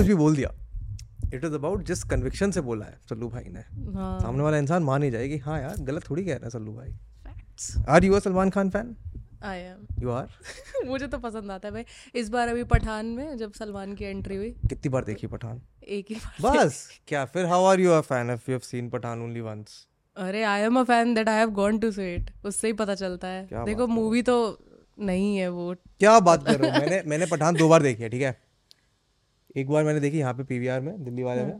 कुछ भी बोल दिया, इट इज़ अबाउट जिस कन्विक्शन से बोला है सल्लू भाई ने, सामने वाला इंसान मान ही जाएगी हाँ यार गलत थोड़ी कह रहा है सल्लू भाई. Are you a Salman Khan fan? I am. You are? मुझे तो पसंद आता है भाई. इस बार अभी पठान में जब सलमान की एंट्री हुई. कितनी बार देखी पठान? एक ही बार बस. क्या फिर how are you a fan if you have seen Pathaan only once? अरे I am a fan that I have gone to see it. उससे ही पता चलता है. देखो मूवी तो नहीं है वो. क्या बात कर रहे हो? मैंने पठान 2 बार देखी है. ठीक है, एक बार मैंने देखी यहाँ पे पीवीआर में दिल्ली वाले में,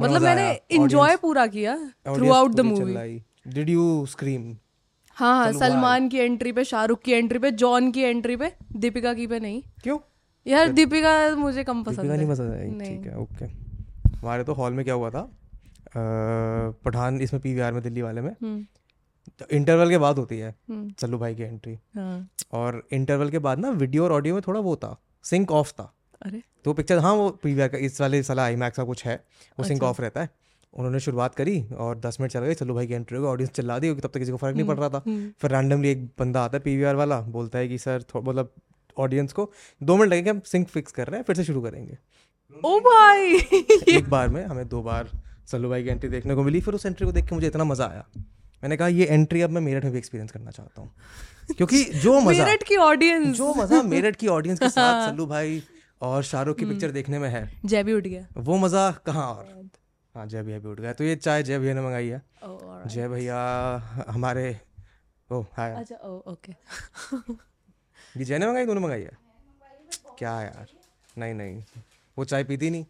मतलब मैंने एंजॉय पूरा किया throughout the movie. Did you scream? हाँ, सलमान की एंट्री पे, शाहरुख की एंट्री पे, जॉन की एंट्री पे, दीपिका की पे नहीं. क्यों यार? दीपिका मुझे कम पसंद है. नहीं पसंद है? ठीक है, ओके. हमारे तो हॉल में क्या हुआ था, पठान इसमें पीवीआर में दिल्ली वाले में इंटरवल के बाद होती है सल्लू भाई की एंट्री, और इंटरवल के बाद ना वीडियो और ऑडियो में थोड़ा वो था, सिंक ऑफ था. अरे तो पिक्चर हाँ वो पीवीआर का इस वाले साला आईमैक्स का कुछ है वो सिंक ऑफ रहता है. उन्होंने शुरुआत करी और 10 मिनट चल गए सल्लू भाई की एंट्री को, ऑडियंस चिल्ला दी, तब तक किसी को फर्क नहीं पड़ रहा था. फिर रैंडमली एक बंदा आता है पीवीआर वाला, बोलता है कि सर मतलब ऑडियंस को 2 मिनट लगेंगे, हम सिंक फिक्स कर रहे हैं, फिर से शुरू करेंगे. ओ भाई एक बार में हमें 2 बार सल्लू भाई की एंट्री देखने को मिली. फिर उस एंट्री को देख के मुझे इतना मजा आया, मैंने कहा ये एंट्री अब मैं मेरठ में भी एक्सपीरियंस करना चाहता हूँ, क्योंकि जो मजा मेरठ की ऑडियंस के साथ सल्लू भाई और शाहरुख की पिक्चर देखने में है. जय भी उठ गया वो मजा कहाँ. और हाँ जय भी उठ गया. तो ये चाय जय भैया ने मंगाई है. जय भैया हमारे ये जय ने मंगाई, दोनों मंगाई है क्या यार? नहीं वो चाय पीती नहीं,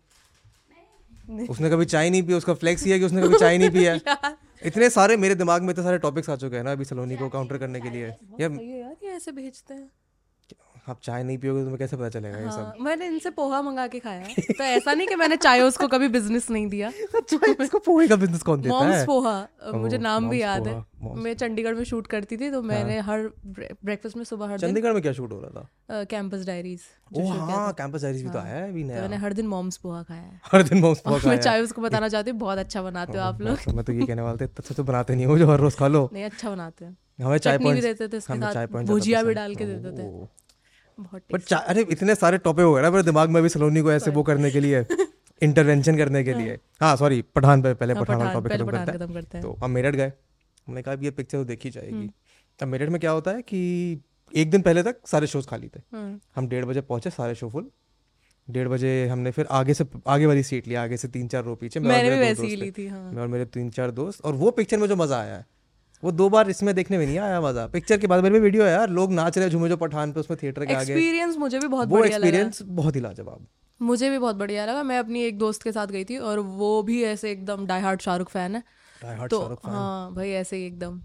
उसने कभी चाय नहीं पी. उसका फ्लेक्स ये है कि उसने कभी चाय नहीं पी है. इतने सारे मेरे दिमाग में इतने सारे टॉपिक्स आ चुके हैं ना अभी सलोनी को काउंटर करने के लिए. यार ये ऐसे भेजते हैं, आप चाय नहीं पियोगे तुम्हें कैसे पता चलेगा? ये सब मैंने इनसे पोहा मंगा के खाया तो ऐसा नहीं कि मैंने चायोस को कभी बिजनेस नहीं दिया. चायोस को पोहे का बिजनेस कौन देता है? मॉम्स पोहा, मुझे नाम भी याद है. मैं चंडीगढ़ में शूट करती थी तो मैंने हर ब्रेकफास्ट में सुबह हर चंडीगढ़ में क्या शूट हो रहा था? Campus diaries. हाँ कैंपस डायरीज भी तो आया है. मैंने हर दिन मॉम्स पोहा खाया, हर दिन मॉम्स पोहा खाया. मैं चायोस को बताना चाहती हूँ बहुत अच्छा बनाते हो आप लोग. मैं तो ये कहने वाले थे अच्छा तो बनाते नहीं हो, जो हर रोज खा लो. नहीं अच्छा बनाते हैं. हमें चाय पॉइंट भी देते थे, इसके साथ भुजिया भी डाल के देते थे. अरे इतने सारे टॉपिक हो गए ना मेरे दिमाग में अभी सलोनी को ऐसे वो करने के लिए इंटरवेंशन करने के लिए. हाँ सॉरी, पठान पे पहले पठान का टॉपिक खत्म करते हैं. तो हम मेरठ गए, हमने कहा ये पिक्चर तो देखी जाएगी. अब मेरठ में क्या होता है कि एक दिन पहले तक सारे शोज खाली थे. हम 1:30 बजे पहुंचे, सारे शो फुल. 1:30 बजे हमने फिर आगे वाली सीट ली, आगे से 3-4 रो पीछे, मैं और मेरे 3-4 दोस्त. और वो पिक्चर में जो मजा आया वो 2 बार इसमें देखने में नहीं आया मजा. पिक्चर के बाद मेरे में वीडियो है यार, लोग नाच रहे झूमे जो पठान पे, उसमें थिएटर के आगे. एक्सपीरियंस मुझे भी बहुत बढ़िया लगा, एक्सपीरियंस बहुत ही लाजवाब. मुझे भी बहुत बढ़िया लगा. मैं अपनी एक दोस्त के साथ गई थी और वो भी ऐसे एकदम डाई हार्ड शाहरुख फैन है. हाँ भाई ऐसे ही एकदम.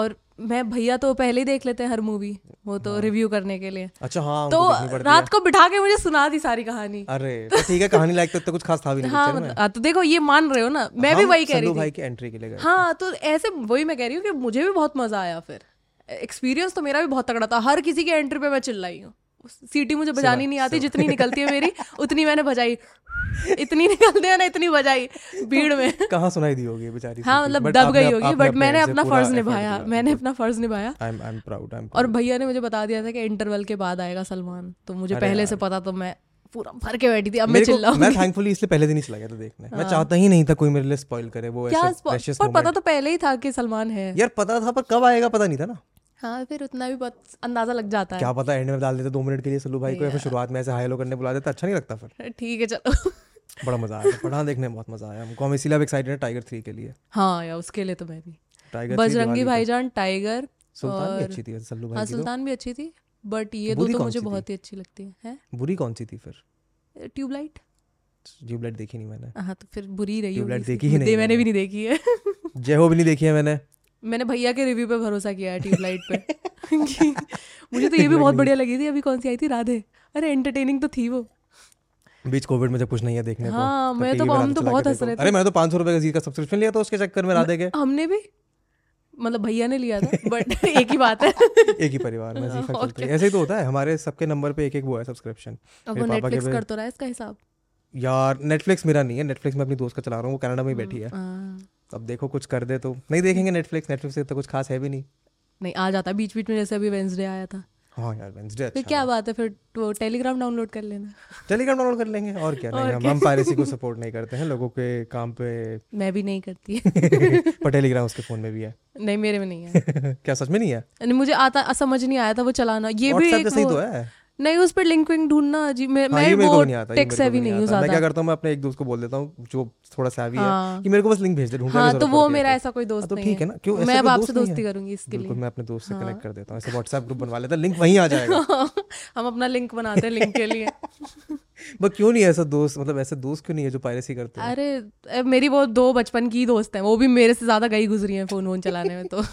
और मैं भैया तो पहले ही देख लेते हैं हर मूवी, वो तो रिव्यू करने के लिए. अच्छा हाँ, तो रात को बिठा के मुझे सुना दी सारी कहानी. अरे ठीक है, कहानी लायक तो कुछ खास था भी नहीं. हाँ तो देखो ये मान रहे हो ना, मैं भी वही कह रही हूँ भाई की एंट्री के लिए. हाँ तो ऐसे वही मैं कह रही हूँ कि मुझे भी बहुत मजा आया. फिर एक्सपीरियंस तो मेरा भी बहुत तगड़ा था. हर किसी की एंट्री पे मैं चिल्लाई हूँ. सीटी मुझे बजानी नहीं आती, जितनी निकलती है मेरी उतनी मैंने बजाई. इतनी निकलती है ना इतनी बजाई भीड़ में. कहाँ सुनाई दी होगी बेचारी. हाँ मतलब दब गई होगी, बट मैंने अपना फर्ज निभाया. I'm proud. और भैया ने मुझे बता दिया था कि इंटरवल के बाद आएगा सलमान, तो मुझे पहले से पता, तो मैं पूरा भर के बैठी थी. अब मैं चिल्लाऊंगी. मैं थैंकफुली इसलिए पहले दिन ही चला गया था देखने. मैं चाहता ही नहीं था कोई मेरे लिए स्पॉइल करे वो ऐसे प्रेशियस मोमेंट. पर पता तो पहले ही था कि सलमान है यार, पता था, पर कब आएगा पता नहीं था ना. हाँ फिर उतना भी बहुत अंदाजा लग जाता है. क्या पता एंड में डाल देते 2 मिनट के लिए सल्लू भाई को, या फिर शुरुआत में ऐसे हाई हेलो करने बुला देते. अच्छा नहीं लगता फिर. ठीक है चलो. बड़ा मजा आया पठान देखने में, बहुत मजा आया हमको. हम इसीलिए एक्साइटेड हैं टाइगर 3 के लिए. हाँ यार उसके लिए तो मैं भी. टाइगर बजरंगी भाईजान, टाइगर, सुल्तान भी अच्छी थी सल्लू भाई. हाँ सुल्तान भी अच्छी थी, बट ये दो तो मुझे बहुत ही अच्छी लगती है. बुरी कौन सी थी फिर? ट्यूबलाइट देखी नहीं मैंने. हाँ तो फिर बुरी रही. ट्यूबलाइट देखी ही नहीं, मैंने भी नहीं देखी है. जय हो भी नहीं देखी है मैंने भैया के रिव्यू पे भरोसा किया है ट्यूबलाइट पे. मुझे तो ये भी बहुत बढ़िया लगी थी. अभी कौन सी आई थी, राधे. अरे एंटरटेनिंग तो थी वो. बीच कोविड में जब कुछ नहीं है देखने को. हाँ मैं तो हम तो बहुत हंस रहे थे. अरे मैंने तो 500 रुपए का जी का सब्सक्रिप्शन लिया था उसके चक्कर में राधे के. हमने भी मतलब भैया ने लिया था, बट एक ही बात है, एक ही परिवार में जी फैक्ट्री. ऐसे ही तो होता है हमारे सबके नंबर पे एक वो है सब्सक्रिप्शन. अब नेटफ्लिक्स कर तो रहा है इसका हिसाब यार. नेटफ्लिक्स मेरा नहीं है, नेटफ्लिक्स मैं अपनी दोस्त का चला रहा हूँ, वो कनाडा में बैठी है. अब देखो कुछ कर दे तो. नहीं देखेंगे नेटफ्लिक्स से तो कुछ खास है भी नहीं. नहीं आ जाता बीच बीच में, जैसे अभी वेंसडे आया था. हाँ यार वेडनेसडे अच्छा। क्या बात है, फिर वो टेलीग्राम डाउनलोड कर लेना। टेलीग्राम डाउनलोड कर लेंगे और क्या। नहीं हम पायरेसी को सपोर्ट नहीं करते हैं, लोगों के काम पे। मैं भी नहीं करती पर टेलीग्राम उसके फोन में भी है। नहीं मेरे में नहीं है। क्या सच में नहीं है? मुझे आता समझ नहीं आया था वो चलाना। ये भी नहीं, उस पर लिंक विंक ढूंढना जी। मैं वो टेक सेवी नहीं हूं ज्यादा। मैं क्या करता हूं, मैं अपने एक दोस्त को बोल देता हूं जो थोड़ा सेवी है कि मेरे को बस लिंक भेज दे, ढूंढ ले। हां तो वो मेरा ऐसा कोई दोस्त नहीं है, ठीक है ना। क्यों मैं आपसे दोस्ती करूंगी इसके लिए। मैं अपने दोस्त से कनेक्ट कर देता हूं, ऐसे WhatsApp ग्रुप बनवा लेता, लिंक वहीं आ जाएगा। हम अपना लिंक बनाते हैं लिंक के लिए। बट क्यों नहीं ऐसा दोस्त, मतलब ऐसे दोस्त क्यों नहीं है जो पायरेसी करते हैं? अरे मेरी वो दो बचपन की दोस्त हैं, वो भी मेरे से ज्यादा गई गुजरी हैं फोन चलाने में, तो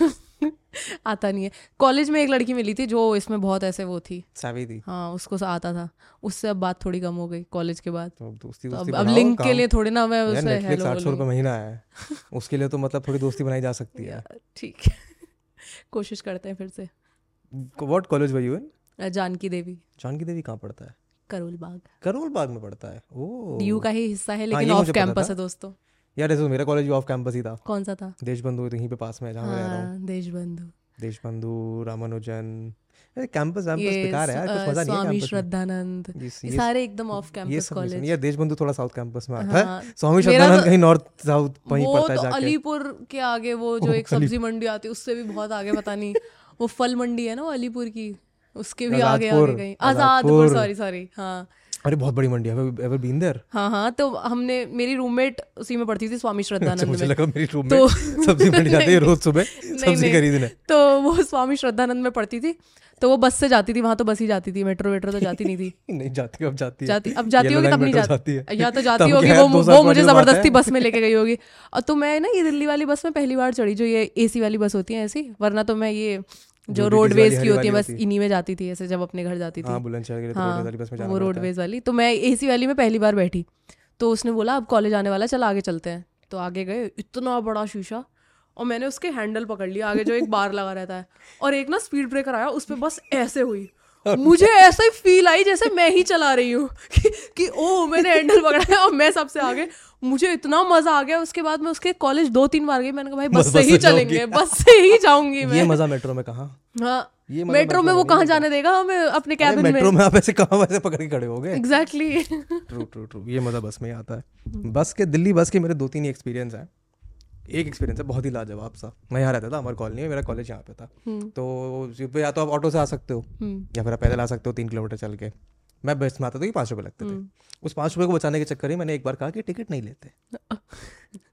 आता नहीं है। कॉलेज में एक लड़की मिली थी जो इसमें बहुत ऐसे वो थी, सैवी थी। हाँ उसको आता था, उससे अब बात थोड़ी कम हो गई कॉलेज के बाद। तो अब लिंक के लिए थोड़ी ना मैं उससे हेलो। 800 रुपए महीना है उसके लिए, तो मतलब थोड़ी दोस्ती बनाई जा सकती है। ठीक है, कोशिश करते हैं फिर से। What college were you in? Janki Devi. Janki Devi कहाँ पड़ता है? करोलबाग। करोलबाग में पड़ता है। ओह, डीयू का ही हिस्सा है लेकिन ऑफ कैंपस है दोस्तों। यार ऐसे मेरा कॉलेज भी ऑफ कैंपस ही था। कौन सा था? देशबंधु, यहीं पे पास में जहाँ मैं रह रहा हूँ। देशबंधु, रामानुजन, कैंपस बेकार है यार, कुछ मजा नहीं है। स्वामी श्रद्धानंद, ये सारे एकदम ऑफ कैंपस कॉलेज। यार देशबंधु थोड़ा साउथ कैंपस में आता है, स्वामी श्रद्धानंद कहीं नॉर्थ साउथ वहीं पड़ता है जाके। अलीपुर के आगे वो जो एक सब्जी मंडी आती है, उससे भी बहुत आगे, पता नहीं वो फल मंडी है ना वो अलीपुर की, उसके भी आगे आगे कहीं। आजादपुर, सॉरी। हाँ अरे बहुत बड़ी मंडी है। Ever been there? हाँ तो हमने, मेरी रूममेट उसी में पढ़ती थी, स्वामी श्रद्धानंद। मुझे लगा मेरी रूममेट सब्जी मंडी जाती है रोज सुबह सब्जी खरीदने। तो वो स्वामी श्रद्धानंद में पढ़ती थी, तो वो बस से जाती थी। वहाँ तो बस ही जाती थी, मेट्रो वेट्रो तो जाती नहीं थी। नहीं जाती, अब जाती है। अब जाती होगी, तब नहीं जाती है। या तो जाती होगी, वो मुझे जबरदस्ती बस में लेके गई होगी। और तो मैं ना ये दिल्ली वाली बस में पहली बार चढ़ी, जो ये एसी वाली बस होती है ऐसी, वरना तो मैं ये जो रोडवेज की होती है बस इन्हीं में जाती थी ऐसे, जब अपने घर जाती थी। हाँ वो रोडवेज वाली, तो मैं एसी वाली में पहली बार बैठी। तो उसने बोला अब कॉलेज आने वाला, चल आगे चलते हैं। तो आगे गए, इतना बड़ा शीशा, और मैंने उसके हैंडल पकड़ लिया आगे जो एक बार लगा रहता है, और एक ना स्पीड ब्रेकर आया, उस पर बस ऐसे हुई। मुझे ऐसा ही फील आई जैसे मैं ही चला रही हूँ कि ओ मैंने हैंडल पकड़ा और मैं सबसे आगे। मुझे इतना मजा आ गया। उसके बाद मैं उसके कॉलेज 2-3 बार गई। मैंने कहा भाई बस से ही चलेंगे, बस से ही जाऊंगी मैं। ये मजा मेट्रो में कहां? हाँ मेट्रो में वो कहाँ जाने देगा हमें अपने कैबिन में। मेट्रो में आप ऐसे कहाँ वैसे पकड़ के खड़े हो गए। Exactly, true true true. ये मजा बस में आता है। बस के, दिल्ली बस के मेरे 2-3 एक्सपीरियंस है। एक एक्सपीरियंस है बहुत ही लाजवाब सा। मैं यहाँ रहता था, हमारे कॉलोनी में, मेरा कॉलेज यहाँ पे था। तो या तो आप ऑटो से आ सकते हो या फिर आप पैदल आ सकते हो 3 किलोमीटर चल के। मैं बस में आता था कि 5 रुपये लगते थे। उस 5 रुपये को बचाने के चक्कर में मैंने एक बार कहा कि टिकट नहीं लेते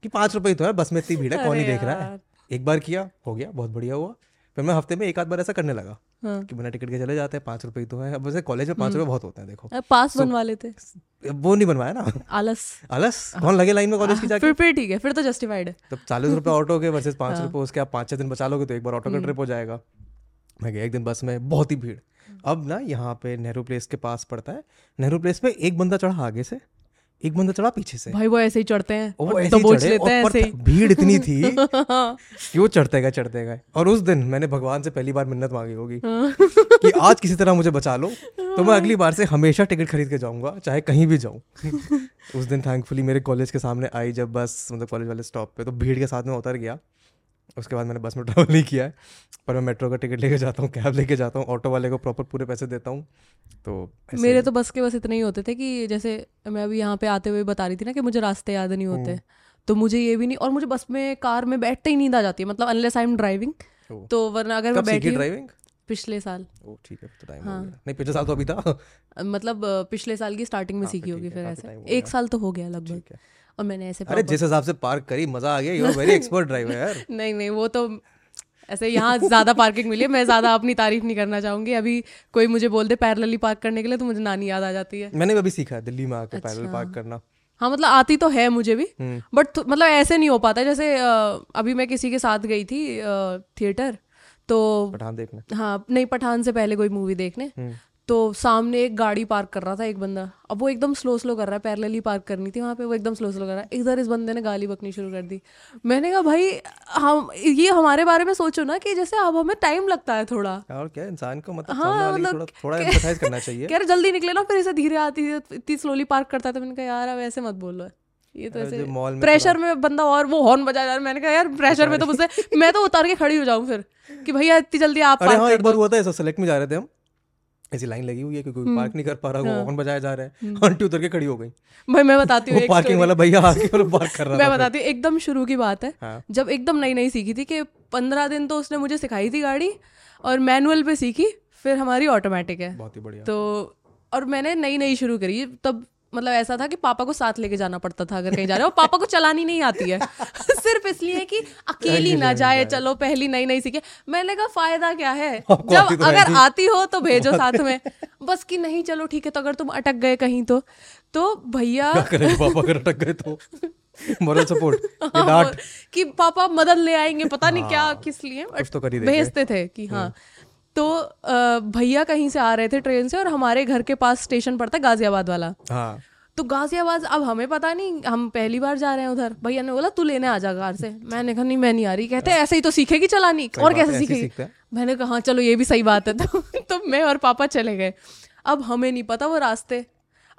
कि 5 रुपये तो है, बस में इतनी भीड़ है, कौन ही देख रहा है। एक बार किया, हो गया, बहुत बढ़िया हुआ। फिर मैं हफ्ते में 1-8 बार ऐसा करने लगा कि बिना टिकट के चले जाते हैं, 5 रुपये तो है। अब वैसे कॉलेज में 5 रुपये बहुत होते हैं। देखो पास बनवा लेते, वो नहीं बनवाया ना, आलस। कौन लगे लाइन में कॉलेज की जाके, फिर ठीक है, फिर तो जस्टिफाइड है। तब 40 रुपये ऑटो के वर्सेस 5 रुपये, उसके आप 5-6 दिन बचा लोगे तो एक बार ऑटो का ट्रिप हो जाएगा। मैं गया एक दिन बस में, बहुत ही भीड़। अब ना यहाँ पे नेहरू प्लेस के पास पड़ता है, नेहरू प्लेस पे एक बंदा चढ़ा आगे से, एक बंदा चढ़ा पीछे से। भाई वो ऐसे ही चढ़ते हैं, वो ऐसे ही चढ़ते हैं ऐसे। भीड़ इतनी थी कि वो चढ़ते गए। और उस दिन मैंने भगवान से पहली बार मिन्नत मांगी होगी कि आज किसी तरह मुझे बचा लो, तो मैं अगली बार से हमेशा टिकट खरीद के जाऊंगा, चाहे कहीं भी जाऊं। उस दिन थैंकफुली मेरे कॉलेज के सामने आई जब बस, मतलब कॉलेज वाले स्टॉप पे, तो भीड़ के साथ में उतर गया। उसके बाद मैंने बस में ट्रैवल नहीं किया है, पर मैं मेट्रो का टिकट लेके जाता हूँ, कैब लेके जाता हूँ, ऑटो वाले को प्रॉपर पूरे पैसे देता हूँ। तो मेरे तो बस के बस इतने ही होते थे कि जैसे मैं अभी यहाँ पे आते हुए बता रही थी ना कि मुझे रास्ते याद नहीं होते, तो मुझे ये भी नहीं। और मुझे बस में, कार में बैठते ही नींद आ जाती है, मतलब अनलेस आई एम ड्राइविंग। तो वरना अगर मैं बैठी ड्राइविंग पिछले साल, ठीक है तो टाइम हो गया। नहीं पिछले साल तो अभी था, मतलब पिछले साल की स्टार्टिंग में सीखी होगी, फिर ऐसे 1 साल तो हो गया लगभग। और मैंने ऐसे, अरे जिस हिसाब से पार्क करी, मजा आ गया। You are very expert driver यार। नहीं वो तो ऐसे यहाँ ज्यादा पार्किंग मिली है, मैं ज्यादा अपनी तारीफ नहीं करना चाहूंगी। अभी कोई मुझे बोल दे पैरेलली पार्क करने के लिए तो मुझे नानी याद आ जाती है। मैंने अभी सीखा दिल्ली में आकर पैरेलल पार्क करना। हाँ मतलब आती तो है मुझे भी, बट मतलब ऐसे नहीं हो पाता। जैसे अभी मैं किसी के साथ गई थी थिएटर, तो पठान देखने, हाँ नहीं पठान से पहले कोई मूवी देखने, तो सामने एक गाड़ी पार्क कर रहा था एक बंदा। अब वो एकदम स्लो कर रहा है, पैरेलली पार्क करनी थी वहाँ पे, वो एकदम स्लो कर रहा है। इधर इस बंदे ने गाली बकनी शुरू कर दी। मैंने कहा भाई हम, ये हमारे बारे में सोचो ना कि जैसे अब हमें टाइम लगता है थोड़ा, और क्या इंसान को मतलब हाँ, थोड़ा एम्फसाइज करना चाहिए। कह रहे जल्दी निकले ना, फिर ऐसे धीरे आती है, इतनी स्लोली पार्क करता था। मैंने कहा यार अब ऐसे मत बोलो, ये तो ऐसे प्रेशर में बंदा, और वो हॉर्न बजा जा रहा है। मैंने कहा यार प्रेशर में तो मुझसे मैं तो उतार के खड़ी हो जाऊँ फिर कि भैया इतनी जल्दी आप। एक बार हुआ था ऐसा, सेलेक्ट में जा रहे थे हम, ऐसी लाइन लगी हुई है कि कोई पार्क नहीं कर पा रहा, वो हॉर्न बजाया जा रहा है, आंटी उतर के खड़ी हो गई। भाई मैं बताती हूँ पार्किंग वाला भैया आके पार्क कर रहा है। मैं बताती हूँ एकदम शुरू की बात है, जब एकदम नई नई सीखी थी कि 15 दिन तो उसने मुझे सिखाई थी गाड़ी, और मैनुअल पे सीखी, फिर हमारी ऑटोमेटिक है। बहुत ही बढ़िया। तो और मैंने नई नई शुरू करी तब, मतलब ऐसा था कि पापा को साथ लेके जाना पड़ता था अगर कहीं जा रहे हो, पापा को चलानी नहीं आती है सिर्फ इसलिए कि अकेली ना जाए, चलो पहली नई नई सीखे। मैंने कहा फायदा क्या है, जब अगर आती हो तो भेजो साथ में, बस कि नहीं चलो ठीक है, तो अगर तुम अटक गए कहीं तो भैया पापा अगर अटक गए तो मोरल सपोर्ट कि पापा मदद ले आएंगे, पता नहीं क्या किस लिए भेजते थे कि हाँ। तो भैया कहीं से आ रहे थे ट्रेन से, और हमारे घर के पास स्टेशन पड़ता है गाजियाबाद वाला। हाँ। तो गाजियाबाद, अब हमें पता नहीं, हम पहली बार जा रहे हैं उधर। भैया ने बोला तू लेने आ जा कार से, मैंने कहा नहीं मैं नहीं आ रही। कहते ऐसे ही तो सीखेगी चलानी, और कैसे सीखेगी। मैंने कहा हाँ चलो ये भी सही बात है। तो मैं और पापा चले गए। अब हमें नहीं पता वो रास्ते,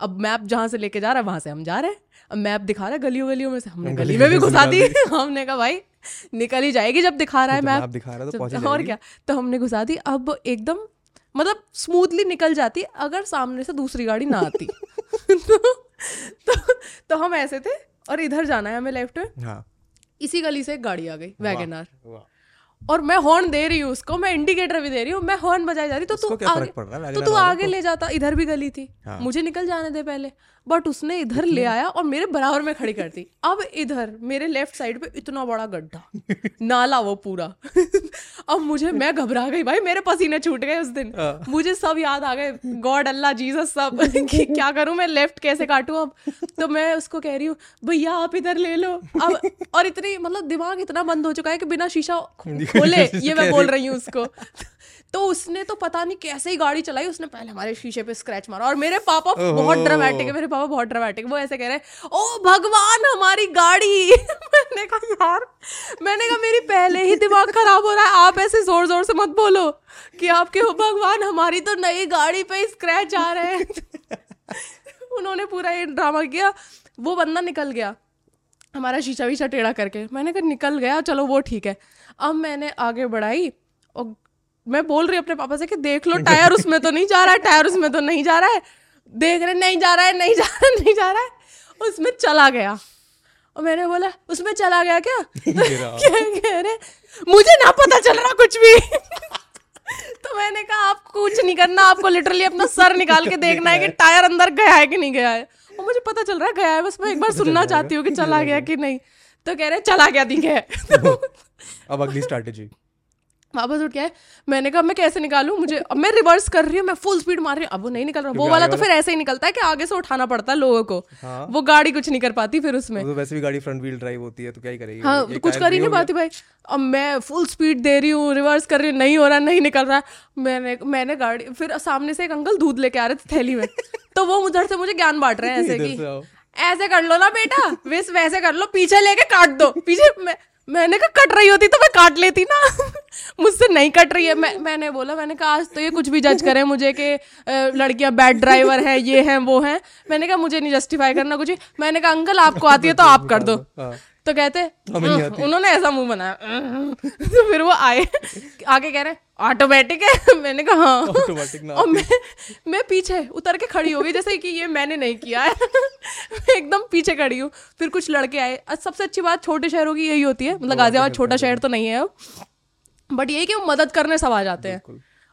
अब मैप जहाँ से लेके जा रहा है वहां से हम जा रहे हैं, अब मैप दिखा रहा है गलियों गलियों में से, हमने गली में भी घुसा दी। हमने कहा भाई निकल ही जाएगी जब दिखा रहा है मैप, दिखा रहा तो पहुंच और क्या। तो हमने घुसा दी, अब एकदम मतलब स्मूथली निकल जाती अगर सामने से दूसरी गाड़ी ना आती। तो हम ऐसे थे, और इधर जाना है हमें लेफ्ट में, इसी गली से एक गाड़ी आ गई वैगनआर, और मैं हॉर्न दे रही हूँ उसको, मैं इंडिकेटर भी दे रही हूँ, मैं हॉर्न बजाई जा रही। तो तू आगे ले जाता, इधर भी गली थी। हाँ। मुझे निकल जाने दे पहले, बट उसने इधर ले आया और मेरे बराबर में खड़ी कर दी। अब इधर मेरे लेफ्ट साइड पे इतना बड़ा गड्ढा नाला वो पूरा। अब मुझे, मैं घबरा गई भाई, मेरे पसीने छूट गए उस दिन। मुझे सब याद आ गए, गॉड अल्लाह जीसस सब, कि क्या करूं मैं, लेफ्ट कैसे काटूं अब। तो मैं उसको कह रही हूँ भैया आप इधर ले लो अब, और इतनी मतलब दिमाग इतना बंद हो चुका है कि बिना शीशा बोले ये मैं बोल रही हूँ उसको। तो उसने तो पता नहीं कैसे ही गाड़ी चलाई, उसने पहले हमारे शीशे पे स्क्रैच मारा, और मेरे पापा बहुत ड्रामेटिक है, मेरे पापा बहुत ड्रामेटिक, वो ऐसे कह रहे हैं ओ भगवान हमारी गाड़ी। मैंने कहा यार, मैंने कहा मेरी पहले ही दिमाग खराब हो रहा है, आप ऐसे जोर जोर से मत बोलो कि आपके हो भगवान हमारी तो नई गाड़ी पे स्क्रैच आ रहे हैं। उन्होंने पूरा ये ड्रामा किया, वो बंदा निकल गया हमारा शीशा वीशा टेढ़ा करके। मैंने कहा निकल गया चलो वो ठीक है। अब मैंने आगे बढ़ाई और मैं बोल रही हूँ अपने पापा से कि देख लो टायर उसमें तो नहीं जा रहा है, टायर उसमें तो नहीं जा रहा है, देख रहे नहीं जा रहा है, नहीं जा रहा है, नहीं जा रहा है, उसमें चला गया। और मैंने बोला उसमें चला गया क्या? कह रहे मुझे ना पता चल रहा कुछ भी। तो मैंने कहा आपको कुछ नहीं करना, आपको लिटरली अपना सर निकाल के देखना है कि टायर अंदर गया है कि नहीं गया है। और मुझे पता चल रहा है गया है, बस मैं एक बार सुनना चाहती हूँ कि चला गया कि नहीं। तो कह रहे चला गया दिखे। अब अगली स्ट्रैटेजी वापस उठ गया। मैंने कहा मैं कैसे निकालूं, मुझे अब मैं रिवर्स कर रही हूँ, मैं फुल स्पीड मार रही हूँ, अब वो नहीं निकल रहा। वो वाला तो फिर ऐसे ही निकलता है कि आगे से उठाना पड़ता है लोगों को। हाँ। वो गाड़ी कुछ नहीं कर पाती फिर उसमें, तो वैसे भी गाड़ी फ्रंट व्हील ड्राइव होती है तो क्या ही करेगी। हाँ, कुछ कर ही नहीं पाती भाई। अब मैं फुल स्पीड दे रही हूँ, रिवर्स कर रही हूँ, नहीं हो रहा, नहीं निकल रहा। मैंने गाड़ी, फिर सामने से एक अंकल दूध लेके आ रहे थे थैली में, तो वो उधर से मुझे ज्ञान बांट रहे हैं ऐसे कि ऐसे कर लो ना बेटा, वैसे कर लो, पीछे लेके काट दो पीछे। मैंने कहा कट रही होती तो मैं काट लेती ना। मुझसे नहीं कट रही है। मैंने बोला, मैंने कहा आज तो ये कुछ भी जज करें मुझे कि लड़कियां बैड ड्राइवर हैं, ये हैं वो हैं। मैंने कहा मुझे नहीं जस्टिफाई करना कुछ। मैंने कहा अंकल आपको आती है तो आप कर दो। तो कहते उन्होंने ऐसा मुंह बनाया। तो फिर वो आए आगे कह रहे ऑटोमेटिक है। मैंने कहा हाँ। और मैं पीछे उतर के खड़ी हो गई जैसे कि ये मैंने नहीं किया है। मैं एकदम पीछे खड़ी हूँ। फिर कुछ लड़के आए। सबसे अच्छी बात छोटे शहरों की यही होती है, मतलब गाजियाबाद छोटा शहर तो नहीं है अब, बट यही कि वो मदद करने सब आ जाते हैं।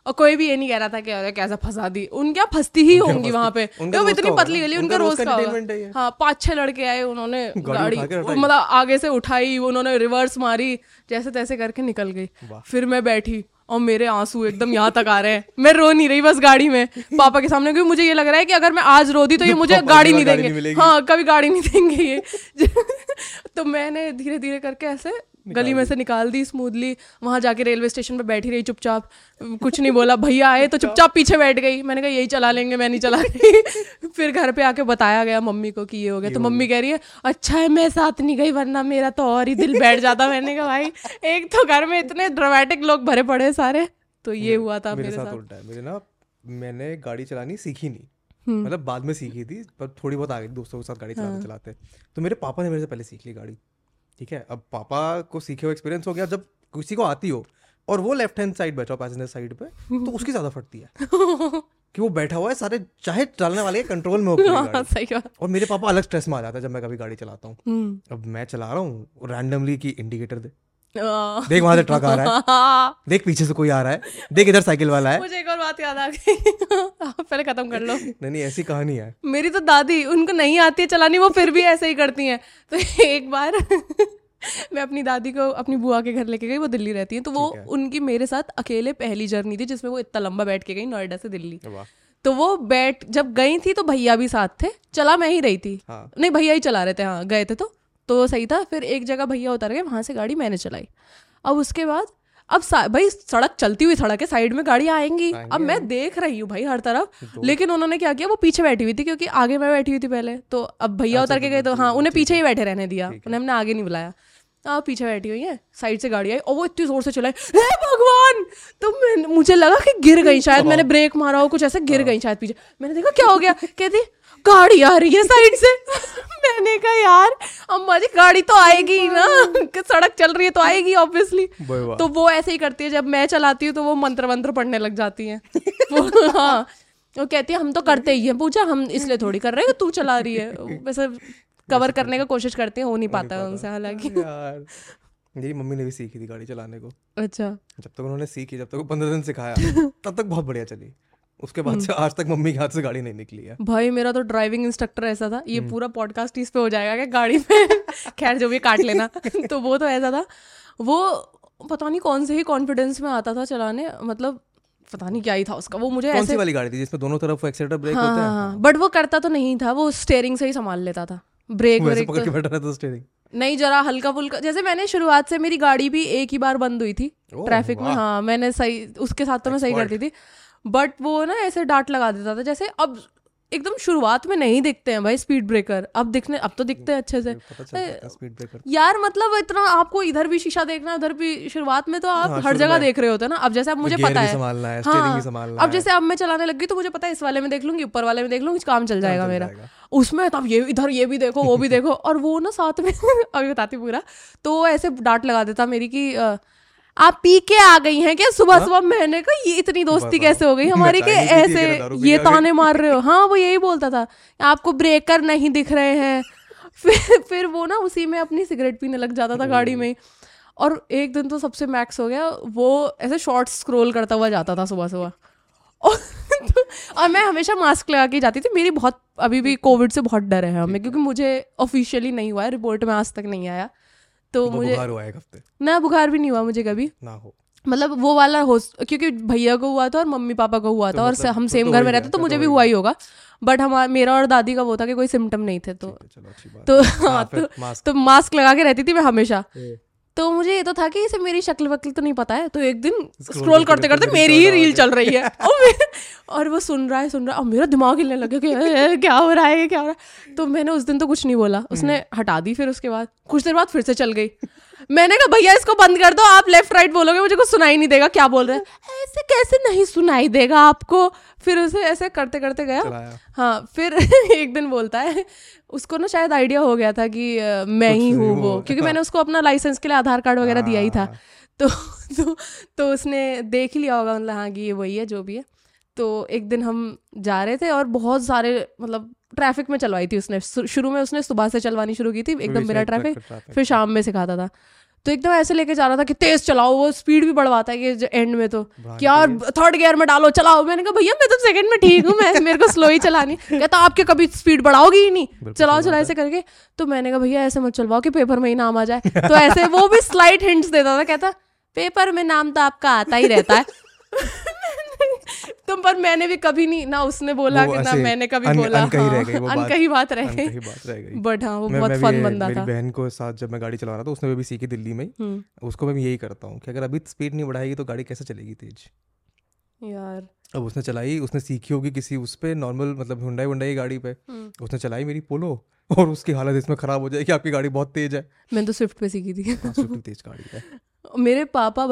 और कोई भी ये नहीं कह रहा था कि कैसा फंसा दी, उनके यहाँ फंसती ही होंगी वहाँ पे, क्योंकि इतनी पतली गली, उनका रोज का होगा। हाँ, 5-6 लड़के आए, उन्होंने गाड़ी मतलब आगे से उठाई, उन्होंने रिवर्स मारी, जैसे तैसे करके निकल गई। फिर मैं बैठी और मेरे आंसू एकदम यहाँ तक आ रहे हैं। मैं रो नहीं रही बस गाड़ी में पापा के सामने, क्योंकि मुझे ये लग रहा है कि अगर मैं आज रो दी तो ये मुझे गाड़ी नहीं देंगे। हाँ, कभी गाड़ी नहीं देंगे ये। तो मैंने धीरे धीरे करके ऐसे गली में से निकाल दी स्मूथली। वहां जाके रेलवे स्टेशन पे बैठी रही चुपचाप, कुछ नहीं बोला। भैया आए तो चुपचाप पीछे बैठ गई। मैंने कहा यही चला लेंगे, मैं नहीं चला रही। फिर घर पे आके बताया गया मम्मी को कि ये हो गया, तो मम्मी कह रही है अच्छा है मैं साथ नहीं गई, वरना मेरा तो और ही दिल बैठ जाता। मैंने कहा भाई एक तो घर में इतने ड्रामेटिक लोग भरे पड़े सारे। तो ये हुआ था मेरे साथ। मेरे ना, मैंने गाड़ी चलानी सीखी नहीं, मतलब बाद में सीखी थी, पर थोड़ी बहुत आ गई दोस्तों के साथ गाड़ी चलाते चलाते। तो मेरे पापा ने मेरे से पहले सीख ली गाड़ी। ठीक है, अब पापा को सीखे हुए एक्सपीरियंस हो गया। जब किसी को आती हो और वो लेफ्ट हैंड साइड बैठा हो पैसेंजर साइड पे, तो उसकी ज्यादा फटती है। कि वो बैठा हुआ है, सारे चाहे चलाने वाले के कंट्रोल में हो। सही है। और मेरे पापा अलग स्ट्रेस में आ जाता है जब मैं कभी गाड़ी चलाता हूँ। अब मैं चला रहा हूँ रैंडमली कि इंडिकेटर दे, देख वहां से ट्रक आ रहा है, देख पीछे से कोई आ रहा है, देख इधर साइकिल वाला है। मुझे एक और बात याद आ गई, पहले खत्म कर लो। नहीं ऐसी कहानी है। मेरी तो दादी, उनको नहीं आती है चलानी, वो फिर भी ऐसे ही करती हैं। तो एक बार मैं अपनी दादी को अपनी बुआ के घर लेके गई, वो दिल्ली रहती हैं, तो वो उनकी मेरे साथ अकेले पहली जर्नी थी जिसमें वो इतना लंबा बैठ के गई नोएडा से दिल्ली। तो वो बैठ, जब गई थी तो भैया भी साथ थे, चला मैं ही रही थी, नहीं भैया ही चला रहे थे, हाँ गए थे तो सही था। फिर एक जगह भैया उतर गए, वहाँ से गाड़ी मैंने चलाई। अब उसके बाद अब भाई सड़क, चलती हुई सड़क है, साइड में गाड़ी आएंगी, अब मैं देख रही हूँ भाई हर तरफ। लेकिन उन्होंने क्या किया, वो पीछे बैठी हुई थी क्योंकि आगे मैं बैठी हुई थी पहले, तो अब भैया उतर के गए तो हाँ उन्हें पीछे ही बैठे रहने दिया, उन्हें हमने आगे नहीं बुलाया। पीछे बैठी हुई है, साइड से गाड़ी आई और वो इतनी जोर से चलाई, हे भगवान, तो मुझे लगा कि गिर गई शायद, मैंने ब्रेक मारा हो कुछ ऐसे, गिर गई शायद पीछे। मैंने देखा क्या हो गया, कहती गाड़ी आ रही है साइड से। मैंने कहा यार अम्मा जी गाड़ी तो आएगी ना, सड़क चल रही है तो आएगी ऑब्वियसली। तो वो ऐसे ही करती है, जब मैं चलाती हूँ तो वो मंत्र वंत्र पढ़ने लग जाती है। हाँ वो कहती है हम तो करते ही हैं पूजा, हम इसलिए थोड़ी कर रहे हैं, तू चला रही है। वैसे कवर करने का कोशिश करते हैं, हो नहीं पाता उनसे। हालांकि यार मेरी मम्मी ने भी सीखी थी गाड़ी चलाने को। अच्छा। जब तक उन्होंने सीखी, जब तक 15 दिन सिखाया तब तक बहुत बढ़िया चली, उसके बाद से आज तक मम्मी के हाथ से गाड़ी नहीं निकली है। भाई मेरा तो ड्राइविंग इंस्ट्रक्टर ऐसा था, ये पूरा पॉडकास्ट इस पे हो जाएगा क्या गाड़ी पे, खैर जो भी काट लेना। तो वो तो ऐसा था, वो पता नहीं कौन से ही कॉन्फिडेंस में आता था चलाने, मतलब पता नहीं क्या ही था उसका। वो मुझे ऐसी वाली गाड़ी थी जिसमें दोनों तरफ एक्सीलेटर ब्रेक होते हैं, बट वो करता तो नहीं था, वो स्टीयरिंग से ही संभाल लेता था, ब्रेक पकड़ के बैठा रहता था स्टीयरिंग नहीं, जरा हल्का फुल्का। जैसे मैंने शुरुआत से, मेरी गाड़ी भी एक ही बार बंद हुई थी ट्रैफिक में, हाँ मैंने सही उसके साथ तो मैं सही करती थी, बट वो ना ऐसे डांट लगा देता था। जैसे अब एकदम शुरुआत में नहीं दिखते हैं भाई स्पीड ब्रेकर, अब तो दिखते हैं अच्छे से यार, मतलब इतना आपको इधर भी शीशा देखना उधर भी, शुरुआत में तो आप हर जगह देख रहे होते ना। अब जैसे अब मुझे पता है, हाँ अब जैसे अब मैं चलाने लग गई तो मुझे पता है इस वाले में देख लूंगी, ऊपर वाले में देख लूंगी, काम चल जाएगा मेरा उसमें, तब ये इधर ये भी देखो वो भी देखो। और वो ना साथ में अभी बताती पूरा, तो ऐसे डांट लगा देता मेरी कि आप पी के आ गई हैं क्या सुबह सुबह। मैंने कहा ये इतनी दोस्ती कैसे हो गई हमारी के ऐसे ये ताने मार रहे हो। हाँ वो यही बोलता था आपको ब्रेकर नहीं दिख रहे हैं। फिर वो ना उसी में अपनी सिगरेट पीने लग जाता था गाड़ी में। और एक दिन तो सबसे मैक्स हो गया, वो ऐसे शॉर्ट्स स्क्रॉल करता हुआ जाता था सुबह सुबह। और मैं हमेशा मास्क लगा के जाती थी। मेरी बहुत अभी भी कोविड से बहुत डर है हमें, क्योंकि मुझे ऑफिशियली नहीं हुआ है, रिपोर्ट में आज तक नहीं आया। तो मुझे बुखार हुआ एक हफ्ते ना, बुखार भी नहीं हुआ मुझे कभी ना हो, मतलब वो वाला होस्ट, क्योंकि भैया को हुआ था और मम्मी पापा को हुआ था, और हम सेम घर में रहते तो मुझे भी हुआ ही होगा, बट हमारा मेरा और दादी का वो था कि कोई सिम्टम नहीं थे। तो मास्क लगा के रहती थी मैं हमेशा। तो मुझे ये तो था कि इसे मेरी शक्ल वक्ल तो नहीं पता है। तो एक दिन स्क्रॉल करते करते मेरी ही रील चल रही है और वो सुन रहा है और मेरा दिमाग हिलने लग गया कि क्या हो रहा है। तो मैंने उस दिन तो कुछ नहीं बोला, उसने हटा दी। फिर उसके बाद कुछ देर बाद फिर से चल गई। मैंने कहा भैया इसको बंद कर दो, आप लेफ्ट राइट बोलोगे मुझे कुछ सुनाई नहीं देगा, क्या बोल रहे हैं, ऐसे कैसे नहीं सुनाई देगा आपको। फिर उसे ऐसे करते करते गया। हाँ फिर एक दिन बोलता है, उसको ना शायद आइडिया हो गया था कि मैं ही हूँ वो, क्योंकि मैंने उसको अपना लाइसेंस के लिए आधार कार्ड वगैरह दिया ही था। तो उसने देख ही लिया होगा, मतलब हाँ कि ये वही है जो भी है। तो एक दिन हम जा रहे थे और बहुत सारे, मतलब ट्रैफिक में चलवाई थी उसने। शुरू में उसने सुबह से चलवानी शुरू की थी एकदम बिना ट्रैफिक, फिर शाम में सिखाता था। तो एकदम ऐसे लेके जा रहा था कि तेज चलाओ, वो स्पीड भी बढ़वाता है कि एंड में तो यार 3rd गियर में डालो चलाओ। मैंने कहा भैया मैं तो 2nd में ठीक हूँ, मैं मेरे को स्लो ही चलानी। कहता आपके कभी स्पीड बढ़ाओगी ही नहीं, चलाओ ऐसे करके। तो मैंने कहा भैया ऐसे मत चलवाओ कि पेपर में ही नाम आ जाए। तो ऐसे वो भी स्लाइट हिंट्स देता था, कहता पेपर में नाम तो आपका आता ही रहता है। पर मैंने भी कभी नहीं ना, उसने बोला कि ना मैंने कभी बोला, अनकही बात रह गई। बट हाँ वो बहुत फन बंदा था। मेरी बहन को साथ जब मैं गाड़ी चला रहा था, उसने भी सीखी दिल्ली में। उसको मैं यही करता हूँ कि अगर अभी स्पीड नहीं बढ़ाएगी तो गाड़ी कैसे चलेगी तेज यार। अब उसने चलाई, उसने सीखी होगी किसी उस पे नॉर्मल, मतलब हुंडई की गाड़ी पे उसने चलाई मेरी पोलो, और उसकी हालत इसमें खराब हो जाए कि आपकी गाड़ी बहुत तेज है। मैंने तो स्विफ्ट पे सीखी थी। स्विफ्ट तेज गाड़ी है। मेरे पापा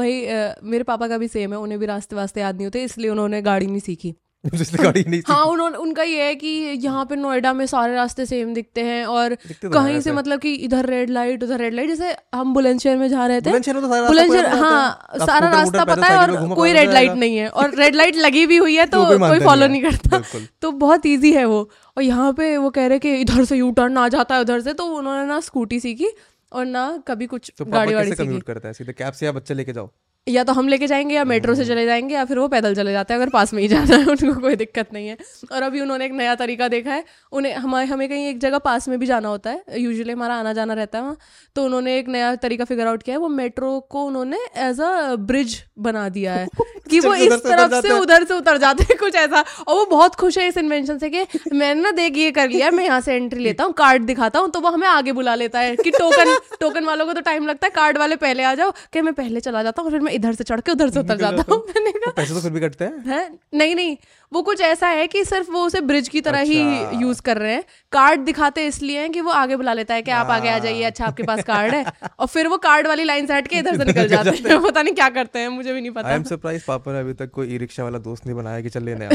का भी सेम है, उन्हें भी रास्ते वास्ते याद नहीं होते, इसलिए उन्होंने गाड़ी नहीं सीखी। हाँ उनका ये है कि यहाँ पे नोएडा में सारे रास्ते सेम दिखते हैं और कहीं से मतलब कि इधर रेड लाइट उधर रेड लाइट, जैसे हम बुलंदशहर में जहाँ रहते हैं बुलंदशहर हाँ सारा रास्ता पता है और कोई रेड लाइट नहीं है और रेड लाइट लगी भी हुई है तो कोई फॉलो नहीं करता, तो बहुत ईजी है वो। और यहाँ पे वो कह रहे कि इधर से यू टर्न आ जाता है उधर से, तो उन्होंने ना स्कूटी सीखी और ना कभी कुछ गाड़ी वाड़ी सीखी। कैब से या बच्चे लेके जाओ, या तो हम लेके जाएंगे या मेट्रो से चले जाएंगे या फिर वो पैदल चले जाते हैं अगर पास में ही जाना है, उनको कोई दिक्कत नहीं है। और अभी उन्होंने एक नया तरीका देखा है, उन्हें हमें कहीं एक जगह पास में भी जाना होता है, यूजुअली हमारा आना जाना रहता है वहाँ, तो उन्होंने एक नया तरीका फिगर आउट किया है, वो मेट्रो को उन्होंने एज अ ब्रिज बना दिया है कि वो इस तरफ से उधर से उतर जाते हैं कुछ ऐसा। और वो बहुत खुश है इस इन्वेंशन से कि मैंने ना देख ये कर लिया, मैं यहाँ से एंट्री लेता हूँ, कार्ड दिखाता हूँ तो वो हमें आगे बुला लेता है कि टोकन वालों को तो टाइम लगता है, कार्ड वाले पहले आ जाओ, कि मैं पहले चला जाता हूँ फिर इधर से चढ़ के उधर से उतर जाता हूँ। मैंने कहा पैसे तो फिर भी कटते हैं? नहीं, वो कुछ ऐसा है कि सिर्फ वो उसे ब्रिज की तरह ही यूज कर रहे हैं, कार्ड दिखाते इसलिए हैं कि वो आगे बुला लेता है कि आप आगे आ जाइए, अच्छा आपके पास कार्ड है, और फिर वो कार्ड वाली लाइन से हट के इधर से निकल जाते हैं। पता नहीं क्या करते हैं, मुझे भी नहीं पता। आई एम सरप्राइज पापा ने अभी तक कोई ई रिक्शा वाला दोस्त नहीं बनाया कि चल लेने आ।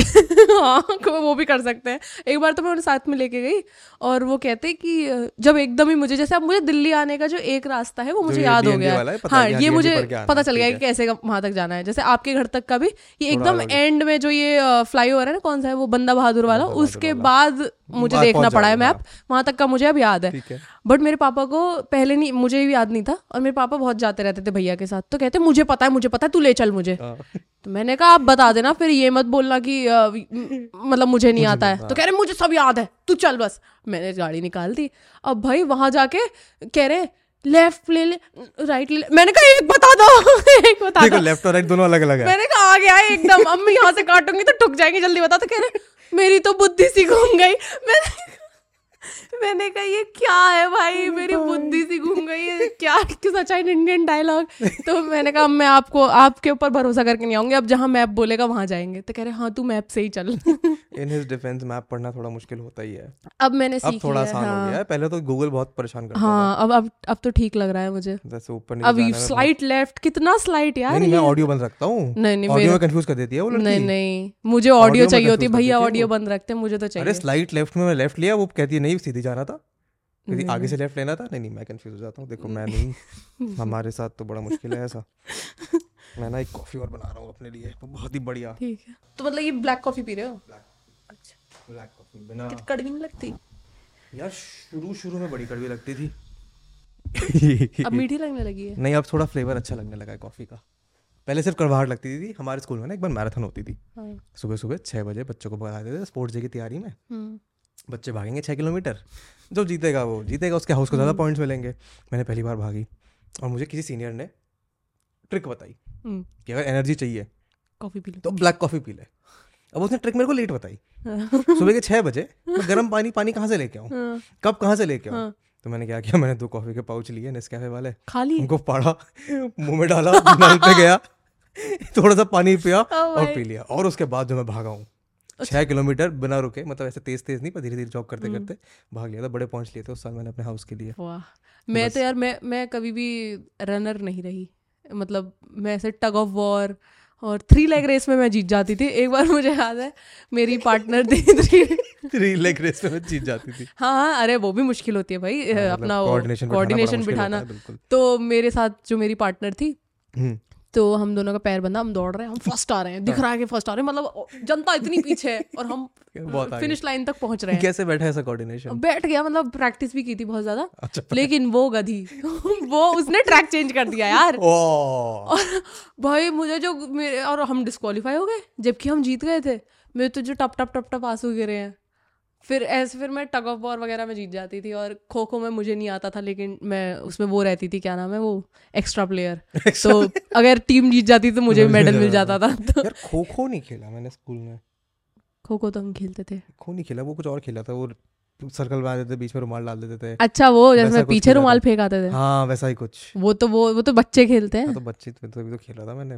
हाँ वो भी कर सकते हैं। एक बार तो मैं उन्हें साथ में लेके गई और वो कहते कि जब एकदम ही मुझे जैसे अब मुझे दिल्ली आने का जो एक रास्ता है वो मुझे याद हो गया, हाँ ये मुझे पता चल गया कैसे वहां तक जाना है, जैसे आपके घर तक का भी ये एकदम एंड में जो ये फ्लाईओवर है ना कौन सा है वो बंदा बहादुर वाला, उसके बाद मुझे देखना पड़ा है मैप, वहां तक का मुझे अब याद है। बट मेरे पापा को पहले नहीं, मुझे भी याद नहीं था, और मेरे पापा बहुत जाते रहते थे भैया के साथ, तो कहते मुझे पता है तू ले चल मुझे। तो मैंने कहा आप बता देना फिर, ये मत बोलना कि मतलब मुझे नहीं आता है। तो कह रहे मुझे सब याद है तू चल बस। मैंने गाड़ी निकाल दी, अब भाई वहां जाके कह रहे लेफ्ट ले ले राइट ले, मैंने कहा एक बता दो एक बता दो, लेफ्ट और राइट दोनों अलग अलग है। मैंने कहा आ गया है एकदम, अब मैं यहाँ से काटूंगी तो ठुक जाएंगे, जल्दी बता। तो कह रहे मेरी तो बुद्धि सी घूम गई। मैंने कहा ये क्या है भाई, मेरी बुद्धि सी घूम गई है क्या, सच्चाई इंडियन डायलॉग। तो मैंने कहा मैं आपको आपके ऊपर भरोसा करके नहीं आऊंगी, अब जहाँ मैप बोलेगा वहाँ जाएंगे। तो कह रहे हाँ तू मैप से ही चल। इन हिज डिफेंस मैप पढ़ना थोड़ा मुश्किल होता ही है, अब मैंने सीख थोड़ा आसान हो गया है, पहले तो गूगल बहुत परेशान करता था। हाँ अब तो ठीक लग रहा है मुझे, जैसे ऊपर अब स्लाइट लेफ्ट कितना स्लाइट यार, मैं ऑडियो बंद रखता हूँ। नहीं ऑडियो में कंफ्यूज कर देती है वो लड़की। नहीं मुझे ऑडियो चाहिए होती, भैया ऑडियो बंद रखते मुझे तो चाहिए। अरे स्लाइट लेफ्ट में लेफ्ट लिया, वो कहती है नहीं सीधे जाना था, आगे से लेफ्ट लेना था। नहीं मैं कंफ्यूज हो जाता हूँ, देखो मैं नहीं, हमारे साथ तो बड़ा मुश्किल है ऐसा। मैं ना एक कॉफी और बना रहा हूँ अपने लिए, बहुत ही बढ़िया। ठीक है, तो मतलब ये ब्लैक कॉफी पी रहे हो? अच्छा, ब्लैक कॉफी बिना कड़वी नहीं लगती यार, शुरू में बड़ी कड़वी लगती थी, अब मीठी लगने लगी है। नहीं अब थोड़ा फ्लेवर अच्छा लगने लगा है कॉफी का, पहले सिर्फ कड़वाहट लगती थी। हमारे स्कूल में ना एक बार मैराथन होती थी, सुबह 6 बजे बच्चों को बताते थे स्पोर्ट्स डे की तैयारी में, बच्चे भागेंगे 6 किलोमीटर, जो जीतेगा वो जीतेगा, उसके हाउस को ज़्यादा पॉइंट्स मिलेंगे। मैंने पहली बार भागी और मुझे किसी सीनियर ने ट्रिक बताई कि अगर एनर्जी चाहिए कॉफ़ी पी ले, तो ब्लैक कॉफ़ी पी ले। अब उसने ट्रिक मेरे को लेट बताई, सुबह के 6 बजे गर्म पानी कहाँ से लेके आऊँ, कप कहाँ से लेके आऊँ। तो मैंने क्या किया, मैंने 2 कॉफ़ी के पाउच लिए नेस्कैफे वाले, खाली उनको फाड़ा, मुँह में डाला, नल पे गया, थोड़ा सा पानी पिया और पी लिया। और उसके बाद जो मैं भागा हूँ 6 किलोमीटर बिना रुके, मतलब ऐसे तेज नहीं पर धीरे धीरे जॉग करते करते भाग लिया था। बड़े पॉइंट्स लिए थे उस साल मैंने अपने हाउस के लिए। वाह, मैं तो यार मैं कभी भी रनर नहीं रही, मतलब मैं ऐसे टग ऑफ वॉर और 3 लेग रेस में मैं जीत जाती थी। एक बार मुझे याद है मेरी पार्टनर थी, 3 लेग रेस में जीत जाती थी। हाँ, अरे वो भी मुश्किल होती है भाई, अपना कोऑर्डिनेशन बिठाना। तो मेरे साथ जो मेरी पार्टनर थी, तो हम दोनों का पैर बंधा, हम दौड़ रहे हैं, हम फर्स्ट आ रहे हैं, दिख रहा है कि फर्स्ट आ रहे हैं, मतलब जनता इतनी पीछे है और हम फिनिश लाइन तक पहुंच रहे हैं। कैसे बैठा ऐसा कोऑर्डिनेशन? बैठ गया, मतलब प्रैक्टिस भी की थी बहुत ज्यादा। अच्छा, लेकिन वो गधी वो उसने ट्रैक चेंज कर दिया यार। और भाई मुझे जो मेरे और हम डिस्क्वालीफाई हो गए जबकि हम जीत गए थे। मेरे तो जो टप टप टप टप आंसू गिरे हैं। फिर मैं टग ऑफ वॉर वगैरह में जीत जाती थी, और खो खो में मुझे नहीं आता था, लेकिन मैं उसमें वो रहती थी, क्या नाम है वो, एक्स्ट्रा प्लेयर। तो अगर टीम जीत जाती तो मुझे भी मेडल मिल जाता था। तो यार खो खो नहीं खेला मैंने स्कूल में, खो खो तो हम खेलते थे, खो नहीं खेला, वो कुछ और खेला था, वो सर्कल बना देते थे, बीच में रुमाल डाल देते थे। अच्छा, वो जैसे पीछे रुमाल फेंक आते थे। हाँ वैसा ही कुछ। वो तो बच्चे खेलते हैं, तो बच्चे तो खेला था मैंने,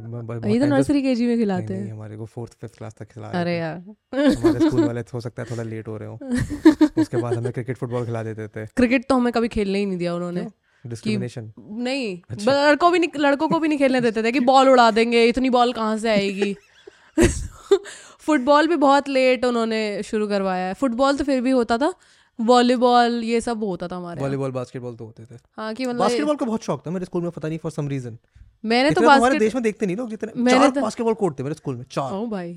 ये तो नर्सरी केजी में खिलाते हैं हमारे को, 4th 5th क्लास तक खिलाते हैं। अरे यार हमारे स्कूल वाले हो सकता है थोड़ा लेट हो रहे हो। उसके बाद हमें क्रिकेट फुटबॉल खिला देते थे। क्रिकेट तो हमें कभी खेलने ही नहीं दिया उन्होंने, डिस्क्रिमिनेशन। नहीं, लड़कों को भी नहीं खेलने देते थे कि बॉल उड़ा देंगे, इतनी बॉल कहाँ से आएगी। फुटबॉल भी बहुत लेट उन्होंने शुरू करवाया है। फुटबॉल तो फिर भी होता था, वॉलीबॉल ये सब होता था हमारे। वॉलीबॉल बास्केटबॉल तो होते थे। हाँ कि मतलब बास्केटबॉल का बहुत शौक था मेरे स्कूल में, पता नहीं फॉर सम रीजन। मैंने तो हमारे देश में देखते नहीं लोग जितने। चार बास्केटबॉल कोर्ट थे मेरे स्कूल में, चार। ओ भाई,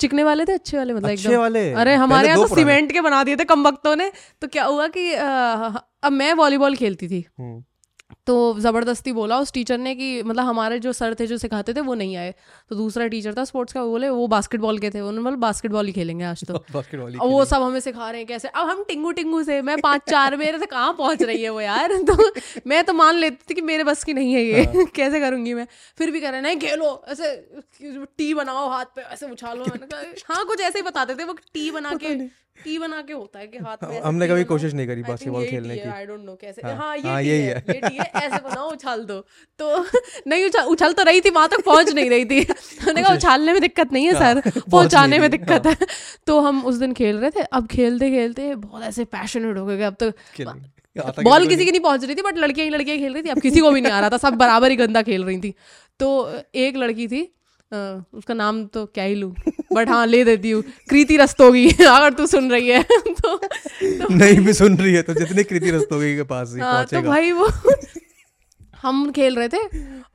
चिकने वाले थे अच्छे वाले, मतलब अच्छे वाले। अरे हमारे यहाँ तो सीमेंट के बना दिए थे कमबख्तों ने। तो क्या हुआ कि अब मैं वॉलीबॉल खेलती थी तो ज़बरदस्ती बोला उस टीचर ने कि मतलब हमारे जो सर थे जो सिखाते थे वो नहीं आए, तो दूसरा टीचर था स्पोर्ट्स का, वो बोले वो बास्केटबॉल के थे, उन्होंने बोला बास्केटबॉल ही खेलेंगे आज तो। और वो सब हमें सिखा रहे हैं कैसे। अब हम टिंगू टिंगू से, मैं 5-4 मेरे से कहाँ पहुँच रही है वो यार। तो मैं तो मान लेती थी कि मेरे बस की नहीं है ये, कैसे करूँगी मैं। फिर भी कह रहे नहीं खेलो, ऐसे टी बनाओ हाथ पे ऐसे उछालो। मैंने कहा हाँ, कुछ ऐसे ही बताते थे वो, टी बना के होता है कि हाथ में। हमने कभी कोशिश नहीं करी बास्केटबॉल खेलने की। आई डोंट नो कैसे। हाँ ये टी है, ऐसे बनाओ उछाल दो। तो नहीं उछाल तो रही थी, वहां तक पहुंच नहीं रही थी। मैंने कहा उछालने में दिक्कत नहीं है सर, पहुंचाने में दिक्कत है। तो हम उस दिन खेल रहे थे। अब खेलते खेलते बहुत ऐसे पैशनेट हो गए, अब तो बॉल किसी की नहीं पहुंच रही थी, बट लड़कियां खेल रही थी। अब किसी को भी नहीं आ रहा था, सब बराबर ही गंदा खेल रही थी। तो एक लड़की थी, उसका नाम तो क्या ही लूँ, बट हाँ ले देती हूँ, कृति रस्तोगी, अगर तू सुन रही है तो नहीं भी सुन रही है तो जितने कृति रस्तोगी के पास ही पहुंचेगा। तो भाई वो हम खेल रहे थे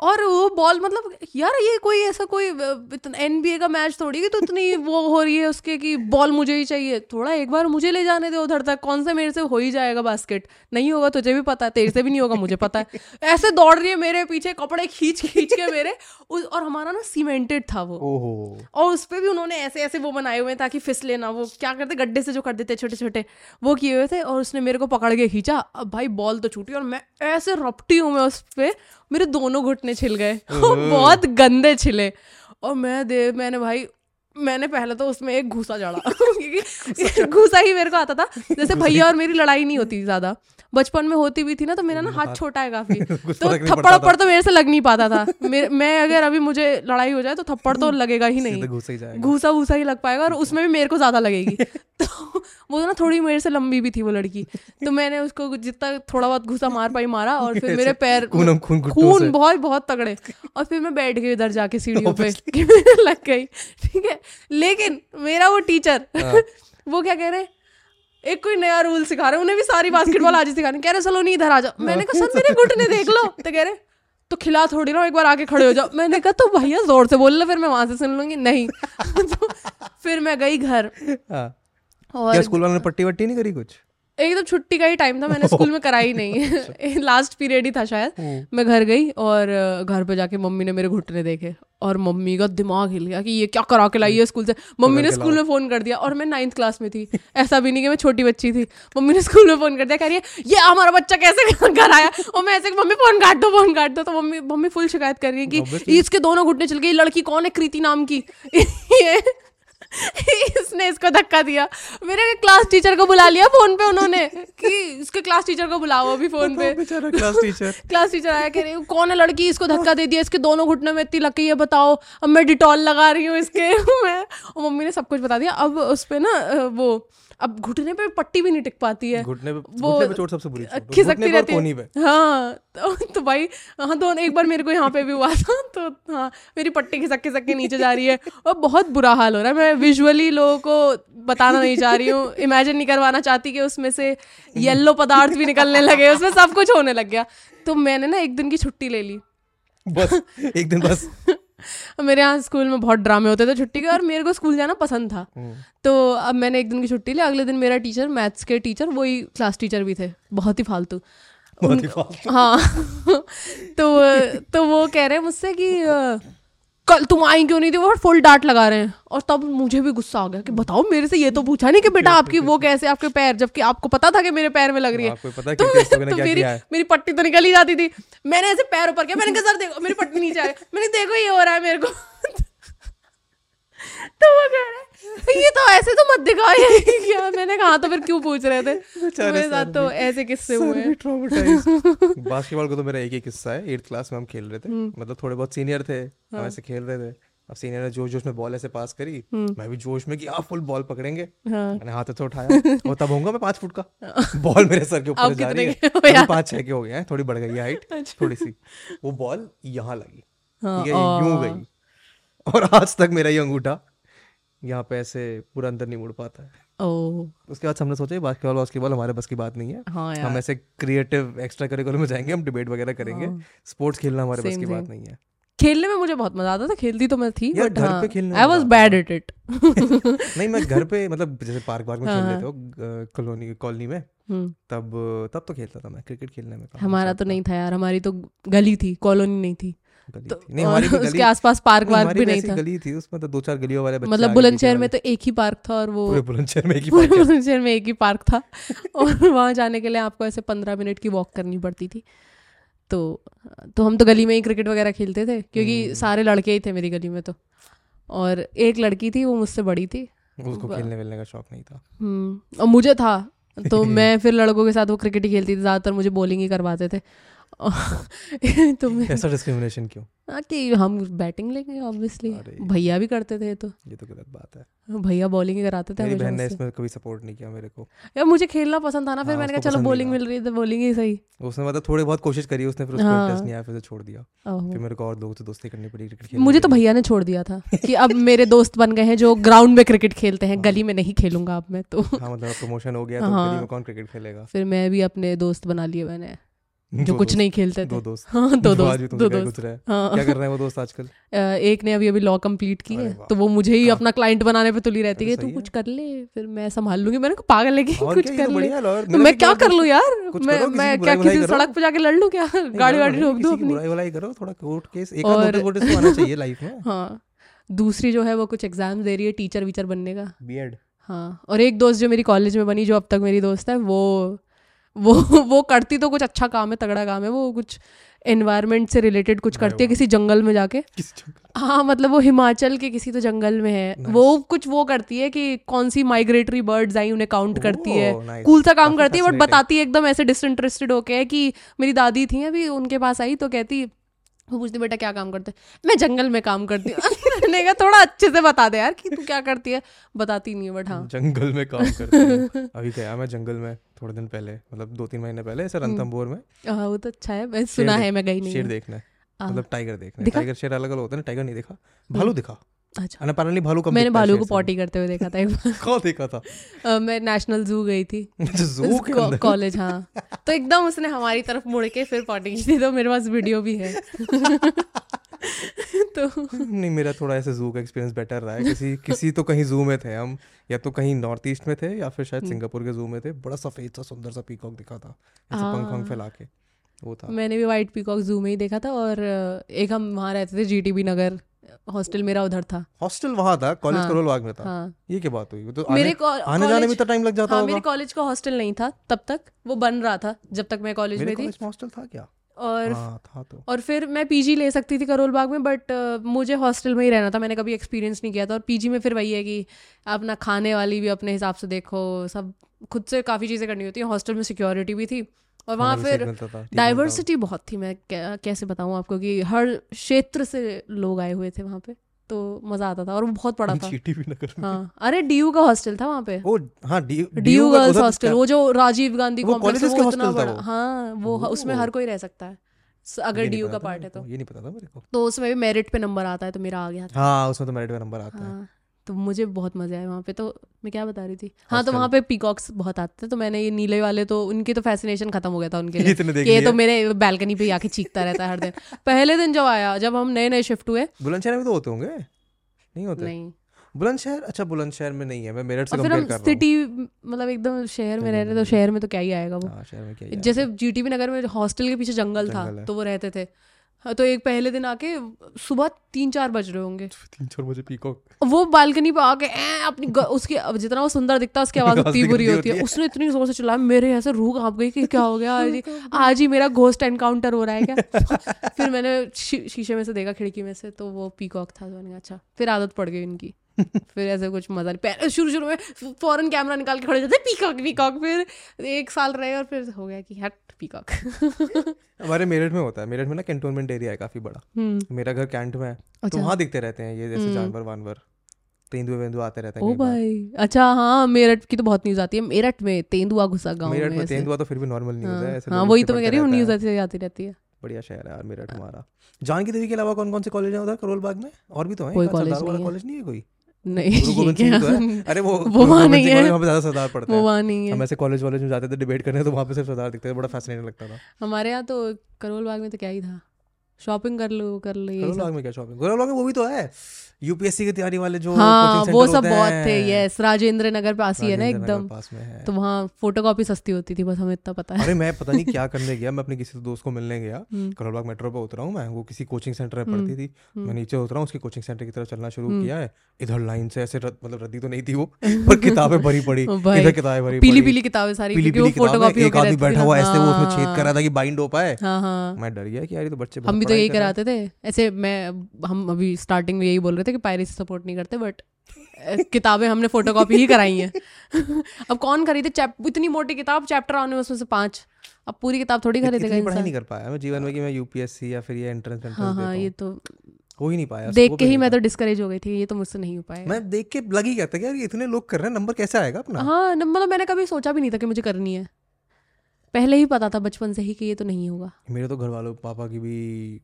और वो बॉल, मतलब यार ये कोई ऐसा कोई एनबीए का मैच थोड़ी कि तो इतनी वो हो रही है उसके कि बॉल मुझे ही चाहिए। थोड़ा एक बार मुझे ले जाने दे उधर तक, कौन सा मेरे से हो ही जाएगा बास्केट। नहीं होगा तुझे भी पता है, तेरे से भी नहीं होगा मुझे पता है। ऐसे दौड़ रही है मेरे पीछे, कपड़े खींच खींच के मेरे। और हमारा ना सीमेंटेड था वो, और उस पर भी उन्होंने ऐसे ऐसे वो बनाए हुए हैं ताकि फिसले ना। वो क्या करते, गड्ढे से जो कर देते छोटे छोटे, वो किए हुए थे। और उसने मेरे को पकड़ के खींचा। अब भाई बॉल तो छूटी और मैं ऐसे रपटी हूँ मैं उस पे, मेरे दोनों घुटने छिल गए। बहुत गंदे छिले। और मैंने पहले तो उसमें एक घूसा जड़ा क्योंकि घूसा ही मेरे को आता था। जैसे भैया और मेरी लड़ाई नहीं होती ज्यादा, बचपन में होती भी थी ना, तो मेरा ना हाथ छोटा है काफी, तो थप्पड़ उप्पड़ तो मेरे से लग नहीं पाता था। मैं अगर अभी मुझे लड़ाई हो जाए तो थप्पड़ तो लगेगा ही नहीं, घूसा घूसा ही लग पाएगा, और उसमें भी मेरे को ज्यादा लगेगी। तो वो ना थोड़ी मेरे से लंबी भी थी वो लड़की, तो मैंने उसको जितना थोड़ा बहुत घूसा मार पाई मारा। और फिर मेरे पैर खून बहुत बहुत तगड़े, और फिर मैं बैठ गई इधर जाके सीढ़ियों पे, लग गई। ठीक है, लेकिन मेरा वो टीचर वो क्या कह रहे, एक कोई नया रूल सिखा रहे, उन्हें भी सारी बास्केटबॉल आज ही सिखा रहे। कह रहे चलो नहीं इधर आ जाओ। मैंने कहा सर मेरे घुटने देख लो। तो कह रहे तो खिला थोड़ी ना, एक बार आके खड़े हो जाओ। मैंने कहा तो भैया जोर से बोल लो, फिर मैं वहां से सुन लूंगी। नहीं तो फिर मैं गई घर। और स्कूल वालों ने पट्टी वट्टी नहीं करी कुछ? एकदम छुट्टी का ही टाइम था, मैंने स्कूल में कराई नहीं, लास्ट पीरियड ही था शायद। मैं घर गई और घर पे जाके मम्मी ने मेरे घुटने देखे और मम्मी का दिमाग हिल गया कि ये क्या करा के लाई है स्कूल से। मम्मी ने स्कूल में फोन कर दिया, और मैं 9th क्लास में थी, ऐसा भी नहीं कि मैं छोटी बच्ची थी। मम्मी ने स्कूल में फोन कर दिया, कह रही है ये हमारा बच्चा कैसे घर आया। और मैं ऐसे मम्मी फोन काट दो फोन काट दो। तो मम्मी फुल शिकायत कर रही है कि इसके दोनों घुटने चल गए, लड़की कौन है कृति नाम की, इसने इसको धक्का दिया। मेरे क्लास टीचर को बुला लिया फोन पे उन्होंने कि इसके क्लास टीचर को बुलाओ अभी फोन पे। क्लास टीचर आया, कह रहे कौन है लड़की, इसको धक्का दे दिया, इसके दोनों घुटने में इतनी लग गई है, बताओ। अब मैं डिटॉल लगा रही हूँ इसके। मैं और मम्मी ने सब कुछ बता दिया। अब उस पे ना वो अब घुटने पे पट्टी भी नहीं टिक पाती है, घुटने पे चोट सबसे बुरी चोट, खिसकती रहती है। हाँ तो भाई हाँ, तो एक बार मेरे को यहाँ पे भी हुआ था। तो हाँ मेरी पट्टी खिसक के नीचे जा रही है और बहुत बुरा हाल हो रहा है। मैं विजुअली लोगों को बताना नहीं चाह रही हूँ, इमेजिन नहीं करवाना चाहती कि उसमें से येलो पदार्थ भी निकलने लगे, उसमें सब कुछ होने लग गया। तो मैंने ना एक दिन की छुट्टी ले ली, बस एक दिन बस। मेरे यहाँ स्कूल में बहुत ड्रामे होते थे छुट्टी के, और मेरे को स्कूल जाना पसंद था। तो अब मैंने एक दिन की छुट्टी ली। अगले दिन मेरा टीचर, मैथ्स के टीचर, वही क्लास टीचर भी थे, बहुत ही फालतू। हाँ तो वो कह रहे हैं मुझसे कि कल तुम आई क्यों नहीं थी, वो फुल डांट लगा रहे हैं। और तब मुझे भी गुस्सा आ गया कि बताओ मेरे से ये तो पूछा नहीं कि बेटा आपकी वो कैसे, आपके पैर, जबकि आपको पता था कि मेरे पैर में लग रही है। मेरी पट्टी तो निकल ही जाती थी। मैंने ऐसे पैर ऊपर किया, मैंने कहा सर देखो मेरी पट्टी नीचे आ रही है, मैंने देखो ये हो रहा है मेरे को। तो वो कह रहा है ये तो ऐसे तो मत दिखाओ क्या। मैंने कहा तो फिर क्यों पूछ रहे थे। मेरे साथ तो ऐसे किस्से हुए। बास्केटबॉल को तो मेरा एक ही किस्सा है। 8th क्लास में हम खेल रहे थे, मतलब थोड़े बहुत सीनियर थे, हम ऐसे खेल रहे थे। अब सीनियर ने जोश में बॉल ऐसे पास करी, मैं भी जोश में कि आप फुल बॉल पकड़ेंगे। मैंने हाथ से उठाया और तब होऊंगा मैं 5 फुट का, बॉल मेरे सर के ऊपर जा रही है। 5-6 के हो गए, थोड़ी बढ़ गई हाइट थोड़ी सी। वो बॉल यहाँ लगी, यूं गई, और आज तक मेरा ये अंगूठा यहाँ पे ऐसे पूरा अंदर नहीं मुड़ पाता है। उसके बाद हमने सोचा बास्केटबॉल बास्केटबॉल हमारे बस की बात नहीं है। हाँ हम ऐसे क्रिएटिव एक्स्ट्रा करिकुलर में जाएंगे, हम डिबेट वगैरह करेंगे। स्पोर्ट्स खेलना हमारे बस की बात नहीं है। खेलने में मुझे बहुत मजा आता था, खेलती तो मैं थी बट घर पे खेलने I was bad at it. नहीं मैं घर पे मतलब जैसे पार्क में खेल लेते हो कॉलोनी में, तब तो खेलता था मैं क्रिकेट। खेलने में हमारा तो नहीं था यार, हमारी तो गली थी, कॉलोनी नहीं थी। तो नहीं, हमारी उसके आसपास पार्क वार्क भी नहीं था, गली थी उसमें तो दो चार गलियों वाले बच्चे। मतलब बुलंदशहर में तो एक ही पार्क था और वो बुलंदशहर में एक ही पार्क था और वहाँ जाने के लिए आपको ऐसे 15 मिनट की वॉक करनी पड़ती थी। तो हम तो गली में ही क्रिकेट वगैरह खेलते थे क्योंकि सारे लड़के ही थे मेरी गली में तो, और एक लड़की थी वो मुझसे बड़ी थी, उसको खेलने वेलने का शौक नहीं था और मुझे था। तो मैं फिर लड़कों के साथ वो क्रिकेट ही खेलती थी ज़्यादातर, मुझे बॉलिंग ही करवाते थे। तो ऐसा डिस्क्रिमिनेशन क्यों? कि हम बैटिंग लेंगे ऑब्वियसली, भैया भी करते थे। तो ये तो गलत बात है, भैया बॉलिंग ही कराते थे। मेरी बहन ने इसमें कभी सपोर्ट नहीं किया मेरे को यार, मुझे खेलना पसंद था ना। फिर मैंने कहा चलो बॉलिंग मिल रही है तो बॉलिंग ही सही। उसने मतलब थोड़ी बहुत कोशिश करी उसने, फिर उसको इंटरेस्ट नहीं आया, फिर छोड़ दिया। फिर मेरे को और लोगों से दोस्ती करनी पड़ी क्रिकेट। मुझे तो भैया ने छोड़ दिया था कि अब मेरे दोस्त बन गए हैं जो ग्राउंड में क्रिकेट खेलते हैं, गली में नहीं खेलूंगा अब मैं तो। मतलब प्रमोशन हो गया तो गली में कौन क्रिकेट खेलेगा। फिर मैं भी अपने दोस्त बना लिए मैंने जो कुछ नहीं खेलते थे। दो दोस्त क्या कर रहे हैं वो दोस्त आजकल? एक ने अभी लॉ कंप्लीट की है तो वो मुझे ही अपना क्लाइंट बनाने पे तुली रहती है, तू कुछ कर ले फिर मैं संभाल लूंगी। मैंने कहा पागल है कि कुछ कर ले, मैं क्या कर लूं यार, मैं क्या किसी सड़क पे जाके लड़ लूं क्या, गाड़ी वाड़ी रोक दूं अपनी? बुराई करो, थोड़ा कोर्ट केस एक आध नोटिस तो आना चाहिए लाइफ में। हां दूसरी जो है वो कुछ एग्जाम दे रही है टीचर वीचर बनने का, बीएड। हाँ और एक दोस्त जो मेरी कॉलेज में बनी जो अब तक मेरी दोस्त है, वो करती तो कुछ अच्छा काम है, तगड़ा काम है। वो कुछ एनवायरनमेंट से रिलेटेड कुछ करती है किसी जंगल में जाके। हाँ मतलब वो हिमाचल के किसी तो जंगल में है। वो करती है कि कौन सी माइग्रेटरी बर्ड्स आई उन्हें काउंट करती है, कूल सा काम करती है बट बताती है एकदम ऐसे डिसइंटरेस्टेड होके कि मेरी दादी थी अभी उनके पास आई तो कहती, वो पूछती बेटा क्या काम करते? मैं जंगल में काम करती हूँ। मैंने कहा थोड़ा अच्छे से बता दे यार कि तू क्या करती है, बताती नहीं है बट हाँ जंगल में काम करती हूँ। अभी गया मैं जंगल में थोड़े दिन पहले, मतलब 2-3 महीने पहले सर रणथंभौर में। वो तो अच्छा है, मैं सुना है, मैं गई नहीं। शेर देखना, मतलब टाइगर देखना। टाइगर शेर अलग अलग होता है, टाइगर नहीं देखा, भालू दिखा। अच्छा भालू कब? मैंने भालू को पॉटी करते हुए देखा था एक बार। कौन देखा था? मैं नेशनल जू गई थी कॉलेज। हाँ तो एकदम उसने हमारी तरफ मुड़ के फिर पॉटी की थी, तो मेरे पास वीडियो भी है। तो नहीं मेरा थोड़ा ऐसे जू का एक्सपीरियंस बेटर रहा है। किसी तो कहीं जू में थे हम, या तो कहीं नॉर्थ ईस्ट में थे या फिर शायद सिंगापुर के जू में थे। बड़ा सफेद सा सुंदर सा पीकॉक दिखा था ऐसे पंख पंख फैला के, वो था। मैंने भी वाइट पीकॉक जू में ही देखा था। और एक हम वहाँ रहते थे जीटीबी नगर, हॉस्टल मेरा उधर था। हॉस्टल वहाँ था, कॉलेज करोल बाग में था। हाँ। ये क्या बात हुई? तो आने जाने में तो टाइम लग जाता होगा। मेरे कॉलेज का हॉस्टल नहीं था तब तक, वो बन रहा था जब तक मैं कॉलेज में थी। हॉस्टल था क्या? और था तो। और फिर मैं पीजी ले सकती थी करोल बाग में बट मुझे हॉस्टल में ही रहना था, मैंने कभी एक्सपीरियंस नहीं किया था। और पीजी में फिर वही है कि अपना खाने वाली भी अपने हिसाब से देखो, सब खुद से काफ़ी चीज़ें करनी होती है। हॉस्टल में सिक्योरिटी भी थी और वहाँ फिर डाइवर्सिटी बहुत थी। मैं कैसे बताऊँ आपको कि हर क्षेत्र से लोग आए हुए थे वहाँ पे, तो मजा आता था। और वो बहुत बड़ा था। हाँ अरे डीयू का हॉस्टल था वहाँ पे। हाँ डीयू गर्ल्स हॉस्टल, वो जो राजीव गांधी कॉम्प्लेक्स वो इतना बड़ा। हाँ वो उसमें हर कोई रह सकता है अगर डीयू का पार्ट है तो। ये नहीं पता था मेरे को। तो उसमें भी मेरिट पे नंबर आता है तो मेरा आ गया था। हाँ उसमें तो मेरिट पे नंबर आता है तो मुझे बहुत मजा आया वहाँ पे। तो मैं क्या बता रही थी? हाँ तो वहाँ पे पीकॉक्स बहुत आते थे तो मैंने ये नीले वाले तो उनकी तो फैसिनेशन खत्म हो गया था उनके लिए। ये तो मेरे बैल्कनी पे आके चीखता रहता है हर दिन। पहले दिन जब आया, जब हम नए नए शिफ्ट हुए। बुलंदशहर में तो होते होंगे? नहीं होते? नहीं बुलंदशहर, अच्छा बुलंदशहर में नहीं है, मैं मेरठ से कंपेयर कर रहा हूं। सिटी मतलब एकदम शहर में रह रहे तो शहर में तो क्या ही आएगा वो। जैसे जीटीबी नगर में हॉस्टल के पीछे जंगल था तो वो रहते थे। तो एक पहले दिन आके सुबह 3-4 बज रहे होंगे, 3-4 बजे पीकॉक वो बालकनी पे आके अपनी उसकी जितना वो सुंदर दिखता है उसकी आवाज उतनी बुरी होती है। उसने इतनी जोर से चिल्लाया मेरे ऐसे रूह कांप गई कि क्या हो गया आज ही मेरा घोस्ट एनकाउंटर हो रहा है क्या। फिर मैंने शीशे में से देखा खिड़की में से, तो वो पीकॉक था। मैंने अच्छा फिर आदत पड़ गई इनकी। फिर ऐसे कुछ मजा नहीं, शुरू में फौरन कैमरा निकाल के खड़े जाते पीकॉक। फिर 1 साल रहे और फिर हो गया कि हट पीकॉक। हमारे मेरठ में होता है, मेरठ में ना कैंटोनमेंट एरिया है काफी बड़ा। मेरा घर कैंट में है तो वहाँ दिखते रहते हैं ये जैसे जानवर वानवर, तेंदुए वेंदुआ आते रहते हैं। ओ भाई अच्छा। हाँ मेरठ की तो बहुत न्यूज आती है, मेरठ में तेंदुआ घुसा गाँव। मेरठ में तेंदुआ तो फिर भी नॉर्मल न्यूज है ऐसे। हाँ वही तो मैं कह रही हूँ, न्यूज ऐसे आती रहती है। बढ़िया शहर है यार मेरठ हमारा। जानकी देवी के अलावा कौन कौन से कॉलेज है उधर करोल बाग में? और भी तो है, कॉलेज नहीं है कोई। नहीं गुरु गोविंद सिंह तो है। अरे वो वहाँ नहीं है, वहाँ पे ज़्यादा सरदार पढ़ते हैं, वो वहाँ नहीं है। हम ऐसे कॉलेज वाले में जाते थे डिबेट करने तो वहाँ पे सिर्फ सरदार दिखते थे, बड़ा फैसिनेटिंग लगता था। हमारे यहाँ तो करोल बाग में तो क्या ही था, शॉपिंग कर लो करोल बाग में क्या शॉपिंग, करोल बाग में वो भी तो है यूपीएससी की तैयारी वाले जो हाँ वो सब बहुत थे। यस राजेंद्र नगर पास ही है ना एकदम पास में है, तो वहाँ फोटोकॉपी सस्ती होती थी बस, हमें इतना पता है। अरे मैं पता नहीं क्या करने गया, मैं अपने किसी दोस्त को मिलने गया, करोल बाग मेट्रो पे उतरा हूँ मैं, वो किसी कोचिंग सेंटर में पढ़ती थी, मैं नीचे उतरा हूँ उसके कोचिंग सेंटर की तरफ चलना शुरू किया है, इधर लाइन से ऐसे मतलब रद्दी तो नहीं थी वो, पर किताबें भरी पड़ी, इधर किताबें भरी, पीली किताबें सारी, फोटोकॉपी एक आदमी बैठा हुआ ऐसे वो उसमें छेद कर रहा था कि बाइंड हो पाए। मैं डर गया कि यार ये तो बच्चे, हम भी तो यही कराते थे ऐसे। मैं हम अभी स्टार्टिंग में यही बोल रहे थे कि पायरेसी सपोर्ट नहीं करते, बट किताबें हमने फोटोकॉपी ही कराई हैं। अब कौन खरीदे इतनी मोटी किताब, चैप्टर आने में उसमें से 5, अब पूरी किताब थोड़ी खरीदेगा इंसान। पढ़ाई नहीं कर पाया मैं जीवन में कि मैं यूपीएससी या फिर ये एंट्रेंस देता हूं, ये तो हो ही नहीं पाया। देख के ही मैं तो डिस्करेज हो गई थी, ये तो मुझसे नहीं हो पाया। मैं देख के लगी कहता कि यार इतने लोग कर रहे हैं, नंबर कैसे आएगा अपना। हाँ मतलब मैंने कभी सोचा भी नहीं था कि मुझे करनी है, पहले ही पता था बचपन से ही कि ये तो नहीं होगा। मेरे तो घर वालों पापा की भी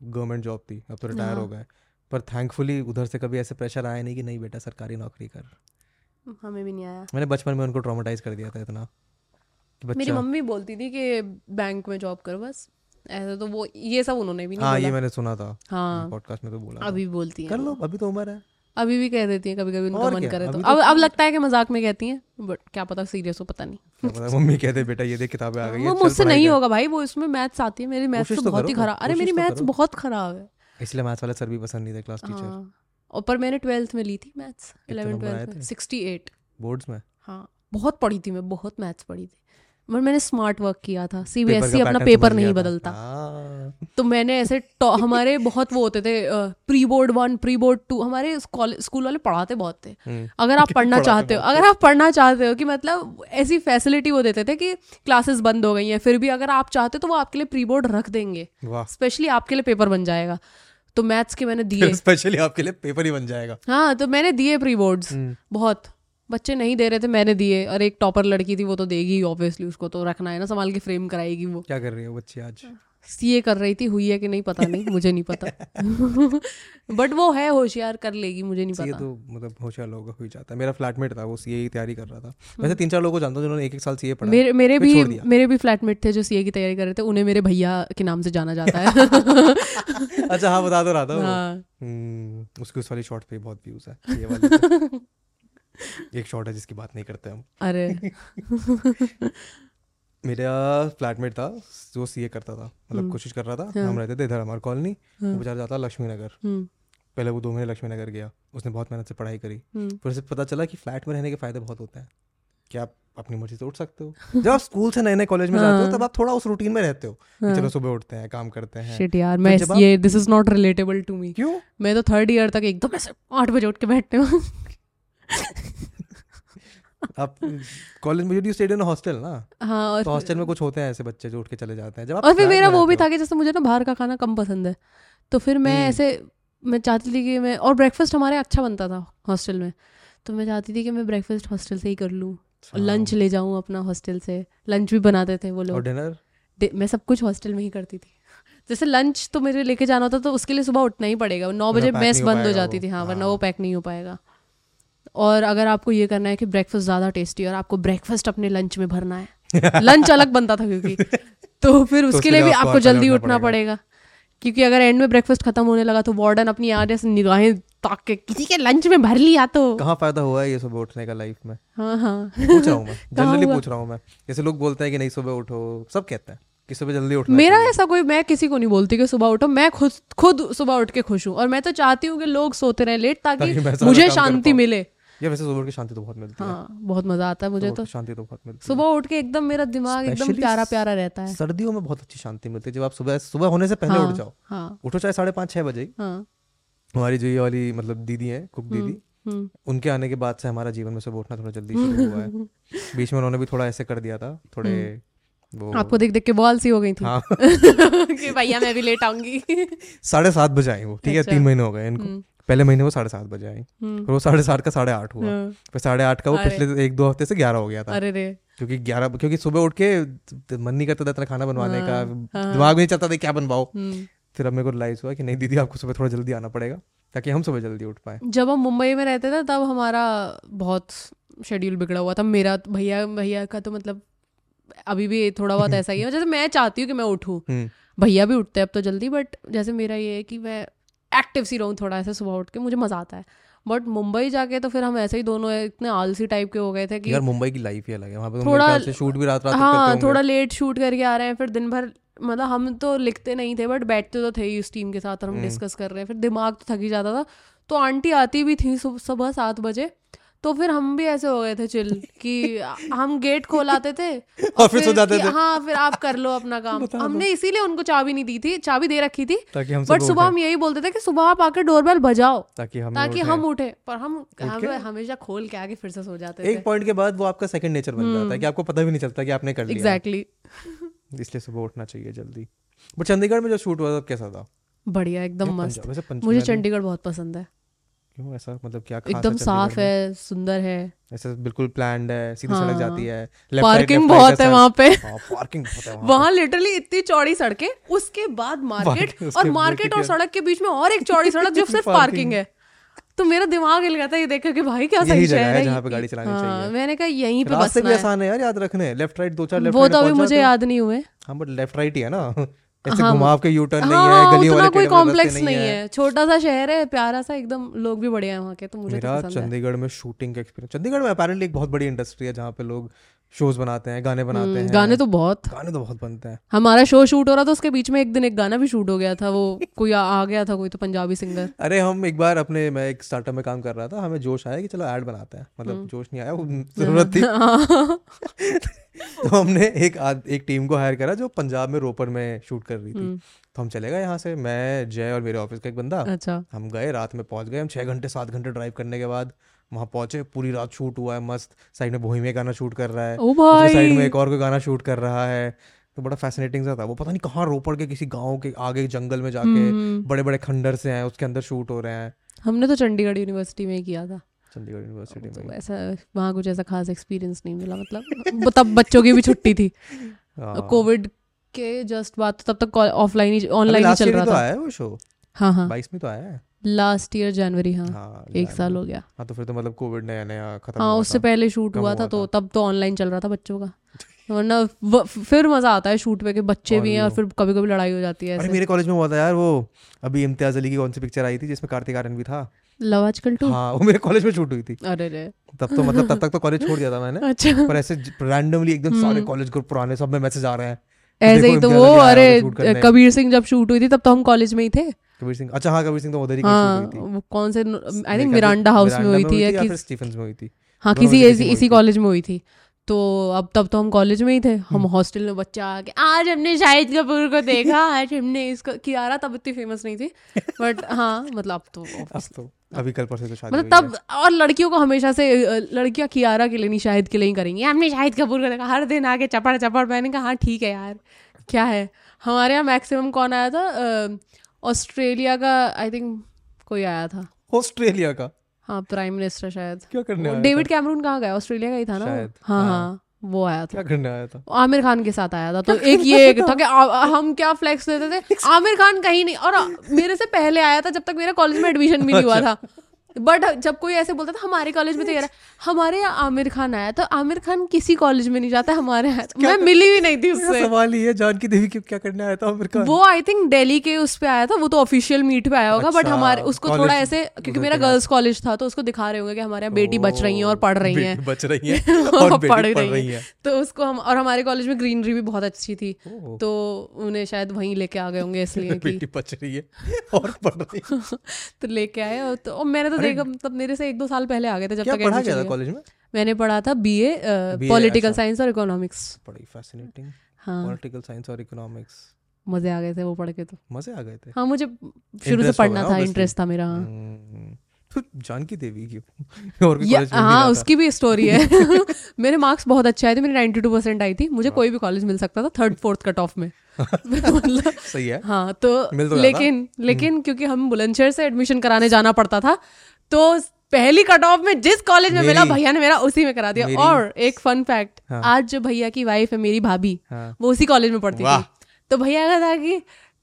गवर्नमेंट जॉब थी, अब तो रिटायर हो गए, पर थैंकफुली उधर से कभी ऐसे प्रेशर आया नहीं कि नहीं बेटा सरकारी नौकरी कर। हमें भी नहीं आया। मैंने बचपन में उनको ट्रॉमेटाइज कर दिया था इतना। मेरी मम्मी बोलती थी कि बैंक में जॉब कर बस, ऐसा तो वो ये सब उन्होंने भी नहीं बोला। ये मैंने सुना था पॉडकास्ट में तो बोला, अभी बोलती है कर लो, अभी तो उम्र है, अभी भी कह देती है कभी कभी उनका मन करे तो। अब लगता है कि मजाक में कहती है, बट क्या पता सीरियस हो, पता नहीं। मम्मी कहते बेटा ये देख किताबें आ गई है, वो मुझसे नहीं होगा भाई, वो इसमें मैथ्स आती है, मेरी मैथ्स तो बहुत ही खराब। अरे मेरी मैथ्स बहुत खराब है, इसलिए मैथ्स वाले सर भी पसंद नहीं थे, क्लास टीचर। और पर मैंने 12th में ली थी मैथ्स, 11th 12th में 68 बोर्ड्स में। हाँ बहुत पढ़ी थी मैं, बहुत मैथ्स पढ़ी थी, मगर मैंने स्मार्ट वर्क किया था। सीबीएसई अपना पेपर नहीं बदलता, तो मैंने ऐसे हमारे बहुत वो होते थे प्री बोर्ड 1 प्री बोर्ड 2, हमारे स्कूल वाले पढ़ाते बहुत थे। अगर आप पढ़ना चाहते हो, अगर आप पढ़ना चाहते हो कि मतलब ऐसी फैसिलिटी वो देते थे कि क्लासेस बंद हो गई हैं फिर भी अगर आप चाहते हो तो वो आपके लिए प्री बोर्ड रख देंगे, स्पेशली आपके लिए पेपर बन जाएगा। तो मैथ्स के मैंने दिए, स्पेशली आपके लिए पेपर ही बन जाएगा। हाँ तो मैंने दिए प्री बोर्ड्स, बहुत बच्चे नहीं दे रहे थे, मैंने दिए। और एक टॉपर लड़की थी वो तो देगी ऑब्वियसली, उसको तो रखना है ना, संभाल के फ्रेम कराएगी। वो क्या कर रही है बच्चे आज, सीए कर रही थी, हुई है कि नहीं पता नहीं, मुझे नहीं पता। बट वो है होशियार, कर लेगी, मुझे नहीं पता। तो मतलब होशियार लोगों का हो जाता है। मेरा फ्लैटमेट था वो सीए की तैयारी कर रहा था। वैसे 3-4 लोगों को जानता हूं जिन्होंने 1-1 साल सीए पढ़ा। मेरे भी फ्लैटमेट थे जो सीए की तैयारी कर रहे थे, उन्हें मेरे भैया के नाम से जाना जाता है। अच्छा हाँ बता दो रहा था, उसकी उस वाली शॉर्ट पे बहुत व्यूज है, एक शॉर्ट है जिसकी बात नहीं करते हम। अरे मेरा फ्लैटमेट था जो सीए करता था, मतलब कोशिश कर रहा था। हम रहते थे इधर हमारी कॉलोनी, वो बेचारा जाता लक्ष्मी नगर। पहले वो 2 महीने लक्ष्मी नगर गया, उसने बहुत मेहनत से पढ़ाई करी, फिर उसे पता चला कि फ्लैट में रहने के फायदे बहुत होते हैं, कि आप अपनी मर्जी से उठ सकते हो। जब आप स्कूल से नए नए कॉलेज में जाते हो तब आप थोड़ा उस रूटीन में रहते हो कि चलो सुबह उठते हैं, काम करते हैं। शिट यार, मैं ये this is not relatable to me. क्यों? मैं तो 3rd ईयर तक एकदम ऐसे 8 बजे उठ के बैठते हूँ। आप कॉलेज में यू स्टेड इन हॉस्टल ना। हाँ, और तो हॉस्टल में कुछ होते हैं ऐसे बच्चे जो उठ के चले जाते हैं। जब आप और फिर मेरा वो भी था कि जैसे मुझे ना बाहर का खाना कम पसंद है, तो फिर मैं ऐसे मैं चाहती थी कि मैं, और ब्रेकफास्ट हमारे अच्छा बनता था हॉस्टल में, तो मैं चाहती थी कि मैं ब्रेकफास्ट हॉस्टल से ही कर लूँ, लंच ले जाऊँ अपना हॉस्टल से। लंच भी बनाते थे वो लोग, और डिनर मैं सब कुछ हॉस्टल में ही करती थी। जैसे लंच तो मेरे लेके जाना होता, तो उसके लिए सुबह उठना ही पड़ेगा, 9 बजे मेस बंद हो जाती थी। हाँ वरना वो पैक नहीं हो पाएगा। और अगर आपको ये करना है कि ब्रेकफास्ट ज़्यादा टेस्टी और आपको ब्रेकफास्ट अपने लंच में भरना है, लंच अलग बनता था क्योंकि, तो फिर उसके लिए भी आपको जल्दी उठना पड़ेगा, क्योंकि अगर एंड में ब्रेकफास्ट खत्म होने लगा तो वार्डन अपनी आगे से निगाहें ताक के किसी के लंच में भर लिया तो कहाँ फायदा हुआ है ये सुबह उठने का लाइफ में। हाँ हाँ पूछ रहा हूँ मैं, जनरली पूछ रहा हूँ मैं। जैसे लोग बोलते हैं कि नहीं सुबह उठो, सब कहते हैं कि सुबह जल्दी उठना। मेरा ऐसा कोई, मैं किसी को नहीं बोलती कि सुबह उठो, मैं खुद सुबह उठ के खुश हूँ। और मैं तो चाहती हूँ कि लोग सोते रहें लेट ताकि मुझे शांति मिले। या वैसे सुबह की शांति तो बहुत मिलती है। हाँ, बहुत मजा आता है मुझे तो, शांति तो बहुत मिलती है सुबह उठ के। एकदम मेरा दिमाग एकदम प्यारा प्यारा रहता है। सर्दियों में बहुत अच्छी शांति मिलती है जब आप सुबह होने से पहले उठ जाओ। उठो चाहे 5:30-6 बजे। हमारी जो ये वाली मतलब दीदी है, कुक दीदी, उनके आने के बाद से हमारा जीवन में सुबह उठना थोड़ा जल्दी शुरू हुआ है। बीच में उन्होंने भी थोड़ा ऐसे कर दिया था, थोड़े आपको देख देख के बॉल सी हो गई थी। हाँ। कि भैया मैं भी लेट आऊंगी। 7:30 बजे आई वो, ठीक है। 3 महीने हो गए इनको। पहले महीने वो 7:30 बजे आई, फिर वो 7:30 का 8:30 हुआ, फिर 8:30 का वो पिछले 1-2 हफ्ते से 11 हो गया था। अरे रे, क्योंकि 11 क्योंकि सुबह उठ के मन नहीं करता था इतना खाना बनवाने का, दिमाग नहीं चलता था क्या बनवाओ। फिर अब मेरे को रियलाइज हुआ कि नहीं दीदी आपको सुबह थोड़ा जल्दी आना पड़ेगा, ताकि हम सुबह जल्दी उठ पाए। जब हम मुंबई में रहते थे तब हमारा बहुत शेड्यूल बिगड़ा हुआ था। मेरा भैया का तो मतलब अभी भी थोड़ा बहुत ऐसा ही है। जैसे मैं चाहती हूँ कि मैं उठूँ, भैया भी उठते हैं अब तो जल्दी, बट जैसे मेरा ये है कि मैं एक्टिव सी रहूँ थोड़ा, ऐसे सुबह उठ के मुझे मज़ा आता है। बट मुंबई जाके तो फिर हम ऐसे ही दोनों इतने आलसी टाइप के हो गए थे कि यार मुंबई की लाइफ ही अलग है। वहाँ पे थोड़ा शूट भी रात रात हाँ थोड़ा लेट शूट करके आ रहे हैं, फिर दिन भर मतलब हम तो लिखते नहीं थे बट बैठते तो थे ही उस टीम के साथ और हम डिस्कस कर रहे हैं। फिर दिमाग तो थक ही जाता था, तो आंटी आती भी थी सुबह 7 बजे, तो फिर हम भी ऐसे हो गए थे चिल कि हम गेट खोलाते थे और फिर सो जाते थे। हाँ फिर आप कर लो अपना काम। हमने इसीलिए उनको चाबी नहीं दी थी, चाबी दे रखी थी, बट सुबह हम यही बोलते थे कि सुबह आप आकर डोरबेल बजाओ ताकि हम उठे, पर हम हमेशा खोल के आके फिर से सो जाते थे। एक पॉइंट के बाद वो आपका सेकंड नेचर बन जाता है कि आपको पता भी नहीं चलता कि आपने कर लिया। एग्जैक्टली, इसलिए सुबह उठना चाहिए जल्दी। बट चंडीगढ़ में जो शूट हुआ था कैसा था? बढ़िया, एकदम मस्त। मुझे चंडीगढ़ बहुत पसंद है। ऐसा मतलब क्या खास? एकदम साफ है, सुंदर है, ऐसा बिल्कुल प्लान्ड है, सीधी हाँ, सड़क जाती है, पार्किंग बहुत है वहाँ पे। पार्किंग बहुत है वहाँ लिटरली इतनी चौड़ी सड़कें, उसके बाद मार्केट और मार्केट और सड़क के बीच में और एक चौड़ी सड़क जो सिर्फ पार्किंग है। तो मेरा दिमाग हिल गया था ये देखकर कि भाई क्या सही जगह है जहाँ पे गाड़ी चलानी चाहिए। मैंने कहा यहीं पे बसना है। आसान है यार याद रखने, लेफ्ट राइट 2-4 लेफ्ट राइट। वो तो अभी मुझे याद नहीं हुए। हाँ बट लेफ्ट राइट ही है ना, घुमाव के यूटर्न नहीं है, गली वाले कोई कॉम्प्लेक्स नहीं है, छोटा सा शहर है, प्यारा सा एकदम, लोग भी बढ़िया हैं वहाँ के, तो मुझे मेरा चंडीगढ़ में शूटिंग का एक्सपीरियंस। चंडीगढ़ में अपैरेंटली एक बहुत बड़ी इंडस्ट्री है जहाँ पे लोग शोज बनाते हैं, गाने बनाते हैं। गाने तो बहुत बनते हैं। हमारा शो शूट हो रहा था, उसके बीच में एक दिन एक गाना भी शूट हो गया था, वो कोई आ गया था कोई तो पंजाबी सिंगर। अरे हम एक बार अपने, मैं एक स्टार्टअप में काम कर रहा था, हमें जोश आया कि चलो ऐड बनाते हैं, मतलब जोश नहीं आया, वो जरूरत थी। तो हमने एक टीम को हायर करा जो पंजाब में रोपड़ में शूट कर रही थी। तो हम चले गए यहाँ से, मैं, जय और मेरे ऑफिस का एक बंदा। अच्छा। हम गए, रात में पहुंच गए, हम 6 घंटे 7 घंटे ड्राइव करने के बाद वहाँ पहुंचे। पूरी रात शूट हुआ है मस्त, साइड में बोहिमिया गाना शूट कर रहा है, साइड में एक और कोई गाना शूट कर रहा है। तो बड़ा फैसिनेटिंग सा था वो, पता नहीं कहाँ रोपड़ के किसी गाँव के आगे जंगल में जाके बड़े बड़े खंडर से हैं, उसके अंदर शूट हो रहे हैं। हमने तो चंडीगढ़ यूनिवर्सिटी में ही किया था। चंडीगढ़ यूनिवर्सिटी में ऐसा वहाँ कुछ ऐसा खास एक्सपीरियंस नहीं मिला, मतलब तब बच्चों की भी छुट्टी थी कोविड के जस्ट बाद, तब तक ऑफलाइन ही ऑनलाइन चल रहा था। वो शो हाँ हाँ 22 में तो आया है लास्ट ईयर जनवरी। हाँ 1 साल हो गया। हाँ तो फिर तो मतलब कोविड नया खत्म हुआ, उससे पहले शूट हुआ था, तो तब तो ऑनलाइन चल रहा था बच्चों का, वरना फिर मजा आता है शूट पे कि बच्चे भी हैं और फिर कभी कभी लड़ाई हो जाती है। अरे मेरे कॉलेज में हुआ था यार वो, अभी इम्तियाज अली की कौन सी पिक्चर आई थी जिसमें कार्तिक आर्यन भी था, लव आजकल टू। हाँ वो मेरे कॉलेज में शूट हुई थी। अरे रे, तब तो मतलब तब तक तो कॉलेज छोड़ दिया था मैंने। अच्छा। पर ऐसे रैंडमली एकदम सारे कॉलेज ग्रुप पुराने सब में मैसेज आ रहे हैं ऐसे ही। तो वो अरे कबीर सिंह जब शूट हुई थी तब तो हम कॉलेज में ही थे। कबीर सिंह, अच्छा हाँ कबीर सिंह तो उधर ही शूट हुई थी। वो कौन से, आई थिंक मिरांडा हाउस में हुई थी या फिर स्टीफंस में हुई थी। हाँ किसी इसी कॉलेज में हुई थी। तो अब तब तो हम कॉलेज में ही थे। हम हॉस्टल में बच्चा आके आज हमने शाहिद कपूर को देखा, आज हमने इसको, कियारा तब इतनी फेमस नहीं थी बट हाँ मतलब अब तो अभी कल परसों से शादी मतलब तब, और लड़कियों को हमेशा से लड़कियां कियारा के लिए नहीं शाहिद के लिए ही करेंगी, हमने शाहिद कपूर को देखा, हर दिन आके चपड़ चपड़। मैंने कहा हाँ ठीक है यार क्या है। हमारे यहाँ मैक्सिमम कौन आया था, ऑस्ट्रेलिया का आई थिंक कोई आया था, ऑस्ट्रेलिया का हाँ प्राइम मिनिस्टर शायद, क्या करने आया, डेविड कैमरून कहाँ गया, ऑस्ट्रेलिया का ही था ना। हाँ हाँ वो आया था, क्या करने आया था, आमिर खान के साथ आया था। तो एक ये था कि हम क्या फ्लेक्स देते थे, आमिर खान कहीं नहीं, और मेरे से पहले आया था जब तक मेरा कॉलेज में एडमिशन भी नहीं हुआ था। बट जब कोई ऐसे बोलता था हमारे कॉलेज में, तो यार हमारे यहाँ आमिर खान आया, तो आमिर खान किसी कॉलेज में नहीं जाता हमारे यहाँ, मैं मिली भी नहीं थी उससे। सवाल ये है जानकी देवी क्यों, क्या करने आया था आमिर खान? वो आई थिंक दिल्ली के उस पे आया था, वो तो ऑफिशियल मीट पे आया होगा। अच्छा, बट हमारे उसको थोड़ा ऐसे, क्योंकि मेरा गर्ल्स कॉलेज था, तो उसको दिखा रहे होंगे कि हमारे यहाँ बेटी बच रही है और पढ़ रही है, बच रही है पढ़ रही है। तो उसको हम, और हमारे कॉलेज में ग्रीनरी भी बहुत अच्छी थी, तो उन्हें शायद वहीं लेके आ गए होंगे इसलिए, बेटी बच रही है और पढ़ रही है, तो लेके आए। और मैंने तब मेरे से 1-2 साल पहले आ गए थे जब तक पढ़ा था कॉलेज में। मैंने पढ़ा था बीए पॉलिटिकल साइंस और इकोनॉमिक्स। बड़ी फैसिनेटिंग। हाँ पॉलिटिकल साइंस और इकोनॉमिक्स, मजे आ गए थे वो पढ़ के, तो मजे आ गए थे। हाँ मुझे शुरू से पढ़ना था, इंटरेस्ट था मेरा। तो जानकी देवी की और भी कॉलेज में, हाँ उसकी भी स्टोरी है। मेरे मार्क्स बहुत अच्छे आए थे, मेरे 92% आई थी, मुझे कोई भी कॉलेज मिल सकता था 3rd 4th कट ऑफ में। मतलब सही है। हाँ तो लेकिन क्योंकि हम बुलंदशहर से एडमिशन कराने जाना पड़ता था, तो पहली कट ऑफ में जिस कॉलेज में मिला भैया ने मेरा उसी में करा दिया। और एक फन फैक्ट, आज जो भैया की वाइफ है मेरी भाभी, वो उसी कॉलेज में पढ़ती थी, तो भैया का था कि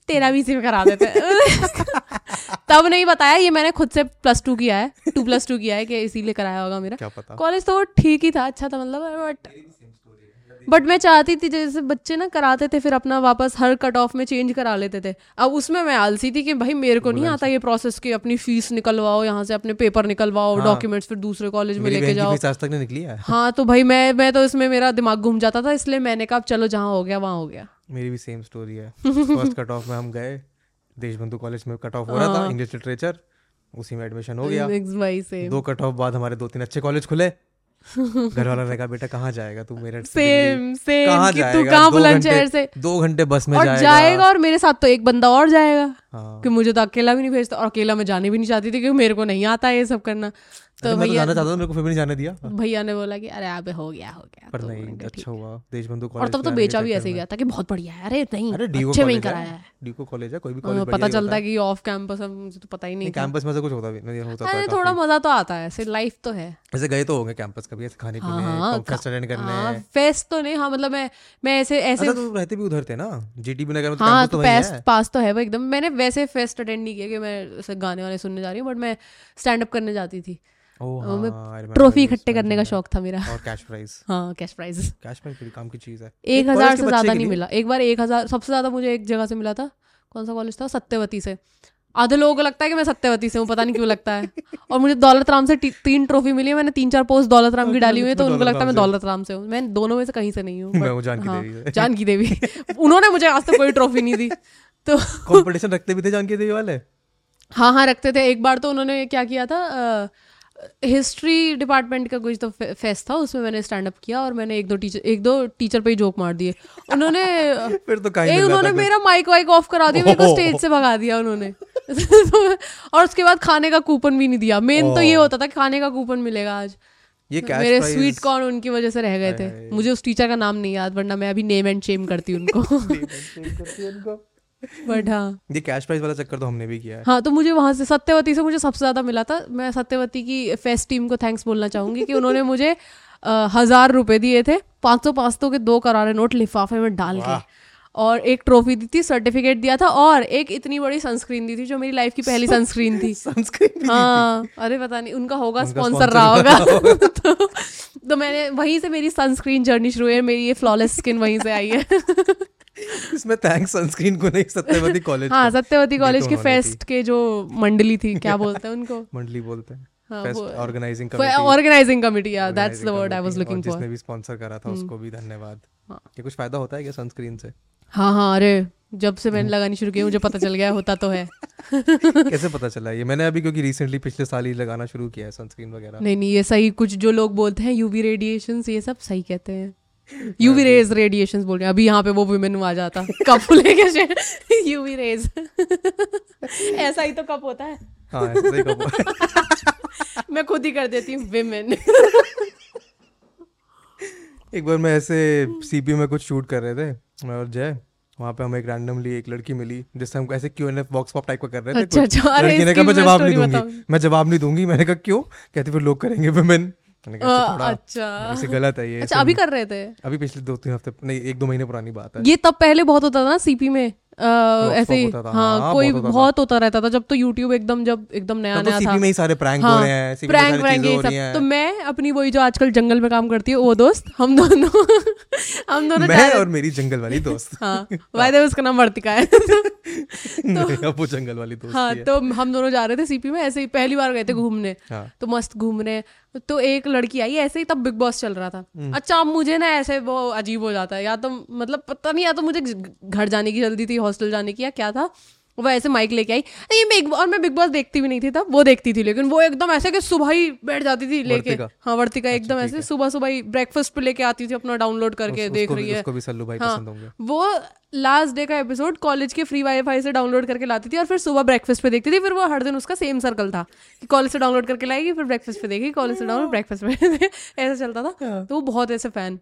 तेरा भी इसी में करा देते। तब नहीं बताया, ये मैंने खुद से टू प्लस टू किया है कि इसीलिए कराया होगा मेरा। कॉलेज तो ठीक ही था, अच्छा था मतलब, बट मैं चाहती थी जैसे बच्चे ना कराते थे फिर अपना वापस हर कट ऑफ में चेंज करा लेते थे, अब उसमें मैं आलसी थी कि भाई मेरे को नहीं आता ये प्रोसेस कि अपनी फीस निकलवाओ यहाँ से, अपने पेपर निकलवाओ, डॉक्यूमेंट्स फिर दूसरे कॉलेज में लेके जाओ। आज तक नहीं निकली है। हाँ तो भाई मैं तो इसमें मेरा दिमाग घूम जाता था, इसलिए मैंने कहा चलो जहाँ हो गया वहाँ हो गया। मेरी भी सेम स्टोरी है। फर्स्ट कट ऑफ में हम गए, देशबंधु कॉलेज में कट ऑफ हो रहा था इंग्लिश लिटरेचर, उसी में एडमिशन हो गया। दो कट ऑफ बाद हमारे 2-3 अच्छे कॉलेज खुले। घर वाला ने कहा बेटा कहाँ जाएगा तू, मेरठ कहाँ बुलंदशहर से 2 घंटे बस में जाएगा और मेरे साथ तो एक बंदा और जाएगा कि मुझे तो अकेला भी नहीं भेजता, और अकेला मैं जाने भी नहीं चाहती थी क्योंकि मेरे को नहीं आता ये सब करना। तो भैया भैया ने बोला कि अरे आप हो गया पर नहीं, अच्छा हुआ देशबंधु कॉलेज। और तब तो बेचा भी ऐसे ही गया था कि बहुत बढ़िया है, अरे नहीं अच्छे में ही कराया है, डीको कॉलेज है कोई भी कॉलेज, पता चलता है कि ऑफ कैंपस है, मुझे तो पता ही नहीं कैंपस में से कुछ होता भी नहीं होता था। थोड़ा मजा तो आता है, ऐसे लाइफ तो है। ऐसे गए तो होंगे कैंपस कभी ऐसे खाने पीने फेस्ट अटेंड करने, फेस्ट तो नहीं, हाँ मतलब मैं ऐसे रहते भी उधर थे ना जीटीबी नगर में, तो पास तो है वो एकदम। मैंने वैसे फेस्ट अटेंड नहीं किया कि मैं गाने वाले सुनने जा रही हूँ, बट मैं स्टैंड अप करने जाती थी। ट्रॉफी इकट्ठे करने का शौक था मेरा, और कैश प्राइज भी काम की चीज है। 1,000 से ज्यादा नहीं मिला एक बार, 1,000 सबसे ज्यादा मुझे एक जगह से मिला था। कौन सा कॉलेज था, सत्यवती से। आधे लोगों को लगता है कि मैं सत्यवती से हूँ, पता नहीं क्यों लगता है। और मुझे दौलतराम से 3 ट्रॉफी मिली है, मैंने 3-4 पोस्ट दौलतराम की डाली हुई है, तो उनको लगता है मैं दौलतराम से हूँ। मैं दोनों में से कहीं से नहीं हूँ। जानकी देवी, उन्होंने मुझे आज तक कोई ट्रॉफी नहीं दी। तो कॉम्पिटिशन रखते भी थे जानकी देवी वाले। हाँ रखते थे। एक बार तो उन्होंने क्या किया था, हिस्ट्री डिपार्टमेंट का कुछ तो फेस्ट था, उसमें मैंने स्टैंड अप किया और मैंने 1-2 टीचर पे ही जोक मार दिए। उन्होंने फिर तो उन्होंने मेरा माइक वाइक ऑफ करा दिया, मेरे को स्टेज से भगा दिया उन्होंने। और उसके बाद खाने का कूपन भी नहीं दिया। मेन तो ये होता था खाने का कूपन मिलेगा आज। ये मेरे स्वीट कॉर्न उनकी वजह से रह गए थे। मुझे उस टीचर का नाम नहीं याद, वरना मैं अभी नेम एंड शेम करती उनको। बट हाँ ये कैश प्राइस वाला चक्कर तो हमने भी किया है। हाँ तो मुझे वहाँ से सत्यवती से मुझे सबसे ज्यादा मिला था। मैं सत्यवती की फेस्ट टीम को थैंक्स बोलना चाहूंगी कि उन्होंने मुझे 1,000 रुपए दिए थे, 500 के 2 करारे नोट लिफाफे में डाल के, और एक ट्रॉफी दी थी, सर्टिफिकेट दिया था, और एक इतनी बड़ी सनस्क्रीन दी थी जो मेरी लाइफ की पहली सनस्क्रीन थी। सनस्क्रीन हाँ, अरे पता नहीं उनका होगा स्पॉन्सर रहा होगा। तो मैंने वहीं से मेरी सनस्क्रीन जर्नी शुरू है, मेरी ये फ्लॉलेस स्किन वहीं से आई है। इसमें थैंक्स सनस्क्रीन को नहीं, सत्यवती कॉलेज। हाँ सत्यवती कॉलेज के फेस्ट के जो मंडली थी, क्या बोलते हैं उनको, मंडली बोलते हैं, organising committee, that's the word I was looking for. जिसने भी स्पॉन्सर करा था उसको भी धन्यवाद। ये कुछ फायदा होता है क्या सनस्क्रीन से? हाँ हाँ, अरे जब से मैंने लगानी शुरू की मुझे पता चल गया होता तो है। कैसे पता चला ये? मैंने अभी क्योंकि रिसेंटली पिछले साल ही लगाना शुरू किया है सनस्क्रीन वगैरह। नहीं ये सही, कुछ जो लोग बोलते हैं यूवी रेडिएशंस ये सब सही कहते हैं, यूवी रेज रेडिएशंस बोल रहे हैं। अभी यहाँ पे वो विमेन आ जाता कप लेके, यूवी रेज। ऐसा ही तो कप होता है। हाँ ऐसा ही कप होता है। मैं खुद ही कर देती हूँ विमेन। एक बार मैं ऐसे सीपीयू में कुछ शूट कर रहे थे, मैं और जय, वहाँ पे हमें एक रैंडमली एक लड़की मिली जिससे हम ऐसे Q&A बॉक्स पॉप टाइप का कर रहे थे। अच्छा, लड़की ने कहा मैं जवाब नहीं दूंगी। मैंने कहा क्यों? कहती फिर लोग करेंगे विमेन। अच्छा गलत है ये। अच्छा अभी कर रहे थे? अभी पिछले 2-3 हफ्ते नहीं, 1-2 महीने पुरानी बात है ये। तब पहले बहुत होता था ना सीपी में ऐसे ही। हाँ कोई बहुत होता रहता था जब तो यूट्यूब एकदम जब एकदम नया नया था में ही सारे प्रैंक हो रहे हैं, प्रैंक ये सब। तो मैं अपनी वही जो आजकल जंगल में काम करती है वो दोस्त, हम दोनों मैं और मेरी जंगल वाली दोस्त। हाँ बाय द वे उसका नाम वर्तिका है। वो जंगल वाली दोस्त। हाँ तो हम दोनों जा रहे थे सीपी में ऐसे ही, पहली बार गए थे घूमने, तो मस्त घूम रहे। तो एक लड़की आई ऐसे ही, तब बिग बॉस चल रहा था। अच्छा मुझे ना ऐसे वो अजीब हो जाता है, या तो मतलब पता नहीं, या तो मुझे घर जाने की जल्दी थी, हॉस्टल जाने की, या क्या था। वो ऐसे माइक लेके आई, और मैं बिग बॉस देखती भी नहीं थी तब, वो देखती थी। लेकिन वो एकदम ऐसे कि सुबह ही बैठ जाती थी लेके। हाँ वर्तिका एकदम ऐसे सुबह ही ब्रेकफास्ट पे लेके आती थी अपना, डाउनलोड करके देख रही है। हाँ वो लास्ट डे का एपिसोड कॉलेज के फ्री वाईफाई से डाउनलोड करके लाती थी और फिर सुबह ब्रेकफास्ट पे देखती थी। फिर वो हर दिन उसका सेम सर्कल था कि कॉलेज से डाउनलोड करके लाएगी, फिर ब्रेकफास्ट पे देखेगी, कॉलेज से डाउनलोड ब्रेकफास्ट पे, ऐसा चलता था। तो वो बहुत ऐसे फैन।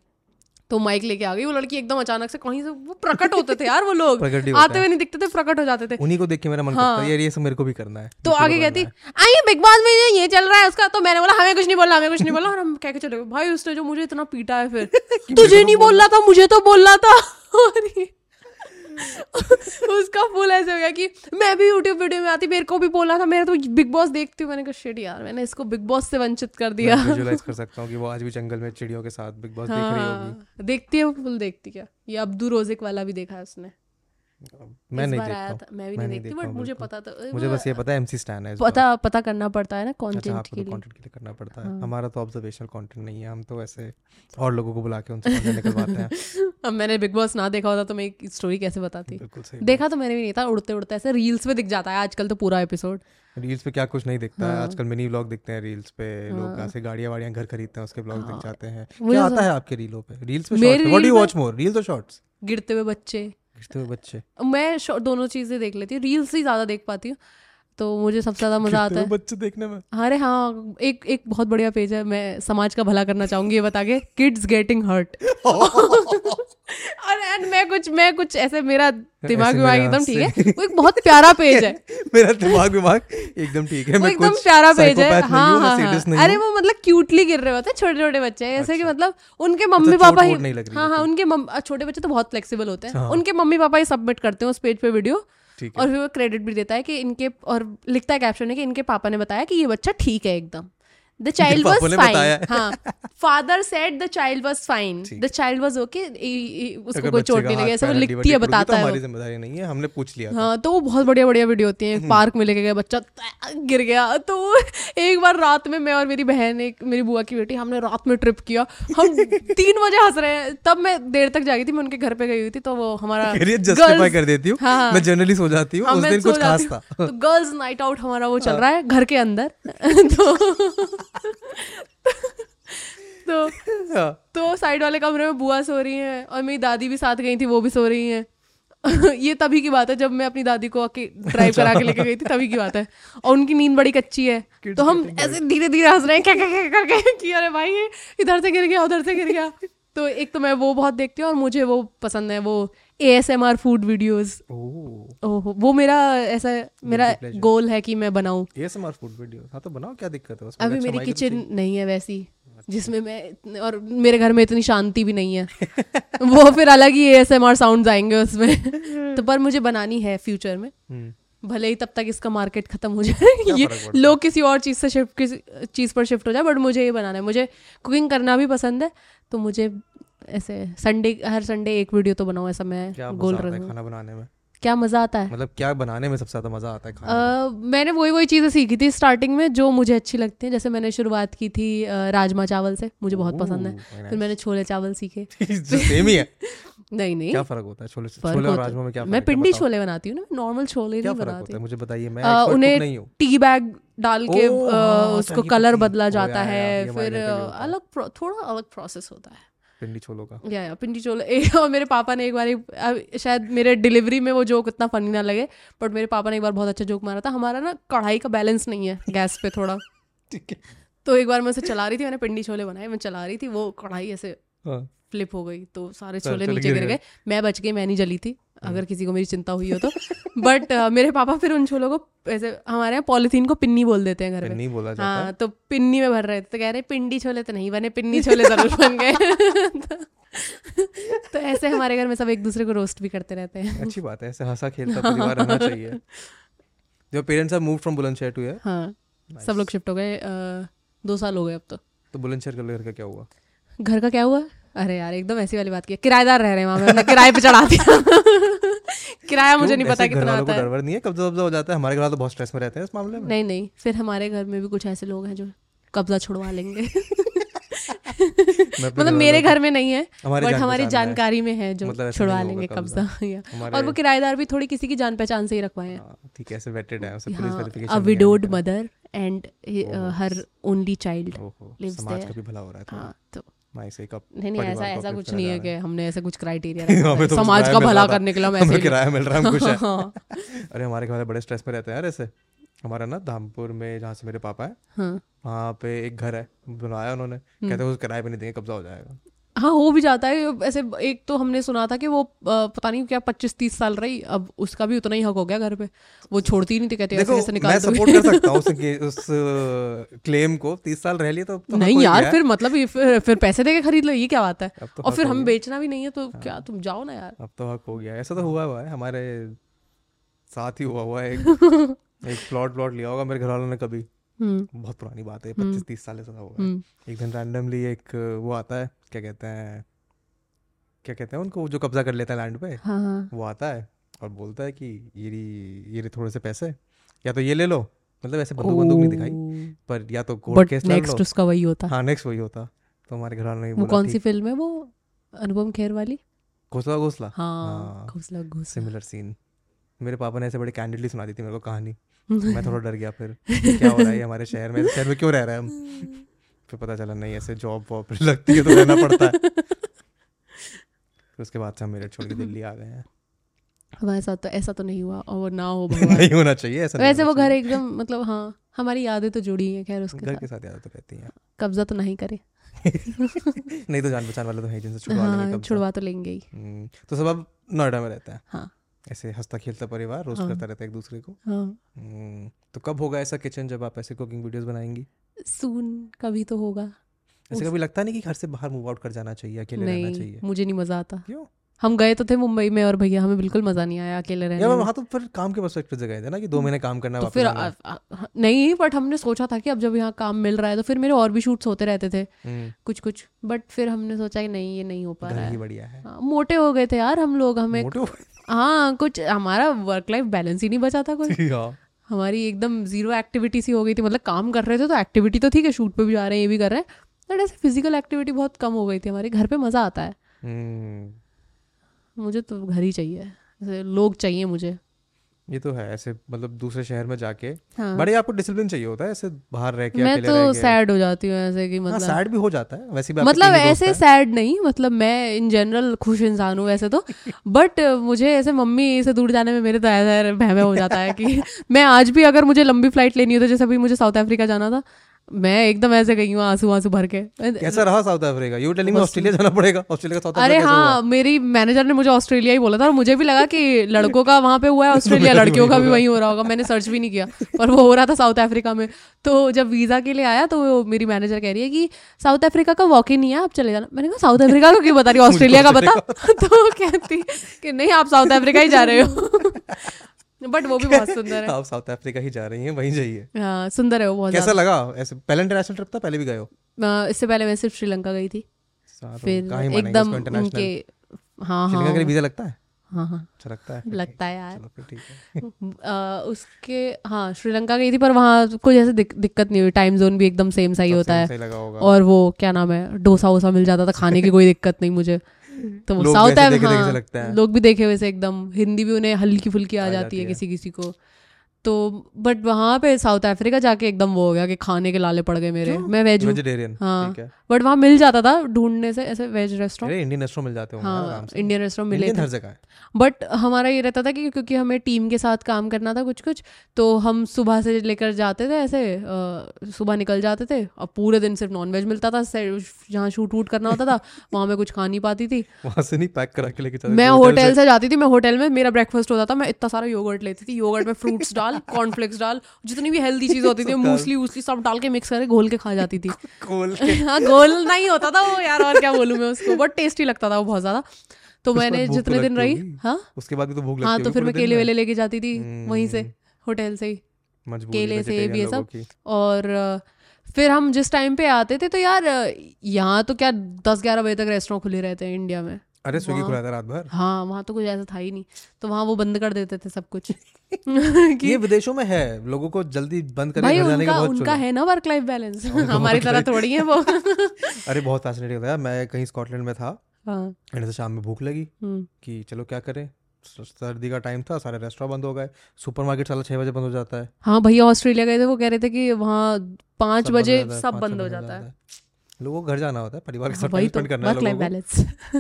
तो माइक लेके आ गई वो लड़की एकदम अचानक से, कहीं से वो प्रकट होते थे यार वो लोग, आते हुए नहीं दिखते थे, प्रकट हो जाते थे। उन्हीं को देख के मेरा मन करता है यार ये सब मेरे को भी करना है। तो आगे कहती आई बिग बॉस में ये चल रहा है उसका, तो मैंने बोला हमें कुछ नहीं बोला। और हम कह के चले गए। भाई उसने जो मुझे इतना पीटा है, फिर तुझे नहीं बोलना था मुझे तो बोलना था। उसका फुल ऐसे हो गया कि मैं भी यूट्यूब वीडियो में आती, मेरे को भी बोलना था, मेरा तो बिग बॉस देखती हूँ। मैंने कहा शिट यार, मैंने इसको बिग बॉस से वंचित कर दिया। मैं विजुलाइज कर सकता हूँ कि वो आज भी जंगल में चिड़ियों के साथ बिग बॉस देख रही होगी। देखती है वो, फुल देखती है। ये अब्दू रोजिक वाला भी देखा है उसने, मैं नहीं देखता, मैं भी नहीं देखती, बट मुझे पता था, मुझे बस ये पता है एमसी स्टैन है, पता करना पड़ता है ना कंटेंट के लिए, कंटेंट के लिए करना पड़ता है। हमारा तो ऑब्जर्वेशनल कंटेंट नहीं है, हम तो ऐसे और लोगों को बुला के उनसे निकलवाते हैं। अब मैंने बिग बॉस ना देखा होता तो मैं एक स्टोरी कैसे बताती, देखा तो मैंने भी नहीं था। उड़ते उड़ते ऐसे रील्स पे दिख जाता है आजकल तो पूरा एपिसोड। रील्स पे क्या कुछ नहीं दिखता है आजकल, मिनी व्लॉग दिखते हैं रील्स पे, लोग ऐसे गाड़ियां वाड़ियां घर खरीदते हैं उसके व्लॉग दिख जाते हैं। क्या आता है आपके रीलों पे, रील्स पे shorts? What do you watch more, reels और शॉर्ट्स? गिरते हुए बच्चे, बच्चे। मैं दोनों चीजें देख लेती हूँ, रील्स ही ज्यादा देख पाती हूँ, तो मुझे सबसे ज्यादा मजा आता है बच्चे देखने में। अरे हाँ, एक बहुत बढ़िया पेज है, मैं समाज का भला करना चाहूंगी ये बता के, किड्स गेटिंग हर्ट। और मैं कुछ ऐसे मेरा दिमाग विभाग एकदम ठीक है, वो एक बहुत प्यारा पेज है। मेरा दिमाग विभाग एकदम ठीक है, एकदम प्यारा पेज है। हाँ, अरे वो मतलब क्यूटली गिर रहे होते हैं छोटे छोटे बच्चे ऐसे कि मतलब उनके मम्मी पापा ही, हाँ, उनके छोटे बच्चे तो बहुत फ्लेक्सिबल होते हैं, उनके मम्मी पापा ही सबमिट करते हैं उस पेज पे वीडियो। और फिर वो क्रेडिट भी देता है कि इनके, और लिखता है कैप्शन में कि इनके पापा ने बताया कि ये बच्चा ठीक है एकदम, द चाइल्ड वाज फाइन, हाँ, father said the child was fine, the child was okay, उसको कोई चोट नहीं लगी, ऐसे वो लिखती है, बताता है। हमारी जिम्मेदारी नहीं है, हमने पूछ लिया। हाँ, तो वो बहुत बढ़िया बढ़िया वीडियो होती है। पार्क में लेके गया बच्चा, गिर गया। तो एक बार रात में मैं और मेरी बहन, एक मेरी बुआ की बेटी, हमने रात में ट्रिप किया, हम 3 बजे हंस रहे हैं। तब मैं देर तक जागी थी, मैं उनके घर पे गई हुई थी, तो वो हमारा जस्टिफाई कर देती हूँ, मैं जनरली सो जाती हूँ, उस दिन कुछ खास था, तो गर्ल्स नाइट आउट हमारा वो चल रहा है घर के अंदर। तो साइड वाले कमरे में बुआ सो रही हैं और मेरी दादी भी साथ गई थी, वो भी सो रही हैं। ये तभी की बात है जब मैं अपनी दादी को ड्राइव करा के लेके गई थी, तभी की बात है। और उनकी नींद बड़ी कच्ची है, तो हम ऐसे धीरे धीरे हंस रहे हैं, क्या क्या करके कि अरे भाई इधर से गिर गया, उधर से गिर गया। तो एक तो मैं वो बहुत देखती हूँ, और मुझे वो पसंद है, वो ASMR फूड वीडियोस। ओह, वो मेरा ऐसा मेरा गोल है कि मैं बनाऊं ASMR फूड वीडियोस। हाँ तो बनाओ, क्या दिक्कत है उसमें? अभी मेरी किचन नहीं है वैसी जिसमें मैं, और मेरे घर में इतनी शांति भी नहीं है। वो फिर अलग ही ASMR साउंड्स आएंगे उसमें। तो पर मुझे बनानी है फ्यूचर में, भले ही तब तक इसका मार्केट खत्म हो जाए, ये लोग किसी और चीज़ से शिफ्ट, किसी चीज़ पर शिफ्ट हो जाए, बट मुझे ये बनाना है। मुझे कुकिंग करना भी पसंद है, तो मुझे ऐसे संडे, हर संडे एक वीडियो तो बनाऊं, ऐसा मैं गोल रखूं। खाना बनाने में क्या मज़ा आता है, मतलब क्या बनाने में सबसे ज़्यादा मज़ा आता है? खाना मैंने वही चीज़ें सीखी थी स्टार्टिंग में जो मुझे अच्छी लगती हैं। जैसे मैंने शुरुआत की थी राजमा चावल से, मुझे बहुत पसंद है। फिर मैंने छोले चावल सीखे। सेम ही है? नहीं, क्या फर्क होता है छोले और राजमा में? क्या मैं पिंडी छोले बनाती हूँ ना, नॉर्मल छोले नहीं बनाती। मुझे बताइए, मैं एक्सपर्ट नहीं हूँ। टी बैग डाल के उसको कलर बदला जाता है, फिर अलग, थोड़ा अलग प्रोसेस होता है पिंडी छोलों का। या पिंडी छोले। और मेरे पापा ने एक बार, शायद मेरे डिलीवरी में वो जोक इतना फनी ना लगे, बट मेरे पापा ने एक बार बहुत अच्छा जोक मारा था। हमारा ना कढ़ाई का बैलेंस नहीं है गैस पे थोड़ा, ठीक है, तो एक बार मैं उसे चला रही थी, मैंने पिंडी छोले बनाए, मैं चला रही थी, वो कढ़ाई ऐसे फ्लिप हो गई, तो सारे छोले नीचे गिर गए। मैं बच गई, मैं नहीं जली थी, अगर किसी को मेरी चिंता हुई हो तो। बट मेरे पापा फिर उन छोलों को ऐसे, हमारे यहाँ पॉलिथीन को पिन्नी बोल देते हैं घर में, बोला जाता है। तो पिन्नी में भर रहे थे, तो कह रहे पिंडी छोले तो नहीं बने, पिन्नी छोले जरूर बन गए। तो ऐसे हमारे घर में सब एक दूसरे को रोस्ट भी करते रहते हैं। अच्छी बात है, ऐसे हंसा खेलता परिवार रहना चाहिए। जो parents have moved from Bulandshahr to here, हां सब लोग शिफ्ट हो गए, 2 साल हो गए अब तो बुलंदशहर का घर का क्या हुआ? घर का क्या हुआ? अरे यार एकदम ऐसी वाली बात की, किराएदार रह रहे हैं वहाँ पे, किराए पे चढ़ा दिया। किराया मुझे नहीं पता कितना आता है, डर नहीं है, कब्जा वब्जा हो जाता है? हमारे घर तो बहुत स्ट्रेस में रहते हैं इस मामले में। नहीं, फिर हमारे घर में भी कुछ ऐसे लोग हैं जो कब्जा छुड़वा लेंगे। मतलब मेरे घर में नहीं है, बट हमारी जानकारी में है जो छुड़वा लेंगे कब्जा। और वो किराएदार भी थोड़ी किसी की जान पहचान से ही रखवाए, ठीक है, ऐसे वेटेड है, उसे police verification. A widowed mother and her only child lives there. कभी भला हो रहा है तो नहीं, ऐसा कुछ नहीं है कि हमने ऐसा कुछ क्राइटेरिया समाज का भला करने के लिए हमें किराया मिल रहा है, हम कुछ है। अरे हमारे घर वाले बड़े स्ट्रेस में रहते हैं यार ऐसे। हमारा ना धामपुर में, जहाँ से मेरे पापा है, वहाँ पे एक घर है, बनाया उन्होंने, कहते हैं उस किराए पे नहीं देंगे, कब्जा हो जाएगा। हाँ हो भी जाता है ऐसे। एक तो हमने सुना था कि वो पता नहीं क्या 25-30 साल रही, अब उसका भी उतना ही हक हो गया घर पे, वो छोड़ती ही नहीं थी, कहते ऐसे निकाल दो। मैं सपोर्ट कर सकता हूँ उस क्लेम को, 30 साल रह लिए तो नहीं यार, फिर मतलब फिर पैसे देके खरीद लो, ये क्या बात है। और फिर हम बेचना भी नहीं है तो क्या, तुम जाओ ना यार, अब तो हक हो गया। ऐसा तो हुआ है, हमारे साथ ही हुआ है। एक प्लॉट लिया होगा मेरे घर वालों ने कभी, बहुत पुरानी बात है, 25-30 साल ऐसा होगा। एक दिन रैंडमली एक वो आता है, क्या कहते हैं उनको जो कब्जा कर लेता है लैंड पे, हाँ। वो आता है और बोलता है कि ये थोड़े से पैसे या तो ये ले लो, मतलब ऐसे बंदूक नहीं दिखाई, पर या तो कोर्ट केस लड़ लो। नेक्स्ट उसका वही होता। हाँ नेक्स्ट वही होता। तो हमारे घर वालों ने बोला, कौन सी फिल्म है वो अनुपम खेर वाली, घोसला। हाँ घोसला, सिमिलर सीन। मेरे पापा ने ऐसे बड़े कैंडिडली सुना दी थी मेरे को कहानी, मैं थोड़ा डर गया फिर क्या हो रहा है हमारे शहर में क्यों रह रहे हैं हम। फिर पता चला नहीं ऐसे जॉब वॉब लगती है तो रहना पड़ता है। फिर उसके बाद से हम मेरठ छोड़ के दिल्ली आ गए हैं। हमारे साथ तो ऐसा तो नहीं हुआ, और ना हो नहीं होना चाहिए ऐसा। वैसे वो घर एकदम मतलब, हाँ हमारी यादें तो जुड़ी हैं, खैर उसके घर के साथ यादें तो रहती हैं। कब्जा तो नहीं करे नहीं तो जान पहचान वाला तो है जिनसे छुड़वा तो लेंगे ही। तो सब अब नोएडा में रहते हैं, ऐसे हंसता खेलता परिवार, रोस्ट करता रहता है एक दूसरे को। हाँ। तो कब होगा ऐसा किचन जब आप ऐसे कुकिंग वीडियोस बनाएंगी? सून कभी तो होगा। ऐसे कभी लगता नहीं कि घर से बाहर मूव आउट कर जाना चाहिए, अकेले रहना चाहिए? मुझे नहीं मजा आता। क्यों? हम गए तो थे मुंबई में और भैया हमें बिल्कुल मजा नहीं आया अकेले रहने में। वहाँ तो फिर काम के पर्सपेक्टिव से गए थे ना कि 2 महीने काम करना तो फिर नहीं, बट हमने सोचा था कि अब जब यहाँ काम मिल रहा है तो फिर मेरे और भी शूट्स होते रहते थे कुछ, बट फिर हमने सोचा कि नहीं ये नहीं हो पा रहा है। बढ़िया है, मोटे हो गए थे यार हम लोग, हमें हाँ कुछ हमारा वर्क लाइफ बैलेंस ही नहीं बचा था कुछ। हमारी एकदम जीरो एक्टिविटी सी हो गई थी, मतलब काम कर रहे थे तो एक्टिविटी तो ठीक है, शूट पे भी जा रहे हैं, ये भी कर रहे हैं, बट ऐसे फिजिकल एक्टिविटी बहुत कम हो गई थी हमारे। घर पे मजा आता है। मुझे तो घर ही चाहिए, ऐसे लोग चाहिए मुझे। ये तो है, ऐसे मतलब दूसरे शहर में जाके बड़े आपको डिसिप्लिन चाहिए होता है, ऐसे बाहर रह के मैं तो सैड हो जाती हूँ ऐसे कि मतलब सैड भी हो जाता है वैसे भी, मतलब ऐसे सैड नहीं, मतलब मैं इन जनरल खुश इंसान हूँ वैसे तो, बट मुझे ऐसे मम्मी से दूर जाने में मेरे तो ऐसा बहमे हो जाता है कि मैं आज भी अगर मुझे लंबी फ्लाइट लेनी हो तो, जैसे अभी मुझे साउथ अफ्रीका जाना था, मैं एकदम ऐसे गई हूँ आंसू आंसू भर के। कैसा रहा South Africa? You telling me Australia जाना पड़ेगा, ऑस्ट्रेलिया का साउथ अफ्रीका? अरे हाँ, मेरी मैनेजर ने मुझे ऑस्ट्रेलिया ही बोला था और मुझे भी लगा कि लड़कों का वहाँ पे हुआ है ऑस्ट्रेलिया, लड़कियों का भी वहीं हो रहा होगा, मैंने सर्च भी नहीं किया, पर वो हो रहा था साउथ अफ्रीका में। तो जब वीजा के लिए आया तो मेरी मैनेजर कह रही है कि साउथ अफ्रीका का वॉक इन है, आप चले जाना। मैंने कहा साउथ अफ्रीका का क्यों बता रही हो, ऑस्ट्रेलिया का बता। तो कहती कि नहीं आप साउथ अफ्रीका ही जा रहे हो, बट वो भी बहुत सुंदर है। आप साउथ अफ्रीका ही जा रही हैं, वहीं जाइए। हाँ सुंदर है वो बहुत। कैसा लगा ऐसे? पहले इंटरनेशनल ट्रिप था, पहले भी गए हो? इससे पहले मैं सिर्फ श्रीलंका गई थी, फिर एकदम उनके श्रीलंका के लिए वीजा लगता है। हाँ लगता है यार उसके। हाँ श्रीलंका गई थी, पर वहाँ कोई ऐसे दिक्कत नहीं हुई, टाइम जोन भी एकदम सेम सा ही होता है, और वो क्या नाम है डोसा वोसा मिल जाता था खाने की, कोई दिक्कत नहीं मुझे। तो साउथ में लोग भी देखे हुए से एकदम, हिंदी भी उन्हें हल्की फुल्की आ जाती है किसी किसी को तो, बट वहाँ पे साउथ अफ्रीका जाके एकदम वो हो गया कि खाने के लाले पड़ गए मेरे। मैं वेज वेजिटेरियन, हाँ बट वहाँ मिल जाता था ढूंढने से ऐसे वेज रेस्टोरेंट, इंडियन रेस्टोरेंट मिल जाते हैं। हाँ इंडियन रेस्टोरेंट मिले हर जगह, बट हमारा ये रहता था कि क्योंकि हमें टीम के साथ काम करना था कुछ, तो हम सुबह से लेकर जाते थे ऐसे, सुबह निकल जाते थे और पूरे दिन सिर्फ नॉन वेज मिलता था। जहाँ शूट वूट करना होता था वहाँ मैं कुछ खा नहीं पाती थी, वहाँ से नहीं पैक करा के लेके जाती, मैं होटल से जाती थी। मैं होटल में मेरा ब्रेकफास्ट होता था, मैं इतना सारा योगर्ट लेती थी, योगर्ट में फ्रूट्स डाल, कॉर्नफ्लेक्स डाल, जितनी भी हेल्दी चीज होती थी, मूसली वूसली सब डाल के मिक्स करके घोल के खा जाती थी। हाँ घोल नहीं होता था वो यार, और क्या बोलूं मैं उसको, बट टेस्टी लगता था वो बहुत ज्यादा। तो मैंने जितने दिन रही, हाँ उसके बाद भी तो भूख लगती है। हाँ तो फिर मैं केले वेले लेके जाती थी वहीं से, होटल से ही केले सेब ये सब। और फिर हम जिस टाइम पे आते थे तो यार यहाँ तो क्या 10-11 बजे तक रेस्टोरेंट खुले रहते हैं इंडिया में। अरे स्विगी खुला था रात भर? हाँ वहाँ तो कुछ ऐसा था ही नहीं, तो वहाँ वो बंद कर देते थे सब कुछ। ये विदेशों में है, लोगों को जल्दी बंद करने घर जाने का बहुत उनका है ना वर्क लाइफ बैलेंस, हमारी तरह थोड़ी है वो। अरे बहुत फैसिनेटिंग था, मैं कहीं स्कॉटलैंड में था, ऐसे शाम में भूख लगी कि चलो क्या करें, सर्दी का टाइम था, सारे रेस्टोरेंट बंद हो गए, सुपरमार्केट साला 6 बजे बंद हो जाता है। हाँ भैया ऑस्ट्रेलिया गए थे, वो कह रहे थे कि वहाँ 5 बजे सब बंद हो जाता है, लोगों को घर जाना होता है, परिवार के साथ टाइम स्पेंड करना है लोगों को।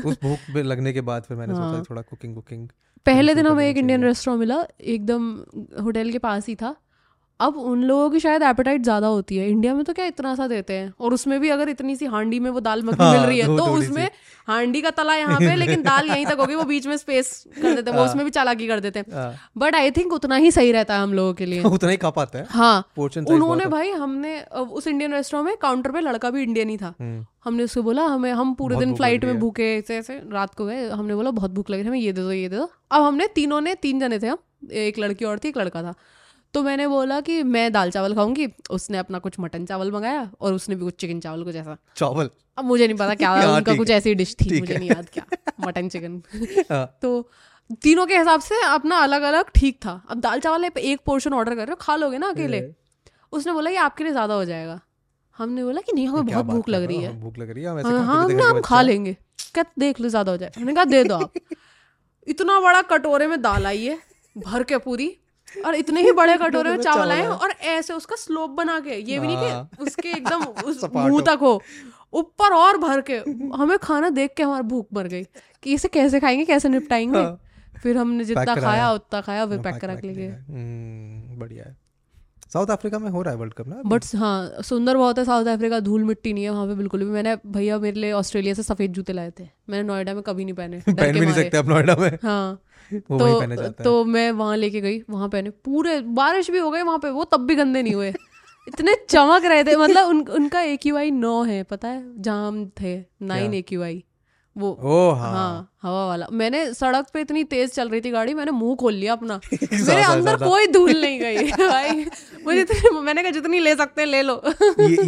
उस भूख पे लगने के बाद फिर मैंने सोचा थोड़ा कुकिंग। पहले दिन हमें एक इंडियन रेस्टोरेंट मिला एकदम होटल के पास ही था। अब उन लोगों की शायद एपेटाइट ज़्यादा होती है, इंडिया में तो क्या इतना सा देते हैं, और उसमें भी अगर इतनी सी हांडी में वो दाल मखनी मिल रही है तो उसमें हांडी का तला यहाँ पे लेकिन दाल यहीं तक होगी, वो बीच में स्पेस कर देते हैं, वो उसमें भी चालाकी कर देते हैं। बट आई थिंक उतना ही सही रहता है हम लोगों के लिए, उतना ही खा पाते हैं। हाँ उन्होंने भाई, हमने उस इंडियन रेस्टोरेंट में काउंटर पे लड़का भी इंडियन ही था, हमने उसको बोला हमें, हम पूरे दिन फ्लाइट में भूखे ऐसे रात को गए, हमने बोला बहुत भूख लगी है हमें, ये दे दो ये दे दो। अब हमने तीनों ने, तीन जने थे हम, एक लड़की और थी एक लड़का था, तो मैंने बोला कि मैं दाल चावल खाऊंगी, उसने अपना कुछ मटन चावल मंगाया और उसने भी कुछ चिकन चावल कुछ ऐसा चावल, अब मुझे नहीं पता क्या उनका कुछ ऐसी डिश थी, मुझे नहीं याद क्या, मटन चिकन तो तीनों के हिसाब से अपना अलग अलग ठीक था। अब दाल चावल एक पोर्शन ऑर्डर कर रहे हो, खा लोगे ना अकेले? उसने बोला ये आपके लिए ज्यादा हो जाएगा। हमने बोला कि नहीं हमें बहुत भूख लग रही है, भूख लग रही है, हाँ हम खा लेंगे, क्या देख लो ज्यादा हो जाएगा। हमने कहा दे दो आप। इतना बड़ा कटोरे में दाल आई है भर के पूरी, और इतने ही बड़े कटोरे में चावल आए और ऐसे उसका स्लोप बना के, ये भी नहीं कि उसके एकदम उस मुंह तक हो, ऊपर और भर के। हमें खाना देख के हमारी भूख मर गई कि इसे कैसे खाएंगे कैसे निपटाएंगे। फिर हमने जितना खाया उतना खाया, फिर पैक करा के ले गए। बढ़िया है। साउथ अफ्रीका में हो रहा है वर्ल्ड कप ना, बट हाँ सुंदर बहुत है साउथ अफ्रीका, धूल मिट्टी नहीं है वहाँ पे बिल्कुल भी। मैंने भैया मेरे लिए ऑस्ट्रेलिया से सफेद जूते लाए थे, मैंने नोएडा में कभी नहीं पहने, पहन भी नहीं सकते आप नोएडा में। हाँ वो तो, पहने जाता तो है। मैं वहाँ लेके गई, वहाँ पहने पूरे, बारिश भी हो गई वहाँ पे वो तब भी गंदे नहीं हुए, इतने चमक रहे थे। मतलब उनका AQI 9 है पता है, जहाँ हम थे 9 AQI वो। हाँ हवा वाला। मैंने सड़क पे इतनी तेज चल रही थी गाड़ी, मैंने मुंह खोल लिया अपना, मेरे अंदर कोई धूल नहीं गई भाई मुझे। मैंने कहा जितनी ले सकते हैं ले लो।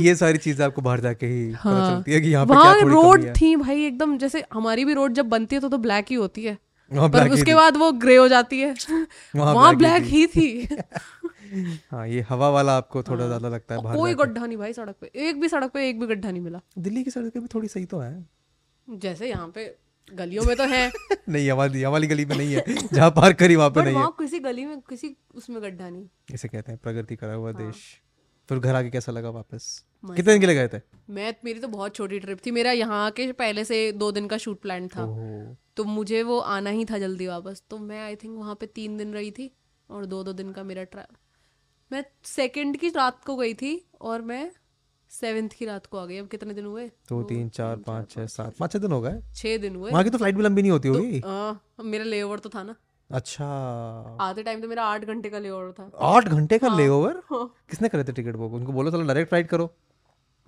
ये सारी चीजें आपको बाहर जाके ही पता चलती है कि यहाँ पे क्या थोड़ी कमी है। रोड थी भाई एकदम, जैसे हमारी भी रोड जब बनती है तो ब्लैक ही होती है, पर उसके बाद वो ग्रे हो जाती है, वहाँ ब्लैक ही थी। हाँ ये हवा वाला आपको थोड़ा ज्यादा लगता है। कोई गड्ढा नहीं भाई सड़क पे, एक भी गड्ढा नहीं मिला। दिल्ली की सड़कें भी थोड़ी सही तो है, जैसे यहाँ पे गलियों में तो है नहीं, हमारी गली में नहीं है, जहाँ पार्क करी वहाँ पे नहीं है, किसी गली में किसी उसमें गड्ढा नहीं। इसे कहते हैं प्रगति करा हुआ देश। फिर घर आके कैसा लगा वापस? कितने दिन के लिए गए थे? मेरी तो बहुत छोटी ट्रिप थी, मेरा यहाँ आके पहले से 2 दिन का शूट प्लान था, तो मुझे वो आना ही था जल्दी वापस, तो मैं आई थिंक वहाँ पे 3 दिन रही थी और 2-2 दिन का मेरा मैं 2nd की रात को गई थी और मैं 7th की रात को आ गई। अब कितने दिन हुए? 2, 3, 4, 5, 6, 7, 5-6 दिन हो गए। 6 दिन हुए। वहाँ की तो फ्लाइट भी लंबी नहीं होती होगी। मेरा लेओवर तो था ना। अच्छा। आते टाइम तो मेरा 8 घंटे का लेओवर था। 8 घंटे का लेओवर? किसने करे थे टिकट बुक? उनको बोलो चलो डायरेक्ट फ्लाइट करो।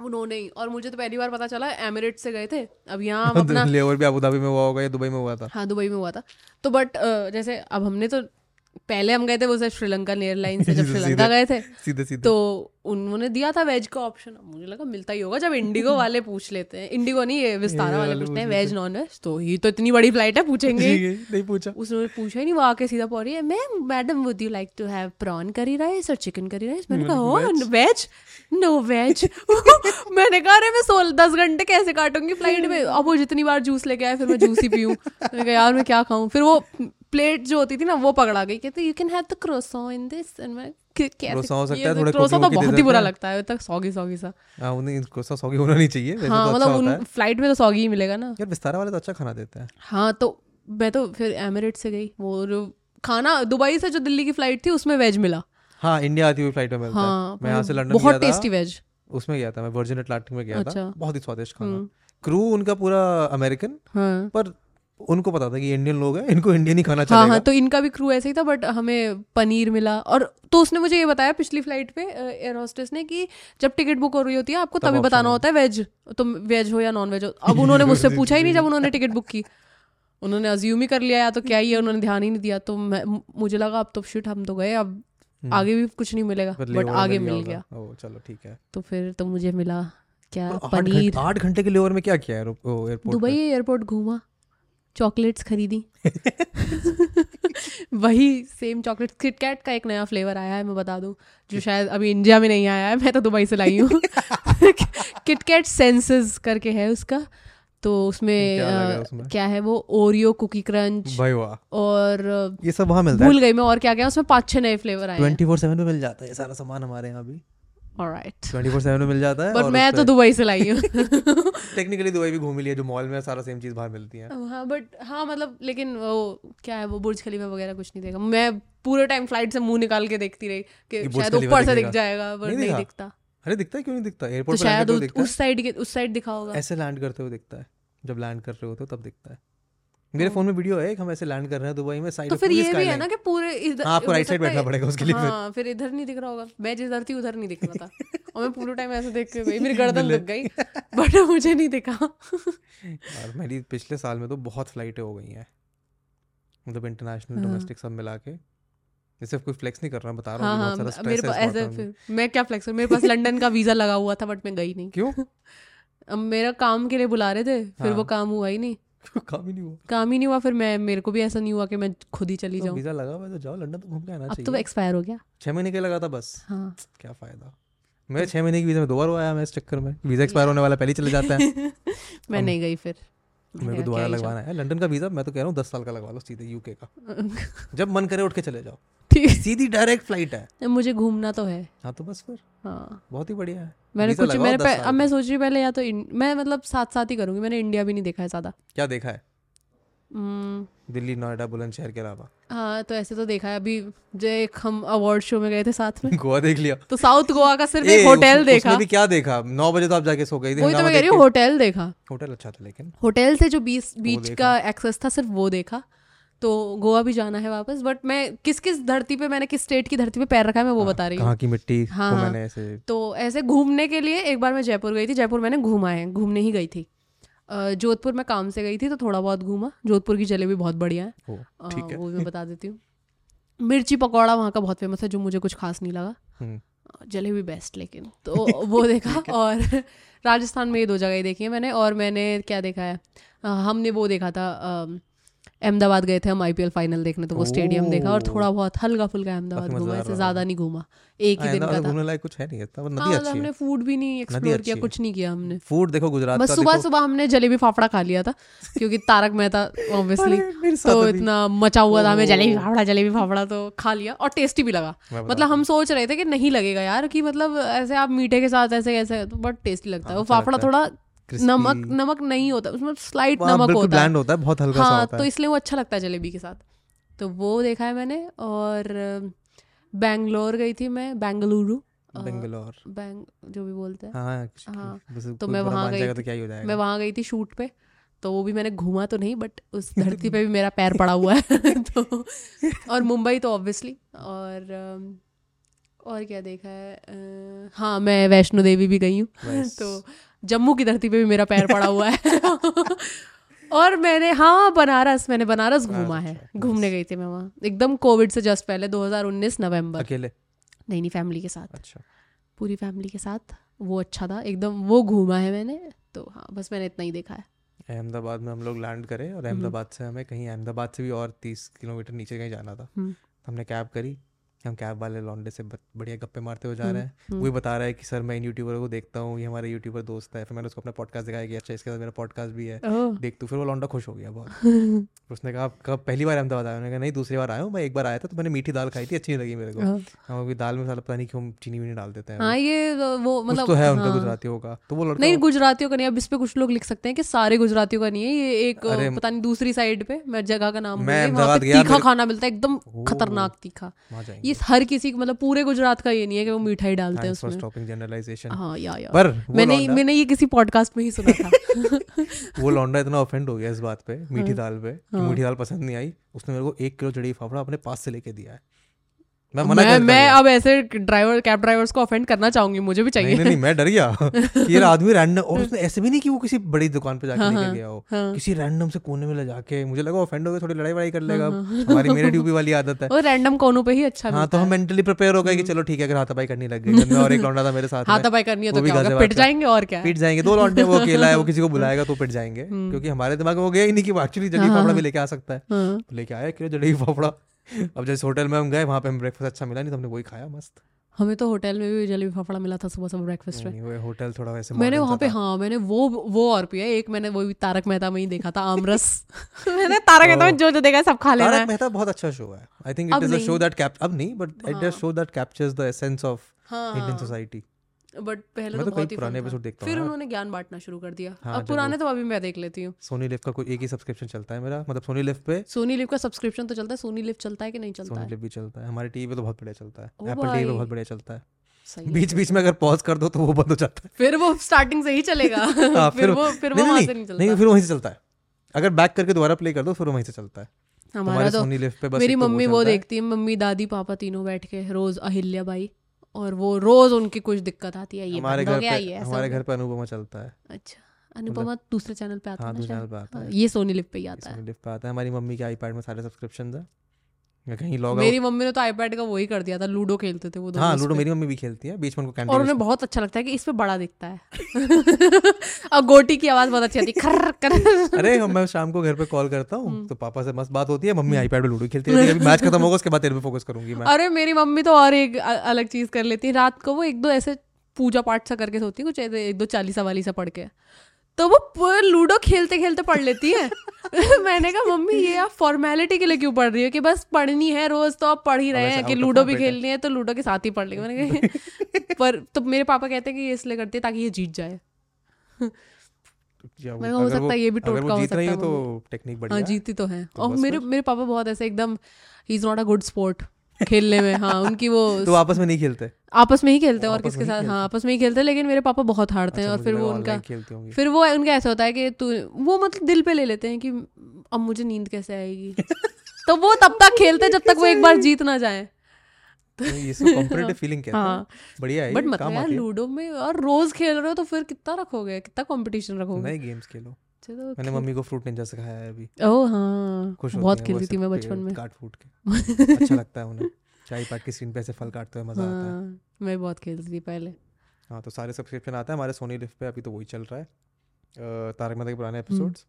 उन्होंने ही। और मुझे तो पहली बार पता चला, एमिरेट्स से गए थे। अब यहाँ अपना लेओवर भी अबू धाबी में हुआ होगा या दुबई में हुआ था। हाँ दुबई में हुआ था। तो बट जैसे अब हमने तो पहले हम गए थे वो श्रीलंकन एयरलाइन से, जब श्रीलंका गए थे सीधे तो उन्होंने दिया था वेज का ऑप्शन। मुझे लगा मिलता ही होगा जब इंडिगो वाले पूछ लेते हैं, इंडिगो नहीं ये विस्तारा वाले पूछते हैं वेज नॉन वेज, तो ये तो इतनी बड़ी फ्लाइट है पूछेंगे नहीं पूछा। उसने पूछा ही नहीं, वो आके सीधा पहुंच रही है, madam would you like to have prawn curry rice और चिकन करी राइस? मैंने कहा वेज, नो वेज। मैंने कहा अरे मैं 10 घंटे कैसे काटूंगी फ्लाइट में। अब वो जितनी बार जूस लेके आए फिर मैं जूस ही पीऊँ, मैंने कहा यार मैं क्या खाऊँ। फिर वो प्लेट जो होती थी ना वो पकड़ा गई, कहती you can have the croissant in this, and मैं क्रोसो तो बहुत ही बुरा लगता है तक सौगी सा। उन्हें क्रोसो सौगी होना नहीं चाहिए। हाँ मतलब फ्लाइट में तो सौगी ही मिलेगा ना यार, विस्तारा वाले तो अच्छा खाना देते हैं। हाँ तो मैं तो फिर एमिरेट्स से गई, वो खाना दुबई से जो दिल्ली की फ्लाइट थी उसमें वेज मिला। हाँ इंडिया आती हुई फ्लाइट में मिलता है। मैं यहाँ से लंदन बहुत टेस्टी वेज उसमें गया था, मैं वर्जिन अटलांटिक में गया था, बहुत ही स्वादिष्ट खाना। क्रू उनका पूरा अमेरिकन, पर उनको पता था कि इंडियन लोग हैं, इनको इंडियन ही खाना चलेगा। हाँ, तो इनका भी क्रू ऐसे ही था, बट हमें पनीर मिला। और तो उसने मुझे ये बताया पिछली फ्लाइट पे एयर होस्टेस ने कि जब टिकट बुक हो रही होती है आपको तभी बताना होता है वेज, तुम वेज हो या नॉन वेज हो। अब उन्होंने मुझसे पूछा ही नहीं, जब उन्होंने टिकट बुक की उन्होंने अज्यूम ही कर लिया या तो क्या ही है, उन्होंने ध्यान ही नहीं दिया। तो मुझे लगा अब तो शिट हम तो गए, अब आगे भी कुछ नहीं मिलेगा, बट आगे मिल गया। चलो ठीक है। तो फिर तो मुझे मिला क्या पनीर। 8 घंटे के लेओवर में क्या किया एयरपोर्ट? दुबई एयरपोर्ट घूमा, चॉकलेट्स खरीदी वही सेम चॉकलेट्स। किटकैट का एक नया फ्लेवर आया है मैं बता दूं, जो शायद अभी इंडिया में नहीं आया है, मैं तो दुबई से लाई हूँ। किटकैट सेंसेस करके है उसका, तो उसमें क्या है वो ओरियो कुकी क्रंच और ये सब वहाँ मिलता है। भूल गई मैं और क्या क्या, उसमें 5-6 नए फ्लेवर आए। 24/7 में मिल जाता है ये सारा सामान हमारे यहाँ भी। Alright. 24/7 में मिल जाता है। बट मैं तो दुबई से लाई हूँ। टेक्निकली दुबई भी घूमी ली है, जो मॉल में सारा सेम चीज बाहर मिलती है। हाँ बट हाँ मतलब, लेकिन वो क्या है वो बुर्ज खलीफा वगैरह कुछ नहीं देखा। मैं पूरे टाइम फ्लाइट से मुंह निकाल के देखती रही कि शायद ऊपर से दिख जाएगा, बट नहीं दिखता। अरे दिखता है क्यों नहीं दिखता? एयरपोर्ट पे शायद उस साइड दिखा होगा, ऐसे लैंड करते हुए दिखता है जब लैंड कर रहे होते हो तब दिखता है। मेरे फोन में वीडियो है हम ऐसे लैंड कर रहे हैं दुबई में, साइड तो फिर ये भी है ना कि पूरे इधर आपको राइट साइड बैठना पड़ेगा उसके लिए। हाँ, फिर इधर नहीं दिख रहा होगा, मैं जिधर थी उधर नहीं दिख रहा था और मैं पूरे टाइम ऐसे देख के गई, मेरी गर्दन लग गई बट मुझे नहीं दिखा। और मेरी पिछले साल में तो बहुत फ्लाइटें हो गई हैं, मतलब इंटरनेशनल डोमेस्टिक सब मिला के। सिर्फ कोई फ्लेक्स नहीं कर रहा, बता रहा हूँ। हाँ, बहुत सारा स्ट्रेस है इस बात में। मैं क्या फ्लेक्स करूँ, मेरे पास लंदन का वीजा लगा हुआ था बट मैं गई नहीं। क्यों? अब मेरा काम के लिए बुला रहे थे, फिर वो काम हुआ ही नहीं। काम ही नहीं हुआ। फिर मैं, मेरे को भी ऐसा नहीं हुआ कि मैं खुद ही चली जाऊँ। वीजा लगा हुआ तो जाओ, लंदन तो घूम के आना चाहिए। अब तो एक्सपायर हो गया, 6 महीने के लगा था बस। हाँ, क्या फायदा। मैं 6 महीने के वीजा में 2 बार आया मैं इस चक्कर में। वीजा एक्सपायर होने वाला पहले चले जाता है, मैं नहीं गई। फिर मेरे को दोबारा लगवाना है लंदन का वीजा। मैं तो कह रहा हूँ 10 साल का लगवा लो सीधे, यूके का। जब मन करे उठ के चले जाओ, सीधी डायरेक्ट फ्लाइट है। मुझे घूमना तो है। हाँ तो बस फिर। हाँ, बहुत ही बढ़िया है। मैंने कुछ अब मैं सोच रही पहले या तो मैं मतलब साथ ही करूंगी। मैंने इंडिया भी नहीं देखा है ज्यादा। क्या देखा है? दिल्ली, नोएडा, बुलंदशहर के अलावा। हाँ तो ऐसे तो देखा है। अभी जो एक हम अवार्ड शो में गए थे साथ में, गोवा देख लिया। तो साउथ गोवा का सिर्फ एक होटल देखा। उसमें भी क्या देखा, 9 बजे तो आप जाके सो गई थी। वही तो मैं कह रही हूँ, होटल देखा। होटल अच्छा था, लेकिन होटल से जो बीच का एक्सेस था सिर्फ वो देखा। तो गोवा भी जाना है वापस, बट मैं किस धरती पे, मैंने किस स्टेट की धरती पे पैर रखा है मैं वो बता रही हूँ, कहाँ की मिट्टी। हाँ, मैंने ऐसे तो ऐसे घूमने के लिए एक बार मैं जयपुर गई थी। जयपुर मैंने घूमा है, घूमने ही गई थी। जोधपुर मैं काम से गई थी तो थोड़ा बहुत घूमा। जोधपुर की जलेबी बहुत बढ़िया है, वो मैं बता देती हूँ। मिर्ची पकौड़ा वहाँ का बहुत फेमस है, जो मुझे कुछ खास नहीं लगा। जलेबी बेस्ट लेकिन, तो वो देखा। और राजस्थान में ये 2 जगह देखी है मैंने। और मैंने क्या देखा है, हमने वो देखा था, अहमदाबाद गए थे हम IPL फाइनल देखने, तो वो स्टेडियम देखा। और थोड़ा बहुत हल्का फुल्का अहमदाबाद घूमा, ऐसे ज्यादा नहीं घूमा। एक ही दिन का था, घूमने लायक कुछ है नहीं। हाँ, हमने फूड भी नहीं एक्सप्लोर किया, कुछ नहीं किया हमने। फूड देखो गुजरात, बस सुबह हमने जलेबी फाफड़ा खा लिया था क्योंकि तारक मेहता ऑब्वियसली तो इतना मचा हुआ था, हमें जलेबी फाफड़ा तो खा लिया। और टेस्टी भी लगा, मतलब हम सोच रहे थे कि नहीं लगेगा यार, कि मतलब ऐसे आप मीठे के साथ ऐसे कैसे, बट टेस्टी लगता है। वो फाफड़ा थोड़ा नमक नहीं होता उसमें, स्लाइट नमक होता है बहुत हल्का। हाँ, तो इसलिए वो अच्छा लगता है जलेबी के साथ, तो वो देखा है मैंने। और बेंगलोर गई थी मैं हाँ, तो मैं वहाँ गई थी शूट पे, तो वो भी मैंने घूमा तो नहीं बट उस धरती पे भी मेरा पैर पड़ा हुआ है। तो और मुंबई तो ऑब्वियसली। और क्या देखा है, हाँ मैं वैष्णो देवी भी गई हूँ, तो जम्मू की धरती पे भी मेरा पैर पड़ा हुआ है। और मैंने बनारस घूमा है, घूमने गई थी मैं वहाँ एकदम कोविड से जस्ट पहले, 2019 नवंबर। अकेले? नहीं, फैमिली के साथ। अच्छा, पूरी फैमिली के साथ। वो अच्छा था एकदम, वो घूमा है मैंने। तो हाँ, बस मैंने इतना ही देखा है। अहमदाबाद में हम लोग लैंड करे और अहमदाबाद से हमें कहीं, अहमदाबाद से भी और 30 किलोमीटर नीचे कहीं जाना था। हमने कैब करी, हम कैब वाले लॉन्डे से बढ़िया गप्पे मारते हुए जा रहे हैं। वही बता रहा है कि सर मैं इन यूट्यूबर को देखता हूँ, ये हमारे यूट्यूबर दोस्त है। फिर मैंने उसको अपना पॉडकास्ट दिखाया कि अच्छा इसके साथ मेरा पॉडकास्ट भी है, देख तू। फिर वो लॉन्डा खुश हो गया बहुत। उसने कहा आप कब पहली बार अहमदाबाद आए? मैंने कहा नहीं, दूसरी बार आया हूँ, मैं एक बार आया था तो मैंने मीठी दाल खाई थी, अच्छी नहीं लगी मेरे को। हम दाल में साला पता नहीं क्यों चीनी वीनी डाल देते हैं। ये वो मतलब तो है उनका, गुजरातियों का। तो वो लड़का नहीं, गुजरातियों का नहीं। अब इस पे कुछ लोग लिख सकते हैं कि सारे गुजरातियों का नहीं है ये, एक पता नहीं दूसरी साइड पे, मैं जगह का नाम, तीखा खाना मिलता है एकदम खतरनाक तीखा। ये हर किसी मतलब पूरे गुजरात का ये नहीं है कि वो मिठाई डालते हैं उसमें। हाँ, या। पर मैंने ये किसी पॉडकास्ट में ही सुना था। वो लौंडा इतना ऑफेंड हो गया इस बात पे, मीठी दाल पे, कि मीठी दाल पसंद नहीं आई। उसने मेरे को 1 किलो जलेबी फाफड़ा अपने पास से लेके दिया है। मैं अब ऐसे कैब ड्राइवर्स को ऑफेंड करना चाहूंगी, मुझे भी चाहिए। नहीं, मैं डर गया कि ये आदमी रैंडम, और उसने ऐसे भी नहीं कि वो किसी बड़ी दुकान पे जाके लेके गया हो, किसी रैंडम से कोने में ले जाके। मुझे लगा ऑफेंड हो गया, थोड़ी लड़ाई वड़ाई कर लेगा। हमारी मेरे ड्यूबी वाली आदत है, और रैंडम कोनों पे ही अच्छा। हाँ, तो हम मेंटली प्रिपेयर हो गए कि चलो ठीक है, अगर हाथापाई करनी लग गई, और एक लौंडा था मेरे साथ, हाथापाई करनी है तो क्या होगा, पिट जाएंगे। और क्या पिट जाएंगे, 2 लौंडे, वो अकेला है, वो किसी को बुलाएगा तो पिट जाएंगे। क्योंकि हमारे दिमाग में वो गया ही नहीं कि एक्चुअली जलेबी फाफड़ा भी लेके आ सकता है। लेके आया 1 किलो जलेबी फाफड़ा। अब जैसे होटल में हम गए, वहाँ पे हमें ब्रेकफास्ट अच्छा मिला नहीं, तो हमने वही खाया मस्त। हमें तो होटल में भी जलेबी फाफड़ा मिला था सुबह सुबह ब्रेकफास्ट में। होटल थोड़ा वैसे मैंने वहाँ पे, हाँ मैंने वो और पिया। एक मैंने वो भी तारक मेहता में ही देखा था, आमरस। मैंने तारक मेहता में जो देखा सब खा लेना है। तारक मेहता बहुत अच्छा शो है, I think it is a show that captures, अब नहीं but it is a show that captures the essence of Indian society. But पहले तो बहुत ही पुराने एपिसोड देखता हूं, फिर उन्होंने ज्ञान बांटना शुरू कर दिया। हाँ, अब पुराने तो अभी मैं देख लेती हूं। सोनी लिव का कोई एक ही सब्सक्रिप्शन चलता है मेरा, मतलब सोनी लिव का सब्सक्रिप्शन तो चलता है। सोनी लिव चलता है कि नहीं चलता? सोनी लिव भी चलता है, हमारे टीवी पे तो बहुत बढ़िया चलता है, एप्पल टीवी पे बहुत बढ़िया चलता है। बीच बीच में अगर पॉज कर दो तो वो बंद हो जाता है, फिर वो स्टार्टिंग से ही चलेगा। हाँ, फिर वो वहां से नहीं चलता, नहीं फिर वहीं से चलता है। अगर बैक करके दोबारा प्ले कर दो फिर वहीं से चलता है हमारा। तो मेरी मम्मी वो देखती है, मम्मी दादी पापा तीनों बैठ के रोज अहिल्या बाई, और वो रोज उनकी कुछ दिक्कत आती है, ये बंद हो गया, ये ऐसा। हमारे घर पे अनुपमा चलता है। अच्छा, अनुपमा दूसरे चैनल पे आता है, ये सोनी लिव पे ही आता है। हमारी मम्मी के आईपैड में सारे सब्सक्रिप्शन है, कहीं लॉग आउट। मेरी मम्मी ने तो आईपैड का वही कर दिया था, लूडो खेलते थे वो दोनों। हाँ, लूडो मेरी मम्मी भी खेलती है, बीच में उनको कैंडी। और उन्हें बहुत अच्छा लगता है कि इस पे बड़ा दिखता है। और गोटी की आवाज बहुत अच्छी आती है, खर कर। अरे मैं शाम को घर पे कॉल करता हूँ तो पापा से मस्त बात होती है, मम्मी आईपैड पे लूडो खेलती है, मैच खत्म होगा उसके बाद तेरे पे फोकस करूंगी मैं। अरे मेरी मम्मी तो और एक अलग चीज कर लेती है, रात को वो एक दो ऐसे पूजा पाठ सा करके सोती है, कुछ एक दो चालीसा वाली सा पढ़ के, तो वो लूडो खेलते खेलते पढ़ लेती है। मैंने कहा मम्मी ये आप फॉर्मेलिटी के लिए क्यों पढ़ रही हो, कि बस पढ़नी है रोज तो आप पढ़ ही रहे हैं, कि लूडो भी खेलनी है तो लूडो के साथ ही पढ़ लेंगे। मैंने कहा पर तो मेरे पापा कहते हैं कि ये इसलिए करती है ताकि ये जीत जाए। मैं हो सकता है ये भी टोटका हो सकता है तो टेक्निक बढ़िया। हाँ जीती तो है। और मेरे पापा बहुत ऐसे एकदम, ही is not a good sport खेलने में। हाँ उनकी वो तो आपस में नहीं खेलते, आपस में ही खेलते हैं और किसके साथ। हाँ आपस में ही खेलते हैं, लेकिन मेरे पापा बहुत हारते हैं। और फिर वो उनका फिर उनका ऐसा होता है कि तू वो मतलब दिल पे ले लेते हैं कि अब मुझे नींद कैसे आएगी। तो वो तब तक खेलते हैं जब तक वो एक बार जीत ना जाए। लूडो में और रोज खेल रहे हो तो फिर कितना रखोगे, कितना कॉम्पिटिशन रखोगे। गेम्स खेलो। मैंने मम्मी को फ्रूट निंजा सिखाया है अभी। ओह हाँ, बहुत खेलती थी मैं बचपन में, काट फूट के। अच्छा लगता है उन्हें, चाय पाक की स्क्रीन पे ऐसे फल काटते हुए मजा आता है। मैं बहुत खेलती थी पहले। हाँ तो सारे सब्सक्रिप्शन आता है हमारे सोनी लिव पे, अभी तो वही चल रहा है। तारक मेहता के पुराने एपिसोड्स,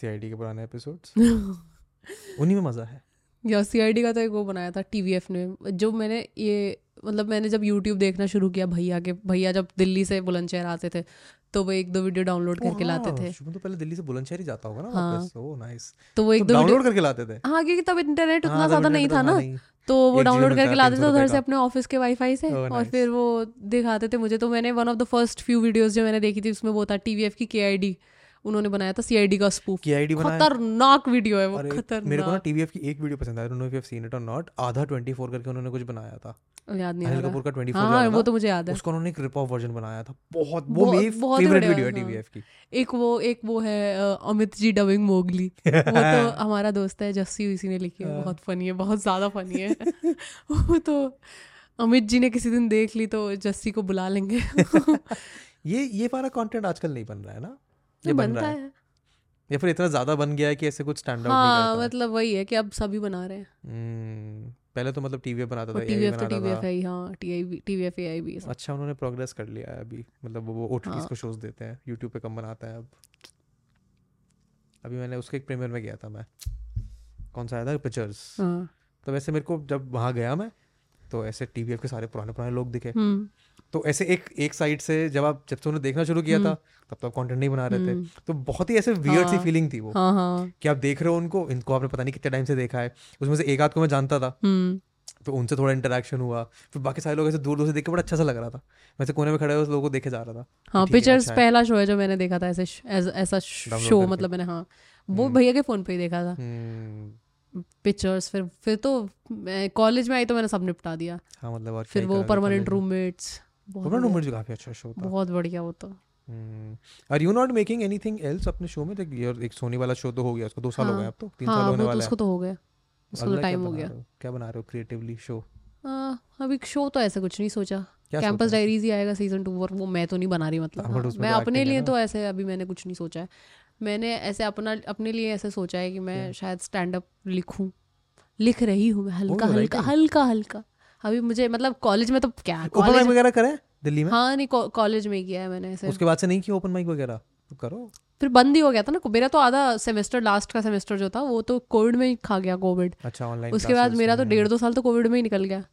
सीआईडी के पुराने एपिसोड्स, उन्हीं में मजा है। या सीआईडी का तो एक वो बनाया था टीवीएफ ने, जो मैंने ये मतलब मैंने जब यूट्यूब देखना शुरू किया, भैया जब दिल्ली से बुलंदशहर आते थे तो वो एक दो वीडियो डाउनलोड करके लाते थे। तो पहले दिल्ली से बुलंदशहर ही जाता होगा ना। हाँ। तो नाइस, तो वो एक दो डाउनलोड करके लाते थे। हाँ क्योंकि तब इंटरनेट उतना ज्यादा नहीं था ना, तो वो डाउनलोड करके लाते थे उधर से अपने ऑफिस के वाईफाई से, और फिर वो दिखाते थे मुझे। तो मैंने one of the first few videos जो मैंने देखी थी उसमें वो था टीवीएफ की केआईडी, उन्होंने बनाया था सीआईडी का स्पूफ। केआईडी बनाया, खतरनाक वीडियो है वो, खतरनाक। मेरे को ना टीवीएफ की एक वीडियो पसंद आई, don't know if you have seen it और नॉट, आधा 24 करके उन्होंने कुछ बनाया था, याद नहीं आ रहा। अनिल कपूर का 24। हाँ वो तो मुझे याद है, उसको उन्होंने एक रिप ऑफ वर्जन बनाया था, बहुत वो मेरी फेवरेट वीडियो है टीवीएफ की। एक वो है अमित जी डबिंग मोगली। वो तो हमारा दोस्त है जस्सी, इसी ने लिखी है, बहुत फनी है, बहुत ज्यादा फनी है। वो तो अमित जी ने किसी दिन देख ली तो जस्सी को बुला लेंगे। ये वाला कंटेंट आजकल नहीं बन रहा है ना, ये बन रहा है या फिर इतना ज्यादा बन गया है कि ऐसे कुछ स्टैंड आउट नहीं करता। मतलब वही है कि अब सभी बना रहे हैं। पहले तो मतलब टीवीएफ बनाता था, टीवीएफ तो टीवीएफ है। हां टीवीएफ एआई भी अच्छा, उन्होंने प्रोग्रेस कर लिया है अभी, मतलब वो ओटीटीज को शोज देते हैं, YouTube पे कम बनाता है अब। अभी मैंने उसके एक प्रीमियर में गया था मैं, कौन सा आया था पिक्चर्स। तो वैसे मेरे को जब वहां गया मैं तो ऐसे टीवीएफ के सारे पुराने लोग दिखे, तो ऐसे एक साइड से जब से उन्हें देखना शुरू किया था तब तो आप कंटेंट नहीं बना रहे थे, तो बहुत ही ऐसे वियर्ड सी फीलिंग थी वो कि आप देख रहे हो उनको, इनको आपने पता नहीं कितने टाइम से देखा है। उसमें से एक आध को मैं जानता था तो उनसे थोड़ा इंटरेक्शन हुआ, फिर बाकी सारे लोग ऐसे दूर दूर से देख के बड़ा अच्छा सा लग रहा था। वैसे कोने में खड़े हुए उस लोगों को देखे जा रहा था। हाँ पिक्चर्स पहला शो है जो मैंने देखा था ऐसा शो, मतलब मैंने हाँ वो भैया के फोन पे ही देखा था पिक्चर्स। फिर तो कॉलेज में आई तो मैंने सब निपटा दिया। हाँ मतलब फिर वो परमानेंट रूममेट्स, काफी अच्छा शो था, बहुत बढ़िया वो तो। Are you not making anything else अपने शो में? एक सोनी वाला शो तो हो गया, उसको 2 साल हो गए, अब तो 3 साल होने वाला है। उसको तो हो गया, उसको टाइम हो गया। क्या बना रहे हो क्रिएटिवली शो? अभी शो तो ऐसा कुछ नहीं सोचा, कैंपस डायरीज ही आएगा सीजन 2 और वो मैं तो नहीं बना रही, मतलब मैं अपने लिए तो ऐसे अभी मैंने कुछ नहीं सोचा है। मैंने ऐसे अपने लिए ऐसे सोचा है कि मैं शायद स्टैंड अप लिखूं, लिख रही हूँ हल्का हल्का अभी मुझे, मतलब कॉलेज में तो क्या ओपन माइक वगैरह करें दिल्ली में। हाँ नहीं कॉलेज में किया है मैंने ऐसे, उसके बाद से नहीं किया ओपन माइक वगैरह, तो करो। फिर बंद ही हो गया था ना मेरा तो, आधा सेमेस्टर लास्ट का सेमेस्टर जो था वो तो कोविड में ही खा गया, कोविड। अच्छा ऑनलाइन, उसके बाद मेरा तो 1.5-2 साल तो कोविड में ही निकल गया।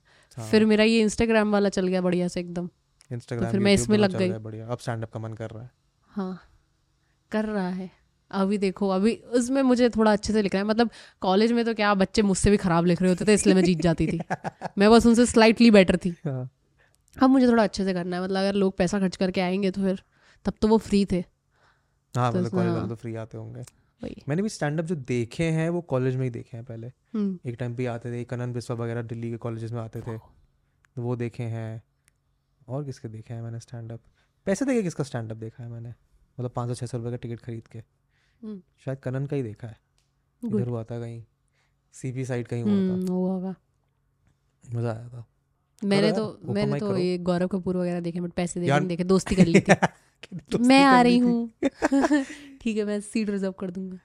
फिर मेरा ये इंस्टाग्राम वाला चल गया बढ़िया से एकदम, इंस्टाग्राम फिर मैं इसमें लग गई बढ़िया। अब स्टैंड अप का मन कर रहा है। हाँ कर रहा है अभी, देखो अभी उसमें मुझे थोड़ा अच्छे से लिख रहा है। मतलब कॉलेज में तो क्या बच्चे मुझसे भी खराब लिख रहे होते थे, इसलिए मैं जीत जाती थी, मैं बस उनसे स्लाइटली बेटर थी। अब मुझे थोड़ा अच्छे से करना है, मतलब अगर लोग पैसा खर्च करके आएंगे तो फिर, तब तो वो फ्री थे। हाँ मतलब कॉलेज वाले तो फ्री आते होंगे। मैंने भी स्टैंड अप जो देखे हैं वो कॉलेज में ही देखे हैं पहले। एक टाइम पे आते थे कनन बिस्वा वगैरह दिल्ली के कॉलेजेस में आते थे, तो वो देखे हैं। और किसके देखे हैं मैंने स्टैंड अप, पैसे देके किसका स्टैंड अप देखा है मैंने, मतलब 500-600 रुपये का टिकट खरीद के, शायद कनन का ही देखा है, इधर हुआ था कहीं सीपी साइड कहीं हुआ था, मज़ा आया था। मैंने तो ये गौरव कपूर वगैरह देखे बट पैसे देखे नहीं देखे, दोस्ती कर ली थी मैं आ रही हूँ ठीक है मैं सीट रिजर्व कर दूंगा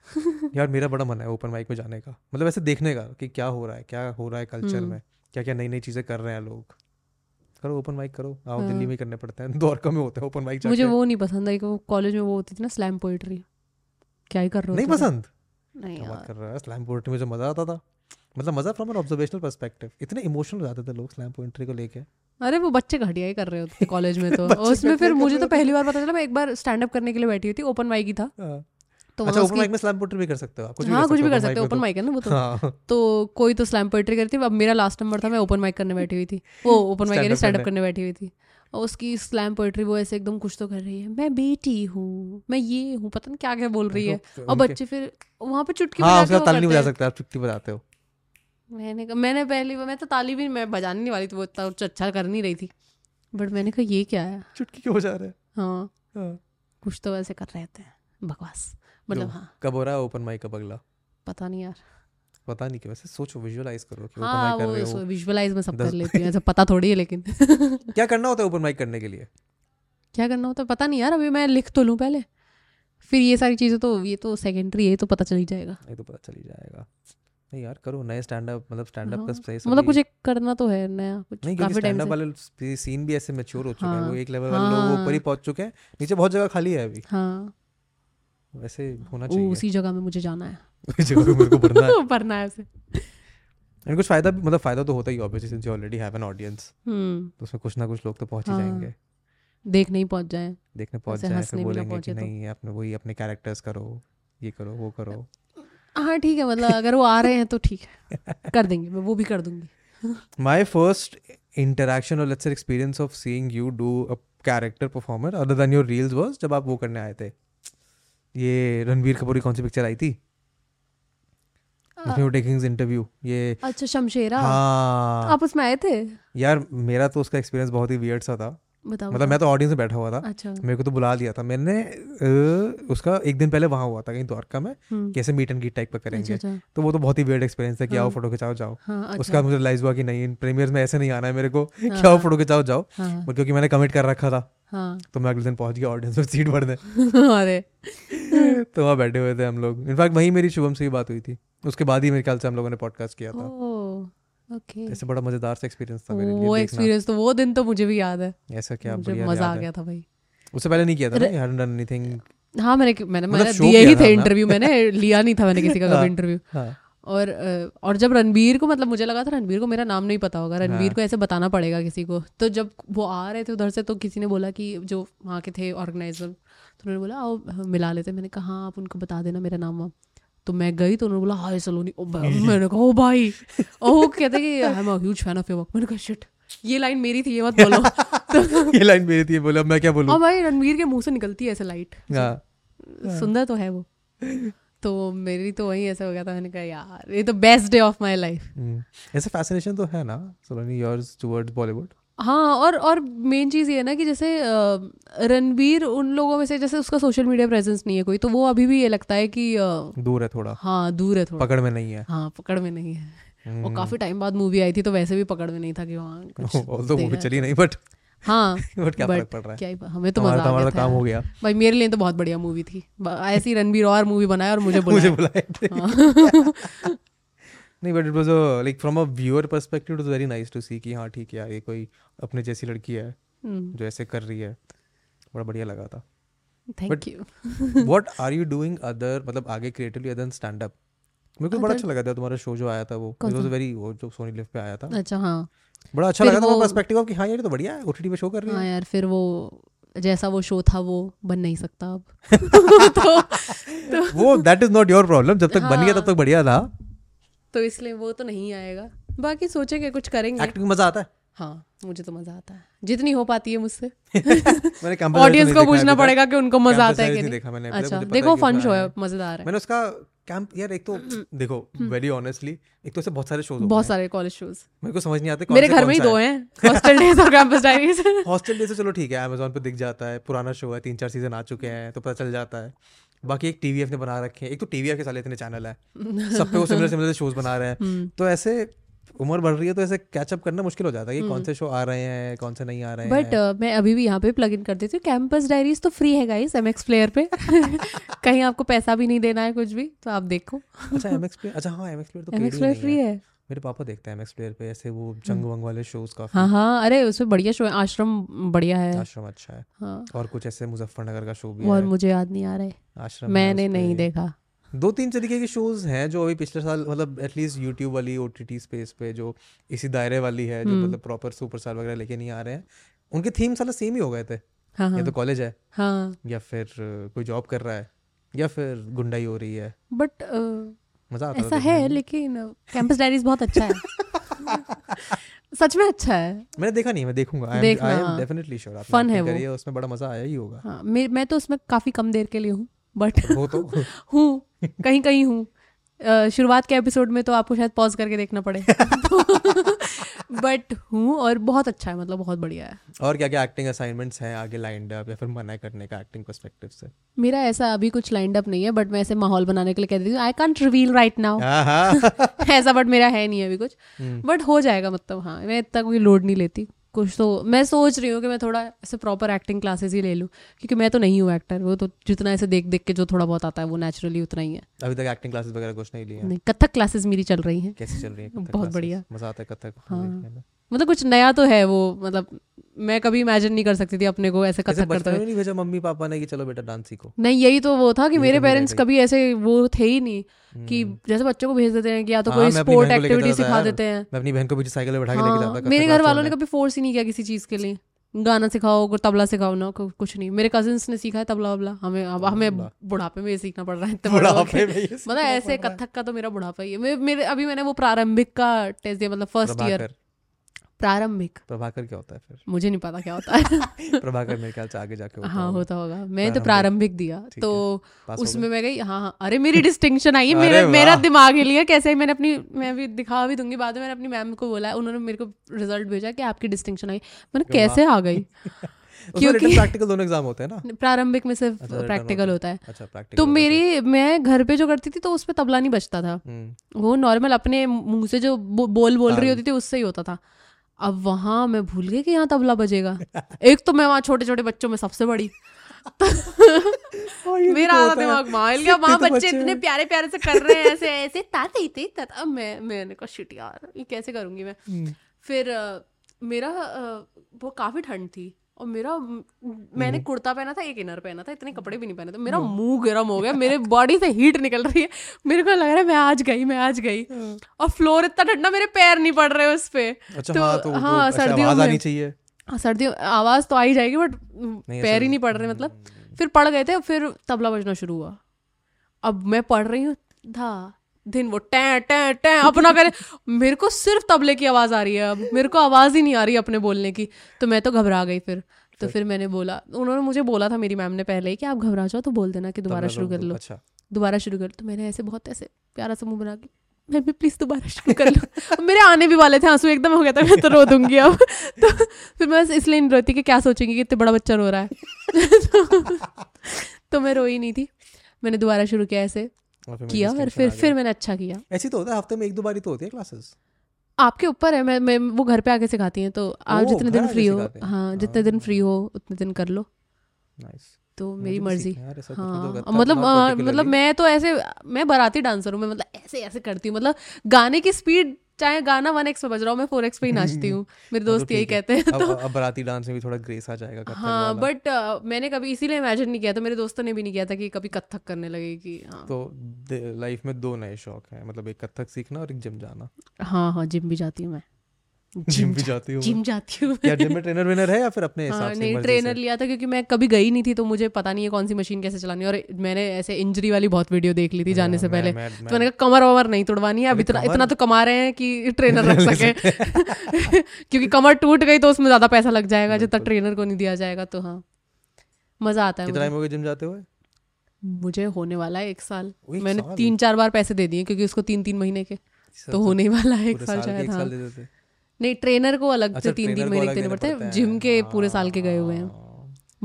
यार मेरा बड़ा मन है ओपन माइक में जाने का, मतलब ऐसे देखने का कि क्या हो रहा है कल्चर में, क्या क्या नई नई चीज़ें कर रहे हैं लोग। करो ओपन माइक करो, आओ दिल्ली में करने पड़ते हैं, द्वारका में होता है ओपन माइक। मुझे वो नहीं पसंद है, कॉलेज में वो होती थी ना स्लैम पोएट्री, क्या ही कर रहे हो, नहीं पसंद नहीं बात कर रहा है। स्लैम पोएट्री में जो मज़ा आता था, मतलब मज़ा फ्रॉम एन ऑब्जर्वेशनल पर्सपेक्टिव, इतने इमोशनल हो जाते थे लोग स्लैम पोएट्री को लेके। अरे वो बच्चे घटिया ही कर रहे होते कॉलेज में तो उसमें फिर मुझे तो पहली बार पता चला, मैं एक बार स्टैंड अप करने के लिए बैठी हुई थी, ओपन माइक ही था। तो अच्छा ओपन माइक में स्लैम पोएट्री भी कर सकते हो आप, कुछ भी कर सकते हो, ओपन माइक है ना वो तो कोई तो स्लैम पोएट्री करती थी। अब मेरा लास्ट नंबर था, मैं ओपन माइक करने बैठी हुई थी, वो ओपन माइक यानी स्टैंड अप करने बैठी हुई थी, और उसकी स्लैम पोएट्री वो ऐसे एकदम कुछ तो कर रही है, मैं बेटी हूँ, मैं ये हूँ, पता नहीं क्या क्या बोल रही है, और बच्चे फिर वहाँ पे चुटकी बजा सकते, आप चुटकी बजाते हो। मैंने पहली बार, मैं तो ताली भी मैं बजाने नहीं वाली थी, वो इतना अच्छा कर नहीं रही थी, बट मैंने कहा ये क्या है, चुटकी क्यों बजा रहे हैं। हाँ कुछ तो वैसे कर रहे थे बकवास, मतलब हाँ। कब हो रहा है ओपन माइक का अगला, पता नहीं यार, पता नहीं, कि वैसे सोचो विजुअलाइज करो कि ओपन माइक कर रहे हो। विजुअलाइज में सब कर लेती हूँ, ऐसा पता थोड़ी है लेकिन क्या करना होता है ओपन माइक करने के लिए, क्या करना होता है पता नहीं यार, अभी मैं लिख तो लूँ पहले, फिर ये सारी चीज़ें तो ये तो सेकेंडरी है, ये तो पता चल ही जाएगा, ये तो पता चल ही जाएगा। नहीं यार करो नए स्टैंड अप, मतलब स्टैंड अप का स्पेस, मतलब कुछ एक करना तो है नया कुछ, काफी स्टैंड अप वाले सीन भी ऐसे मैच्योर हो चुके हैं, वो एक लेवल वाले लोग ऊपर ही पहुंच चुके हैं, नीचे बहुत जगह खाली है अभी। हाँ वैसे होना चाहिए, उसी जगह में मुझे जाना है, उसी जगह मेरे को भरना है ऐसे। एंड कुछ फायदा भी, मतलब फायदा तो होता ही obviously, since you already have an audience, तो उसमें कुछ ना कुछ लोग तो पहुंच ही जाएंगे, देखने पहुंच जाए फिर बोलेंगे कि नहीं आपने वही अपने कैरेक्टर्स करो, ये करो वो करो। हाँ ठीक है, मतलब अगर वो आ रहे हैं तो ठीक है कर देंगे, मैं वो भी कर दूंगी। माई फर्स्ट इंटरेक्शन और let's say experience of seeing you do a character performer other than your reels was जब आप वो करने आए थे, ये रणबीर कपूर की कौन सी पिक्चर आई थी, यू टेकिंग इंटरव्यू, ये अच्छा शमशेरा। हाँ आप उसमें आए थे यार, मेरा तो उसका एक्सपीरियंस बहुत ही वियर्ड सा था, मतलब मैं तो ऑडियंस में बैठा हुआ था। अच्छा। मेरे को तो बुला लिया था मैंने, उसका एक दिन पहले वहाँ हुआ था कहीं द्वारका में, कैसे मीट एंड गीट टाइप का करेंगे। अच्छा। तो वो तो बहुत ही वियर्ड एक्सपीरियंस था कि आओ फोटो खिंचाओ जाओ। अच्छा। उसका मुझे रियलाइज हुआ कि नहीं प्रीमियर्स में ऐसे नहीं आना है मेरे को, क्या आओ फोटो खिंचाओ जाओ, क्योंकि मैंने कमिट कर रखा था। तो मैं अगले दिन पहुंच गया ऑडियंस में सीट भरने, तो वहाँ बैठे हुए थे हम लोग। इनफैक्ट वहीं मेरी शुभम से ही बात हुई थी, उसके बाद ही मेरे ख्याल से हम लोगों ने पॉडकास्ट किया था। Okay. ऐसे बड़ा मजेदार सा एक्सपीरियंस था मेरे लिए, वो एक्सपीरियंस तो वो दिन तो मुझे भी याद है, ऐसा क्या बढ़िया मजा आ गया था भाई। उससे पहले नहीं किया था ना हर डन एनीथिंग। हाँ मैंने दिया ही थे इंटरव्यू, मैंने लिया नहीं था मैंने किसी का कभी इंटरव्यू। और जब रणबीर को, मतलब मुझे लगा था रणबीर को मेरा नाम नहीं पता होगा, रणबीर को ऐसे बताना पड़ेगा किसी को। तो जब वो आ रहे थे उधर से, तो किसी ने बोला कि जो वहाँ के थे ऑर्गेनाइजर, तो उन्होंने बोला आओ मिला लेते। मैंने कहा हाँ आप उनको बता देना मेरा नाम वहाँ। तो मैं गई तो उन्होंने बोला हाय सलोनी, मैंने कहा ओ भाई, और वो कहते कि I am a huge fan of your work. मैंने कहा शिट, ये लाइन मेरी थी, ये मत बोलो तो ये लाइन मेरी थी, बोलो मैं क्या बोलूं। और भाई रणवीर के मुंह से निकलती है ऐसे लाइट, सुंदर तो है वो। तो मेरी तो वही ऐसा हो गया था, मैंने कहा यार ये तो best day of my life. ऐसा फैसिनेशन तो है ना सलोनी योर्स टुवर्ड्स बॉलीवुड। हाँ और मेन चीज़ ये है ना कि जैसे रणबीर उन लोगों में से, जैसे उसका सोशल मीडिया प्रेजेंस नहीं है कोई, तो वो अभी भी ये लगता है कि दूर है थोड़ा। हाँ दूर है थोड़ा, पकड़ में नहीं है। हाँ पकड़ में नहीं है, और काफी टाइम बाद मूवी आई थी तो वैसे भी पकड़ में नहीं था कि वहाँ कुछ चली नहीं। बट हाँ क्या फर्क पड़ रहा है, हमें तो मजा आ गया भाई। मेरे लिए तो बहुत बढ़िया मूवी थी, ऐसी रणबीर और मूवी बनाया और मुझे बुलाया नहीं। But it was like from a viewer perspective it was very nice to see कि हाँ ठीक है यार, ये कोई अपने जैसी लड़की है जो ऐसे कर रही है, बड़ा बढ़िया लगा था। Thank you. What are you doing other, मतलब आगे क्रिएटिवली अदर स्टैंड अप? मेरे को बड़ा अच्छा लगा था तुम्हारा शो जो आया था, वो इट वाज वेरी, वो जो सोनी लिव पे आया था। अच्छा हाँ बड़ा अच्छा लगा था पर्सपेक्टिव ऑफ कि हाँ यार तो बढ़िया है, ओटीटी पे शो कर रही है। हाँ यार फिर वो जैसा वो शो था वो बन नहीं सकता अब तो वो that is not your problem, जब तक बन गया तब तक बढ़िया था, तो इसलिए वो तो नहीं आएगा। बाकी सोचेंगे कुछ करेंगे। एक्टिंग मजा आता है? हाँ मुझे तो मजा आता है जितनी हो पाती है मुझसे ऑडियंस को पूछना पड़ेगा कि उनको मजा आता है कि नहीं। देखा मैंने, अच्छा देखो फन शो है, मजेदार है। मैंने उसका कैंप यार एक तो देखो वेरी ऑनेस्टली एक तो ऐसे बहुत सारे शोज बहुत सारे कॉलेज शोज मेरे को समझ नहीं आते मेरे घर में ही दो हैं हॉस्टल डेज और कैंपस डायरीज। हॉस्टल डेज तो चलो ठीक है Amazon पे दिख जाता है, पुराना शो है, 3-4 सीजन आ चुके हैं तो पता चल जाता है। बाकी एक टीवीएफ ने बना रखे हैं, एक तो टीवीएफ के साले इतने चैनल है सब पे वो सिमिलर सिमिलर शोज बना रहे हैं तो ऐसे उम्र बढ़ रही है तो ऐसे कैचअप करना मुश्किल हो जाता है कि कौन से शो आ रहे हैं कौन से नहीं आ रहे हैं। बट मैं अभी भी यहाँ पे प्लग इन कर देती हूँ, कैंपस डायरीज तो फ्री है गाइस MX प्लेयर पे कहीं आपको पैसा भी नहीं देना है कुछ भी तो आप देखो। अच्छा MX प्लेयर, अच्छा हाँ MX प्लेयर तो MX प्लेयर फ्री है। मेरे पापा देखते हैं MX प्लेयर पे ऐसे वो जंग वंग वाले शोज काफी। हाँ हाँ अरे उसमें बढ़िया शो है, आश्रम बढ़िया है, आश्रम अच्छा है हाँ। और कुछ ऐसे मुजफ्फरनगर का शो भी और मुझे याद नहीं आ रहा है आश्रम, मैंने नहीं देखा। 2-3 तरीके के शोज हैं जो अभी पिछले साल मतलब एटलीस्ट YouTube वाली OTT स्पेस पे जो इसी दायरे वाली है जो मतलब प्रॉपर सुपरस्टार वगैरह लेके नहीं आ रहे हैं, उनके थीम साला सेम ही हो गए थे। हाँ, या तो कॉलेज है हाँ, या फिर कोई जॉब कर रहा है या फिर गुंडाई हो रही है। बट मजा आता ऐसा है लेकिन कैंपस डायरीज बहुत अच्छा है सच में अच्छा है। मैंने देखा नहीं, मैं देखूंगा। I am definitely sure आपने फन है वो, उसमें बड़ा मजा आया ही होगा। मैं तो उसमें काफी कम देर के लिए हूँ बट हूँ कहीं कहीं हूँ। शुरुआत के एपिसोड में तो आपको शायद पॉज करके देखना पड़े बट हूँ और बहुत अच्छा है मतलब बहुत बढ़िया है। और क्या क्या एक्टिंग असाइनमेंट्स हैं आगे लाइंड अप या फिर मना करने का एक्टिंग पर्सपेक्टिव से? मेरा ऐसा अभी कुछ लाइंड अप नहीं है बट मैं ऐसे माहौल बनाने के लिए कह देती हूँ I can't reveal right now ऐसा, बट मेरा है नहीं अभी कुछ बट हो जाएगा मतलब हाँ मैं इतना कोई लोड नहीं लेती कुछ। तो मैं सोच रही हूँ कि मैं थोड़ा ऐसे प्रॉपर एक्टिंग क्लासेस ही ले लूँ क्योंकि मैं तो नहीं हूँ एक्टर, वो तो जितना ऐसे देख देख के जो थोड़ा बहुत आता है वो नेचुरली उतना ही है। अभी तक एक्टिंग क्लासेस वगैरह कुछ नहीं लिया? नहीं, कथक क्लासेस मेरी चल रही हैं। कैसी चल रही है? बहुत बढ़िया मजा आता है कथक हाँ। मतलब कुछ नया तो है वो, मतलब मैं कभी इमेजिन नहीं कर सकती थी अपने को ऐसे कथक करते हुए। नहीं भेजा मम्मी पापा ने कि चलो बेटा डांस सीखो? नहीं यही तो वो था कि मेरे पेरेंट्स कभी ऐसे वो थे ही नहीं कि जैसे बच्चों को भेज देते हैं कि या तो कोई स्पोर्ट एक्टिविटी सिखा देते हैं। मैं अपनी बहन को भी साइकिल पे बैठा के लेके जाता था। मेरे घर वालों ने कभी फोर्स ही नहीं किया किसी चीज के लिए, गाना सिखाओ तबला सिखाओ ना कुछ नहीं। मेरे कजिन्स ने सीखा है तबला वबला, हमें बुढ़ापे में ये सीखना पड़ रहा है मतलब ऐसे कथक का तो मेरा बुढ़ापा ही है। मेरे अभी मैंने वो प्रारंभिक का टेस्ट दिया मतलब फर्स्ट ईयर प्रारंभिक। प्रभाकर क्या होता है फिर? मुझे नहीं पता क्या होता है प्रभाकर मेरे ख्याल से आगे जाके होता हाँ होता होगा। मैं तो प्रारंभिक दिया तो उसमें मैं गई हाँ हाँ अरे मेरी डिस्टिंक्शन आई है, मेरा दिमाग हिल गया कैसे। मैंने अपनी मैं भी दिखा भी दूंगी बाद में, मैंने अपनी मैम को बोला, उन्होंने मेरे को रिजल्ट भेजा कि आपकी डिस्टिंक्शन आई। मैंने कैसे आ गई क्योंकि प्रैक्टिकल दोनों एग्जाम होते हैं ना, प्रारंभिक में सिर्फ प्रैक्टिकल होता है। अच्छा, तो मेरी मैं घर पे जो करती थी तो उसमें तबला नहीं बजता था, वो नॉर्मल अपने मुंह से जो बोल रही होती थी उससे ही होता था। अब वहाँ मैं भूल गई कि यहाँ तबला बजेगा। एक तो मैं वहाँ छोटे छोटे बच्चों में सबसे बड़ी मेरा दिमाग माइल गया। वहाँ बच्चे इतने प्यारे प्यारे से कर रहे हैं ऐसे ऐसे ताते। अब मैंने कहा शिट यार ये कैसे करूँगी मैं। फिर मेरा वो काफ़ी ठंड थी और मेरा मैंने कुर्ता पहना था, एक इनर पहना था, इतने कपड़े भी नहीं पहने थे। मेरा मुंह गर्म हो गया, मेरे बॉडी से हीट निकल रही है, मेरे को लग रहा है मैं आज गई और फ्लोर इतना ठंडा मेरे पैर नहीं पड़ रहे उस पे। अच्छा, तो हाँ सर्दियों आवाज तो आ ही जाएगी बट पैर ही नहीं पड़ रहे मतलब। फिर पड़ गए थे, फिर तबला बजना शुरू हुआ। अब मैं पढ़ रही हूँ दिन वो टैं टैं टैं अपना करे, मेरे को सिर्फ तबले की आवाज़ आ रही है, अब मेरे को आवाज़ ही नहीं आ रही अपने बोलने की। तो मैं तो घबरा गई। फिर फिर मैंने बोला, उन्होंने मुझे बोला था मेरी मैम ने पहले ही कि आप घबरा जाओ तो बोल देना कि दोबारा शुरू कर लो। तो मैंने ऐसे बहुत ऐसे प्यारा सा मुँह बना के मैम प्लीज़ दोबारा शुरू कर लो मेरे आने भी वाले थे आंसू, एकदम हो गया था मैं तो रो दूंगी अब तो। फिर मैं इसलिए नहीं रोती कि क्या सोचेंगी कि इतना बड़ा बच्चा रो रहा है तो मैं रोई नहीं थी। मैंने दोबारा शुरू किया ऐसे किया और फिर मैंने अच्छा किया। ऐसी तो होता है, हफ्ते में 1-2 बार ही तो होती है क्लासेस। आपके ऊपर है। मैं वो घर पे आके सिखाती हैं तो आप जितने दिन फ्री हो हाँ जितने दिन फ्री हो उतने दिन कर लो। नाइस, तो मेरी मर्जी हाँ। मतलब मैं तो ऐसे मैं बाराती डांसर हूँ, मैं मतलब ऐसे ऐसे करती हूँ, मतलब गाने की स्पीड चाहे गाना 1x पे बज रहा हो मैं 4x पे ही नाचती हूँ। मेरे दोस्त यही कहते हैं तो अब बाराती डांस में भी थोड़ा ग्रेस आ जाएगा कथक हाँ। बट मैंने कभी इसीलिए इमेजिन नहीं किया था, मेरे दोस्तों ने भी नहीं किया था कि कभी कथक करने लगेगी हाँ। तो लाइफ में 2 नए शौक हैं, मतलब एक कथक सीखना और एक जिम जाना। हाँ हाँ जिम भी जाती हूँ मैं, जिम जाती हूँ क्या जिम में ट्रेनर विनर है या फिर अपने हिसाब से? नहीं ट्रेनर लिया था क्योंकि मैं कभी गई नहीं थी तो मुझे पता नहीं है कौन सी मशीन कैसे चलानी है। और मैंने ऐसे इंजरी वाली बहुत वीडियो देख ली थी जाने से पहले, तो मैंने कहा कमर वमर नहीं तोड़वानी है अब, इतना तो कमा रहे हैं कि ट्रेनर रख सके क्योंकि कमर टूट गई तो उसमें ज्यादा पैसा लग जाएगा जितना ट्रेनर को नहीं दिया जाएगा। तो हाँ मजा आता है। जिम जाते हुए मुझे होने वाला है 1 साल। मैंने 3-4 बार पैसे दे दिए क्योंकि उसको 3-3 महीने के, तो होने वाला है 1 साल शायद। हाँ नहीं, ट्रेनर को अलग से 3-3 महीने देने पड़ते हैं। जिम के पूरे साल के गए हुए हैं,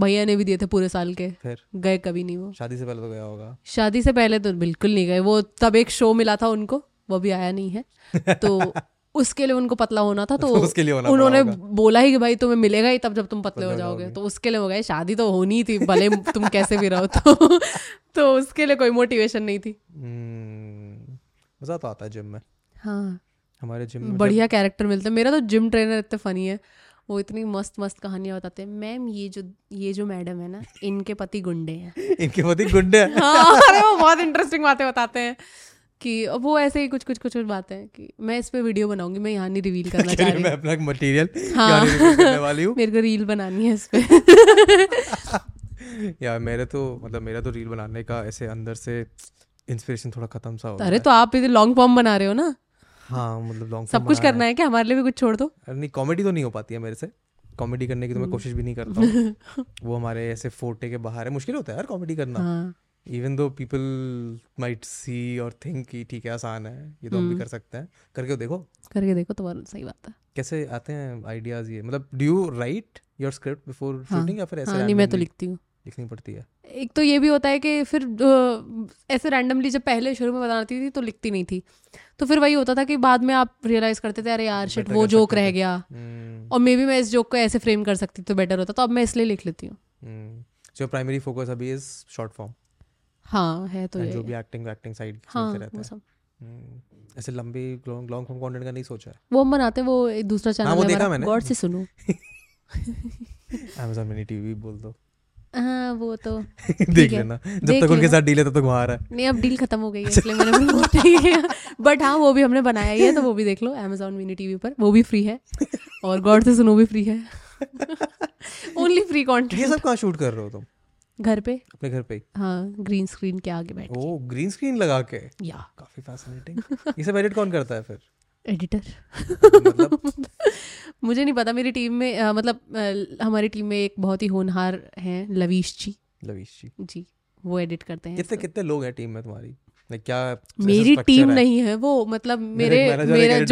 भैया ने भी दिए थे पूरे साल के, गए कभी नहीं। वो शादी से पहले तो गया होगा, शादी से पहले तो बिल्कुल नहीं गए वो। तब एक शो मिला था उनको, वो भी आया नहीं है, तो उसके लिए उनको पतला होना था, तो उसके लिए उन्होंने बोला ही कि भाई तुम्हें मिलेगा ही तब जब तुम पतले हो जाओगे, तो उसके लिए हो गए। शादी तो होनी थी भले तुम कैसे भी रहो, तो उसके लिए कोई मोटिवेशन नहीं थी। मजा तो आता है जिम में। हाँ हमारे जिम में बढ़िया कैरेक्टर मिलते हैं। मेरा तो जिम ट्रेनर इतने फनी है, वो इतनी मस्त मस्त कहानियां बताते हैं। मैम ये जो मैडम है ना, इनके पति गुंडे हैं। इनके पति गुंडे हैं। हाँ, अरे वो बहुत इंटरेस्टिंग बातें बताते हैं कि अब वो ऐसे ही कुछ बातें कि मैं इस पे वीडियो बनाऊंगी, मैं यहाँ नहीं रिवील करना चाह रही, मैं अपना मटेरियल यहाँ नहीं रिवील करने वाली हूँ। मेरे को रील बनानी है इस पे। यार मेरा तो रील बनाने का ऐसे अंदर से इंस्पिरेशन थोड़ा खत्म सा हो गया। अरे तो आप इधर लॉन्ग फॉर्म बना रहे हो ना। हाँ मतलब लॉन्ग सब कुछ करना है क्या, हमारे लिए भी कुछ छोड़ दो। नहीं, कॉमेडी तो नहीं हो पाती है मेरे से, कॉमेडी करने की तो मैं कोशिश भी नहीं करता हूँ। वो हमारे ऐसे फोटे के बाहर है, मुश्किल होता है यार कॉमेडी करना। Even though people might see और थिंक कि ठीक है आसान है ये, तो हम भी कर सकते हैं। करके देखो तुम्हारा सही बात है। कैसे आते हैं आइडियाज ये, मतलब do you write your script before shooting या फिर ऐसे? नहीं, मैं तो लिखती हूँ, लिखनी पड़ती है। एक तो ये भी होता है कि फिर ऐसे रैंडमली जब पहले शुरू में बनाती थी तो लिखती नहीं थी, तो फिर वही होता था कि बाद में आप रियलाइज करते थे अरे यार शिट वो जोक रह गया और मे बी मैं इस जोक को ऐसे फ्रेम कर सकती तो बेटर होता, तो अब मैं इसलिए लिख लेती हूँ। सो प्राइमरी फोकस अभी इज शॉर्ट फॉर्म। हाँ है तो जो भी एक्टिंग साइड चलते रहते हैं। ऐसे लंबी लॉन्ग फॉर्म कंटेंट का नहीं सोचा है। वो हम बनाते हैं, वो एक दूसरा चैनल है, गौर से सुनो। Amazon मिनी टीवी बोल दो। हाँ वो तो देख लेना, जब तक उनके साथ डील है तब तक वहाँ आ रहा है। नहीं अब डील खत्म हो गई है इसलिए मैंने रिपोर्ट नहीं किया, बट हाँ वो भी हमने बनाया ही है, तो वो भी देख लो Amazon मिनी टीवी पर, वो भी फ्री है और गौर से सुनो भी फ्री है। Only free content. ये सब कहाँ शूट कर रहे हो तुम? घर पे, अपने घर पे। हाँ ग्रीन स्क्रीन के आगे बैठ। ओ ग्रीन स्क्रीन लगा के, या काफी फैसिनेटिंग। ये सब एडिट कौन करता है फिर? एडिटर। मतलब मुझे नहीं पता, मेरी टीम में मतलब हमारी टीम में एक बहुत ही होनहार हैं लवीश जी वो एडिट करते हैं। कितने लोग हैं टीम में तुम्हारी? क्या मेरी टीम नहीं है वो, मतलब मेरे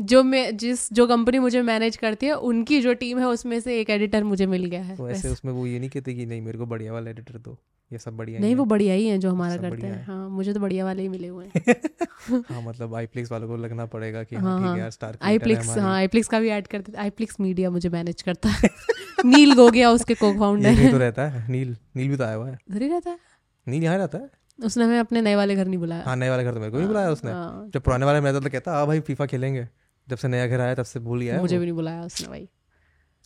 जो कंपनी मुझे मैनेज करती है उनकी जो टीम है उसमें से एक एडिटर मुझे मिल गया है। तो ऐसे उसमें वो ये नहीं कहते कि नहीं मेरे को बढ़िया वाला एडिटर दो, ये सब बढ़िया नहीं, वो बढ़िया ही है जो हमारा करते हैं। हाँ मुझे तो बढ़िया वाले ही मिले हुए हैं। हाँ मतलब आईप्लेक्स वालों को लगना पड़ेगा कि हाँ ठीक है यार स्टार आईप्लेक्स। हाँ आईप्लेक्स का भी ऐड करते थे, आईप्लेक्स मीडिया मुझे मैनेज करता है। नील गोगिया उसके कोफाउंडर है। तो रहता है नील भी तो आया हुआ है, घर ही रहता है नील, यहाँ रहता है। उसने हमें अपने नए वाले घर नहीं बुलाया। हाँ नए वाले घर तो मेरे को नहीं बुलाया उसने, जब पुराने वाले में रहता तो कहता हाँ भाई फीफा खेलेंगे, जब से नया घर आया तब से भूल गया। मुझे भी नहीं बुलाया उसने भाई,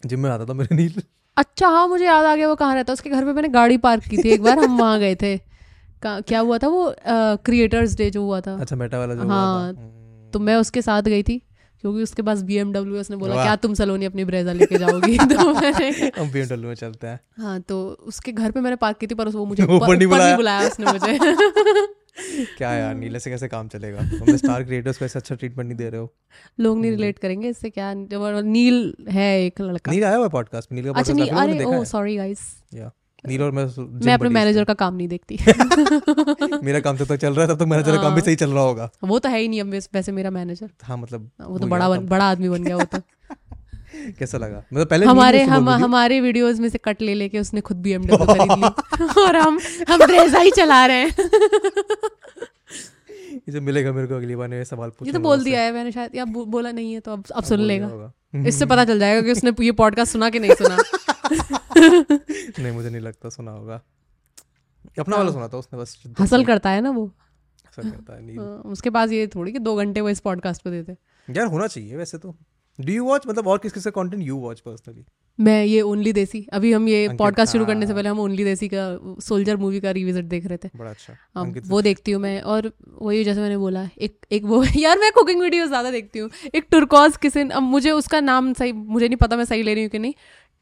जिम में आता था मेरे नील। अच्छा हाँ मुझे याद आ गया वो कहाँ रहता है, उसके घर पे मैंने गाड़ी पार्क की थी एक बार। हम वहाँ गए थे, क्या हुआ था वो क्रिएटर्स डे जो हुआ था। अच्छा मेटा वाला जो। हाँ तो मैं उसके साथ गई थी क्योंकि उसके पास BMW, उसने बोला क्या तुम सलोनी अपनी ब्रेजा लेके जाओगी। तो हम BMW में चलते हैं। हाँ तो उसके घर पे मैंने पार्क की थी, पर वो मुझे ऊपर नहीं बुलाया उसने मुझे। क्या यार नीले से कैसे काम चलेगा, तुम स्टार क्रिएटर्स को ऐसा अच्छा ट्रीटमेंट नहीं दे रहे हो। लोग नहीं रिलेट करेंगे इससे। क्या नील है एक लड़का, नील आया हुआ पॉडकास्ट, नील का पॉडकास्ट। अरे ओह सॉरी गाइस, नील और मैं अपने मैनेजर का काम नहीं देखती। मेरा काम तब तक चल रहा है, तब तक मैनेजर का काम भी सही चल रहा होगा। वो तो है ही नहीं अब वैसे मेरा मैनेजर। हाँ मतलब वो तो बड़ा आदमी बन गया वो तो। कैसा लगा मतलब पहले हमारे वीडियोस में से कट ले लेके उसने खुद BMW खरीद ली और हम ब्रेजा ही चला रहे हैं। ये मिलेगा मेरे को अगली बार ये सवाल पूछो। ये तो बोल दिया है मैंने शायद, या बोला नहीं है तो अब सुन लेगा, इससे पता चल जाएगा कि उसने ये पॉडकास्ट सुना कि नहीं सुना। नहीं मुझे नहीं लगता सुना होगा, अपना वाला सुना था उसने बस। हसल करता है ना वो, हसल करता है नील। उसके पास ये थोड़ी कि 2 घंटे वो इस पॉडकास्ट पे देते यार, होना चाहिए वैसे तो। डू यू वॉच मतलब और किस किस का कंटेंट यू वॉच पर्सनली? मैं ये ओनली देसी, अभी हम ये पॉडकास्ट शुरू करने से पहले हम ओनली देसी का सोल्जर मूवी का रिविजिट देख रहे थे, बड़ा अच्छा। वो देखती हूँ मैं, और वही जैसे मैंने बोला एक वो यार मैं कुकिंग वीडियो ज़्यादा देखती हूँ। एक टुर्कोज किसिन, अब मुझे उसका नाम सही मुझे नहीं पता मैं सही ले रही हूँ कि नहीं,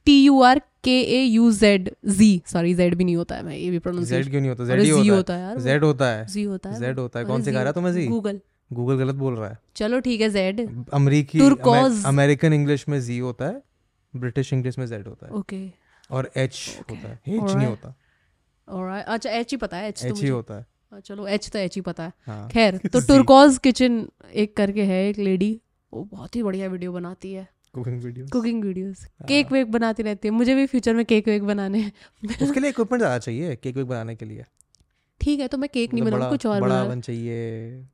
TURKAUZZ सॉरी Z भी नहीं होता है, मैं ये भी प्रोनाउंसिएशन Z क्यों नहीं होता, Z ही होता है यार, Z होता है। कौन सिखा रहा है तुम्हें? गूगल गलत बोल रहा है। चलो ठीक है Z अमेरिकी अमेरिकन इंग्लिश में Z होता है, ब्रिटिश इंग्लिश में Z होता है। ओके और H होता है, H नहीं होता। ऑलराइट अच्छा एच ही पता है एच ही होता है चलो एच तो एच ही पता है हाँ। खैर तो टुरकोज किचन एक करके है एक लेडी वो बहुत ही बढ़िया वीडियो बनाती है कुकिंग वीडियोस केक वेक बनाती रहती है मुझे भी फ्यूचर में केक वेक बनाने हैं उसके लिए इक्विपमेंट ज़्यादा चाहिए केक वेक बनाने के लिए ठीक है तो मैं केक नहीं बनाऊंगी कुछ और बड़ा बन चाहिए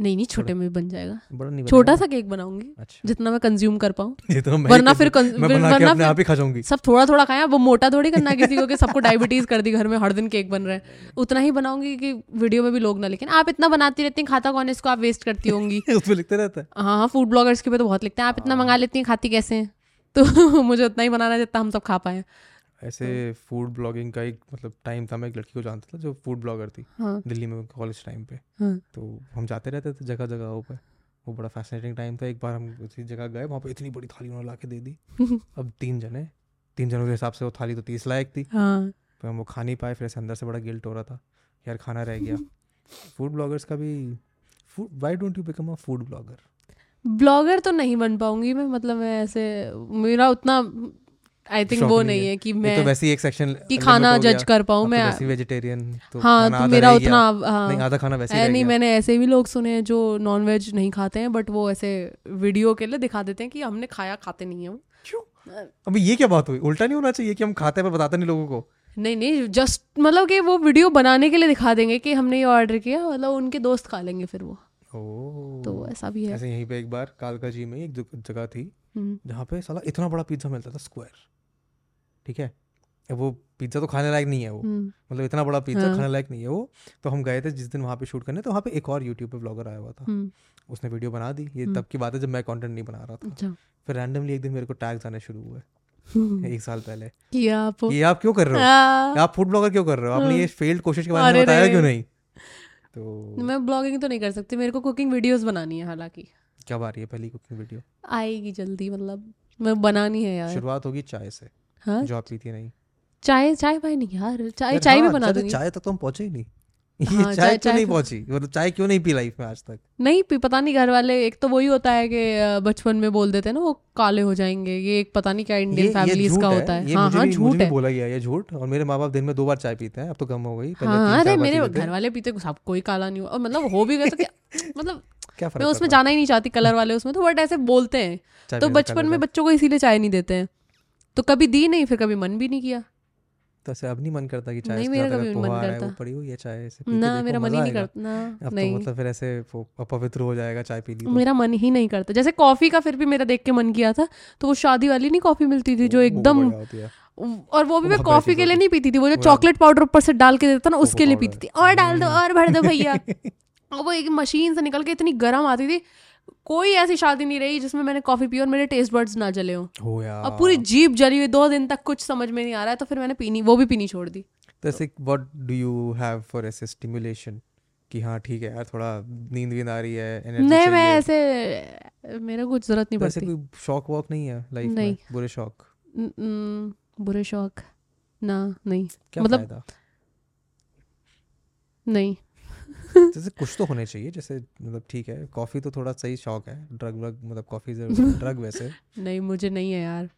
नहीं छोटे में बन जाएगा छोटा सा केक बनाऊंगी जितना मैं कंज्यूम कर पाऊँ वरना फिर आप ही खा जाऊंगी सब थोड़ा थोड़ा खाया वो मोटा थोड़ी करना किसी को कि सबको डायबिटीज कर दी घर में हर दिन केक बन रहा है उतना ही बनाऊंगी कि वीडियो में भी लोग ना लिखें आप इतना बनाती रहती हैं खाता कौन है इसको आप वेस्ट करती होंगी उसमें लिखते रहते हैं हाँ फूड ब्लॉगर्स के पे तो बहुत लिखते हैं आप इतना मंगा लेती हैं खाती कैसे हैं तो मुझे उतना ही बनाना जितना हम सब खा पाए ऐसे फूड ब्लॉगिंग का एक मतलब टाइम था मैं एक लड़की को जानता था जो फूड ब्लॉगर थी हाँ। दिल्ली में कॉलेज टाइम पे हाँ। तो हम जाते रहते थे जगह जगहों पे वो बड़ा फैसिनेटिंग टाइम था एक बार हम उसी जगह गए वहाँ पे इतनी बड़ी थाली उन्होंने ला के दे दी अब तीन जनों के हिसाब से वो थाली तो 30 लायक थी हाँ। तो हम वो खा नहीं पाए फिर ऐसे अंदर से बड़ा गिल्ट हो रहा था यार खाना रह गया फूड ब्लॉगर्स का भी why don't you become a food blogger तो नहीं बन पाऊंगी मैं मतलब मैं ऐसे मेरा उतना आई थिंक वो नहीं है कि मैं तो वैसे ही एक सेक्शन कि खाना जज कर पाऊँ मैं वैसे वेजिटेरियन तो हाँ तो मेरा उतना नहीं आधा खाना वैसे ही नहीं मैंने ऐसे भी लोग सुने हैं जो नॉन वेज नहीं खाते हैं बट वो ऐसे वीडियो के लिए दिखा देते हैं कि हमने खाया खाते नहीं है क्यों अभी ये क्या बात हुई उल्टा नहीं होना चाहिए कि हम खाते हैं पर बताते नहीं लोगों को नहीं नहीं जस्ट मतलब कि वो वीडियो बनाने के लिए दिखा देंगे कि हमने ये ऑर्डर किया मतलब उनके दोस्त खा लेंगे फिर वो तो ऐसा भी है ऐसे यहीं पे एक बार कालका जी में एक जगह थी जहाँ पे साला इतना बड़ा पिज्जा मिलता था स्क्वायर ठीक है वो पिज्ज़ा तो खाने लायक नहीं है वो मतलब इतना बड़ा पिज्ज़ा हाँ। खाने लायक नहीं है वो तो हम गए थे जिस दिन वहाँ पे शूट करने तो वहाँ पे एक और यूट्यूब पे ब्लॉगर आया हुआ था उसने वीडियो बना दी ये तब की बात है जब मैं कंटेंट नहीं बना रहा था फिर रैंडमली एक दिन मेरे को टैग्स आने शुरू हुए एक साल पहले ये आप क्यों कर रहे हो आप फूड ब्लॉगर क्यों कर रहे हो आपने ये फेल्ड कोशिश के बारे में बताया क्यों नहीं तो मैं ब्लॉगिंग तो नहीं कर सकती मेरे को कुकिंग वीडियोस बनानी है हालांकि क्या बात है पहली कुकिंग वीडियो आएगी जल्दी मतलब मैं बनानी है यार शुरुआत होगी चाय से हाँ? जो आप पीती नहीं चाय चाय भाई नहीं यार चाय चाय भी बना दूंगी चाय तक तो हम पहुंचे ही नहीं हाँ, चाय क्यों नहीं पहुंची मतलब चाय क्यों नहीं पी लाइफ में आज तक नहीं पी पता नहीं घर वाले एक तो वही होता है कि बचपन में बोल देते हैं ना वो काले हो जाएंगे ये एक पता नहीं क्या इंडियन फैमिलीज का होता है हाँ हाँ झूठ है बोला गया ये झूठ और मेरे माँ बाप दिन में 2 बार चाय पीते हैं अब तो कम हो गई हाँ अरे मेरे घर वाले पीते सब कोई काला नहीं हुआ मतलब हो भी गया तो मतलब मैं उसमें जाना ही नहीं चाहती कलर वाले उसमें तो बट ऐसे बोलते हैं तो बचपन में बच्चों को इसीलिए चाय नहीं देते हैं तो कभी दी नहीं फिर कभी मन भी नहीं किया तो ऐसे अब नहीं मन करता कि चाय मेरा मन ही नहीं करता जैसे कॉफी का फिर भी मेरा देख के मन किया था तो वो शादी वाली नहीं कॉफी मिलती थी जो एकदम और वो भी मैं कॉफी के लिए नहीं पीती थी वो जो चॉकलेट पाउडर ऊपर से डाल के देता ना उसके लिए पीती थी और डाल दो और भर दो भैया वो एक मशीन से निकल के इतनी गर्म आती थी कोई ऐसी शादी नहीं रही जिसमें मैंने कॉफी पी और मेरे टेस्ट बड्स ना जले हो यार अब पूरी जीप जली हुई 2 दिन तक कुछ समझ में नहीं आ रहा है तो फिर मैंने वो भी पीनी छोड़ दी तो ऐसे what do you have for ऐसे स्टिमुलेशन कि हाँ ठीक है यार थोड़ा नींद भी आ रही है एनर्जी नहीं मैं ऐसे मेरा कुछ जरूरत नहीं पड़ती कोई शौक वॉक नहीं है लाइफ में बुरे शौक ना नहीं मतलब नहीं जैसे कुछ तो होने चाहिए जैसे मतलब ठीक है कॉफी तो थोड़ा सही शौक है ड्रग मतलब कॉफी ड्रग वैसे नहीं मुझे नहीं है यार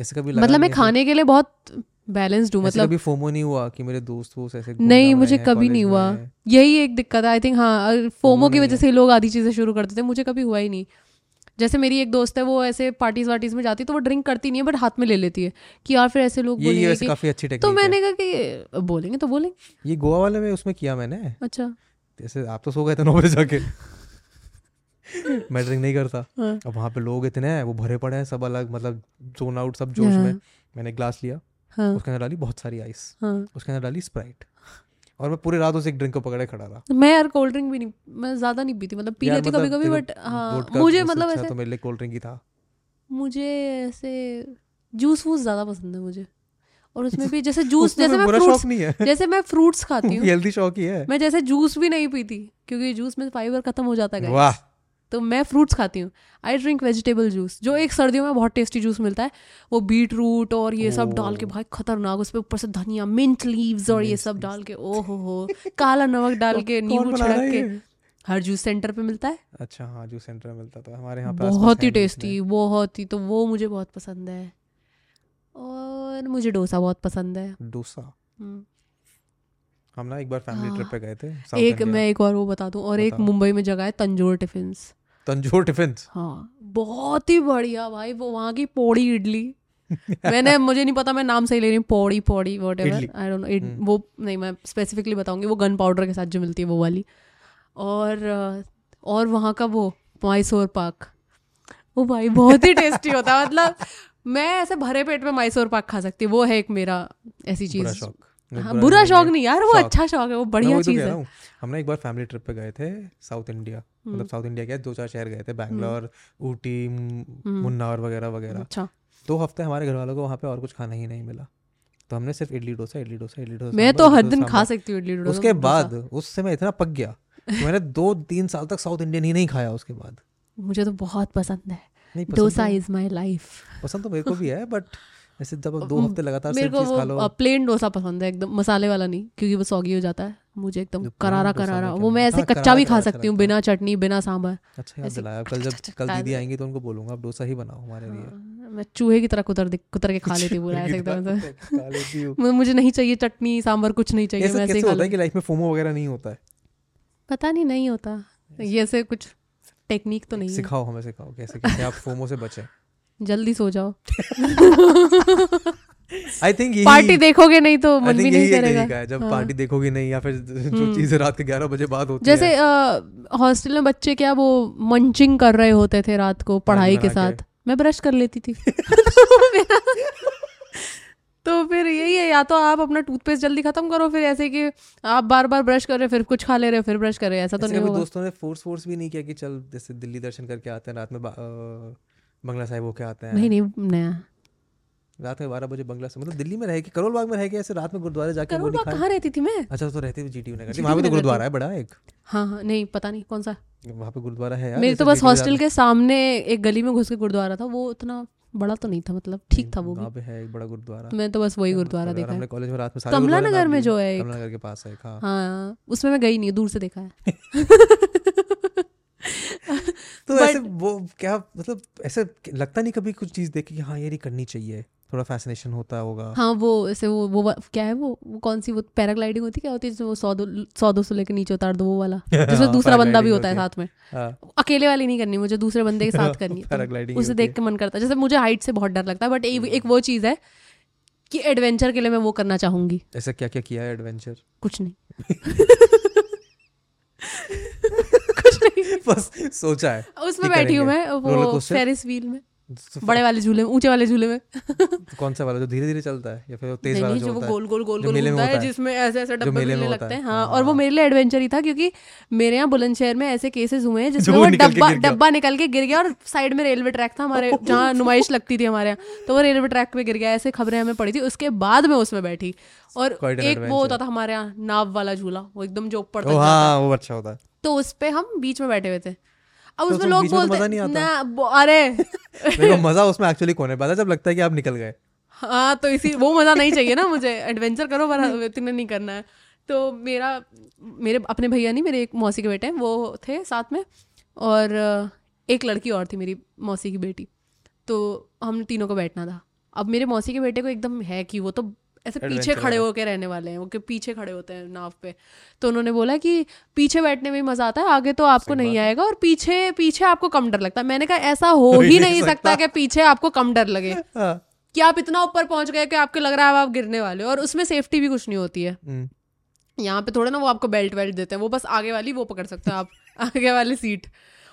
ऐसे कभी लगा मतलब मैं खाने के लिए बहुत बैलेंस्ड हूँ मतलब कभी फोमो नहीं हुआ कि मेरे दोस्त वो ऐसे नहीं मुझे कभी नहीं हुआ यही एक दिक्कत है आई थिंक हाँ फोमो की वजह से लोग आधी चीजें शुरू करते थे मुझे कभी हुआ ही नहीं जैसे मेरी एक दोस्त है वो ऐसे पार्टीज वार्टीज में जाती है तो वो ड्रिंक करती नहीं है बट हाथ में ले लेती है कि यार फिर ऐसे लोग बोलेंगे काफी अच्छी टेक्निक तो मैंने कहा कि बोलेंगे तो बोलेंगे ये गोवा वाले में उसमें किया मैंने अच्छा जैसे आप तो सो गए थे 9 बजे जाके मैं ड्रिंक नहीं करता हाँ। अब वहाँ पे लोग इतने हैं वो भरे पड़े हैं सब अलग मतलब जोन आउट सब जोश हाँ। में मैंने ग्लास लिया हाँ। उसके अंदर डाली बहुत सारी आइस हाँ। उसके अंदर डाली स्प्राइट और मैं पूरी रात उस एक ड्रिंक को पकड़े खड़ा रहा मैं यार कोल्ड ड्रिंक भी नहीं मैं ज्यादा नहीं पीती मतलब पी लेती कभी कभी बट हाँ मुझे मतलब ऐसे तो मेरे लिए कोल्ड ड्रिंक ही था मुझे ऐसे जूस वूस ज्यादा पसंद है मुझे और उसमें भी जैसे जूस जैसे मैं फ्रूट्स खाती हूँ हेल्दी शौक ही है मैं जैसे जूस भी नहीं पीती क्योंकि जूस में फाइबर खत्म हो जाता है तो मैं फ्रूट्स खाती हूँ आई ड्रिंक वेजिटेबल जूस जो एक सर्दियों में बहुत टेस्टी जूस मिलता है वो बीट रूट और ये सब डाल के भाई खतरनाक उस पर ऊपर से धनिया मिंट लीव्स और ये सब डाल के ओ हो काला नमक डाल के नींबू छिड़क के हर जूस सेंटर पे मिलता है अच्छा हाँ जूस सेंटर में मिलता था हमारे यहाँ बहुत ही टेस्टी बहुत ही तो वो मुझे बहुत पसंद है और मुझे डोसा बहुत पसंद है डोसा हम ना एक बार फैमिली ट्रिप पे गए थे एक और वो बता दूं और एक मुंबई में जगह है तंजोर टिफिन्स। हाँ बहुत ही बढ़िया भाई, वो वहाँ की पोड़ी इडली मैंने मुझे नहीं पता मैं नाम सही ले रही हूँ, Pauri whatever I don't know, वो नहीं मैं स्पेसिफिकली बताऊंगी, वो गन पाउडर के साथ जो मिलती है वो वाली। और वहाँ का वो मैसूर पाक, वो भाई बहुत ही टेस्टी होता है, मतलब मैं ऐसे भरे पेट में मैसूर पाक खा सकती हूँ। वो है एक मेरा ऐसी चीज़, हाँ बुरा शौक नहीं यार, वो अच्छा शौक है, वो बढ़िया चीज़ है। हमने एक बार फैमिली ट्रिप पे गए थे साउथ इंडिया के 2-4 शहर गए थे, बैंगलोर, ऊटी, मुन्नार वगैरह वगैरह। 2 हफ्ते हमारे घर वालों को वहाँ पे और कुछ खाना ही नहीं मिला, तो हमने सिर्फ इडली डोसा। मैं तो हर दिन खा सकती हूँ इडली डोसा। उसके बाद उससे मैं इतना पक गया, मैंने 2-3 साल तक साउथ इंडियन ही नहीं खाया। उसके बाद मुझे तो बहुत पसंद है डोसा, इज माय लाइफ। पसंद तो मेरे को भी है, बट ऐसे जब 2 हफ्ते लगातार सिर्फ चीज खा लो। प्लेन डोसा पसंद है, एकदम मसाले वाला नहीं, क्योंकि वो सॉगी हो जाता है। मुझे एकदम करारा वो मैं ऐसे कच्चा भी खा सकती हूँ, बिना चटनी बिना सांभर। अच्छा याद दिलाया, कल दीदी आएंगी तो उनको बोलूंगा आप डोसा ही बनाओ हमारे लिए। मैं चूहे की तरह कुतर के खा लेती हूँ ऐसे एकदम। मुझे नहीं चाहिए चटनी सांभर, कुछ नहीं चाहिए, मैं ऐसे ही खा लेती हूं। लाइफ में फोमो वगैरह नहीं होता है? पता नहीं, नहीं होता। ये ऐसे कुछ टेक्निक तो नहीं है? सिखाओ हमें, सिखाओ कैसे आप फोमो से बचें। जल्दी सो जाओ। आई थिंक पार्टी देखोगे नहीं तो मन भी नहीं करेगा। जब पार्टी देखोगे नहीं या फिर जो चीजें रात के 11 बजे बाद होती है, जैसे हॉस्टल में बच्चे क्या वो मंचिंग कर रहे होते थे रात को पढ़ाई के साथ, मैं ब्रश कर लेती थी। तो फिर यही है, या तो आप अपना टूथपेस्ट जल्दी खत्म करो, फिर ऐसे कि आप बार बार ब्रश कर रहे हो, फिर कुछ खा ले रहे हो, फिर ब्रश कर रहे हो, ऐसा तो नहीं होगा। दोस्तों ने फोर्स भी नहीं किया कि चल जैसे दिल्ली दर्शन करके आते हैं रात में, बंगला साहिब होके आते हैं? नहीं, रात में 12 बजे बंगला साहिब, मतलब दिल्ली में रह के करोल बाग में रह के ऐसे रात में गुरुद्वारे जाके। करोल बाग कहाँ रहती थी मैं? अच्छा तो रहती थी जीटीयू नगर, वहाँ पे तो गुरुद्वारा है बड़ा एक। हाँ, नहीं पता नहीं कौन सा वहाँ पे गुरुद्वारा है यार। मेरे तो बस हॉस्टल के सामने एक गली में घुस के गुरुद्वारा था, वो उतना बड़ा तो नहीं था, मतलब ठीक था वो भी। है एक बड़ा गुरुद्वारा, मैं तो बस वही गुरुद्वारा देखा है कॉलेज में रात में, कमला नगर में जो है, कमला नगर के पास है। हाँ उसमें मैं गई नहीं, दूर से देखा है। तो ऐसे वो क्या मतलब ऐसे लगता नहीं कभी कुछ चीज देखी कि हाँ ये करनी चाहिए, थोड़ा फैसिनेशन होता होगा। हाँ वो ऐसे वो क्या है वो कौन सी वो पैराग्लाइडिंग होती क्या होती है, वो 100-200 लेके नीचे उतार दो, वो वाला जिसमें दूसरा बंदा भी होता है साथ में। अकेले वाली नहीं करनी मुझे, दूसरे बंदे के साथ करनी है, उसे देख के मन करता है। जैसे मुझे हाइट से बहुत डर लगता है, बट एक वो चीज है कि एडवेंचर के लिए मैं वो करना चाहूंगी। ऐसा क्या क्या किया है एडवेंचर? कुछ नहीं, बस सोचा है। उसमें बैठी हूँ मैं, वो फेरिस व्हील में, बड़े वाले झूले में, ऊंचे वाले झूले में। कौन सा वाला जो धीरे धीरे चलता है या फिर तेज वाला जो गोल गोल गोल गोल होता है, जिसमें ऐसे ऐसे डब्बे मिलने लगते हैं। हाँ, और वो मेरे लिए एडवेंचर ही था, क्योंकि मेरे यहाँ बुलंदशहर में ऐसे केसेस हुए हैं जिसमें वो डब्बा निकल के गिर गया, और साइड में रेलवे ट्रैक था हमारे, जहाँ नुमाइश लगती थी हमारे यहाँ, तो वो रेलवे ट्रैक पे गिर गया, ऐसे खबरें हमें पड़ी थी। उसके बाद में उसमें बैठी। और एक वो होता था हमारे यहाँ नाव वाला झूला, वो एकदम जो ऊपर तक जाता है, तो उस पे हम बीच में बैठे हुए थे। अब उसमें लोग बोलते ना, अरे देखो मजा उसमें एक्चुअली कोने पता जब लगता है कि आप निकल गए। हाँ तो इसी वो मजा नहीं चाहिए ना मुझे। एडवेंचर करो पर इतना नहीं करना है। तो मेरे अपने भैया नहीं, मेरे एक मौसी के बेटे हैं, वो थे साथ में, और एक लड़की और थी मेरी मौसी की बेटी, तो हम तीनों को बैठना था। अब मेरे मौसी के बेटे को एकदम है कि वो तो ऐसे पीछे खड़े होके रहने वाले हैं, वो के पीछे खड़े होते हैं नाव पे, तो उन्होंने बोला कि पीछे बैठने में मजा आता है, आगे तो आपको नहीं आएगा, और पीछे पीछे आपको कम डर लगता है। मैंने कहा ऐसा हो ही नहीं सकता कि पीछे आपको कम डर लगे कि आप इतना ऊपर पहुंच गए कि आपको लग रहा है आप गिरने वाले हो। और उसमें सेफ्टी भी कुछ नहीं होती है, यहाँ पे थोड़ा ना वो आपको बेल्ट वेल्ट देते हैं, वो बस आगे वाली वो पकड़ सकते हो आप, आगे वाली सीट,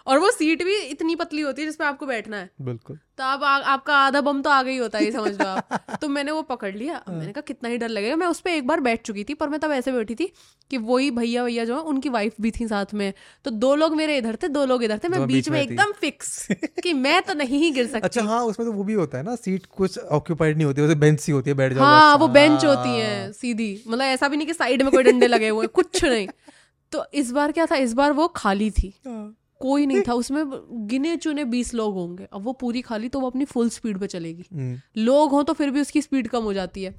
और वो सीट भी इतनी पतली होती है जिसपे आपको बैठना है, बिल्कुल, तो आप आपका आधा बम तो आगे ही होता है, ये समझ लो आप। तो मैंने वो पकड़ लिया। मैंने कहा कितना ही डर लगेगा। मैं उस पर एक बार बैठ चुकी थी, पर मैं तब ऐसे बैठी थी कि वही भैया जो है उनकी वाइफ भी थी साथ में, तो 2 लोग मेरे इधर थे 2 लोग इधर थे, मैं बीच में एकदम फिक्स कि मैं तो नहीं ही गिर सकती। अच्छा हाँ उसमें तो वो भी होता है ना, सीट कुछ ऑक्यूपाइड नहीं होती, बेंच सी होती है, बैठ जाओ। हाँ वो बेंच होती है सीधी, मतलब ऐसा भी नहीं कि साइड में कोई डंडे लगे हुए, कुछ नहीं। तो इस बार क्या था, इस बार वो खाली थी, कोई नहीं था उसमें, गिने चुने 20 लोग होंगे। अब वो पूरी खाली, तो वो अपनी फुल स्पीड पे चलेगी, लोग हो तो फिर भी उसकी स्पीड कम हो जाती है।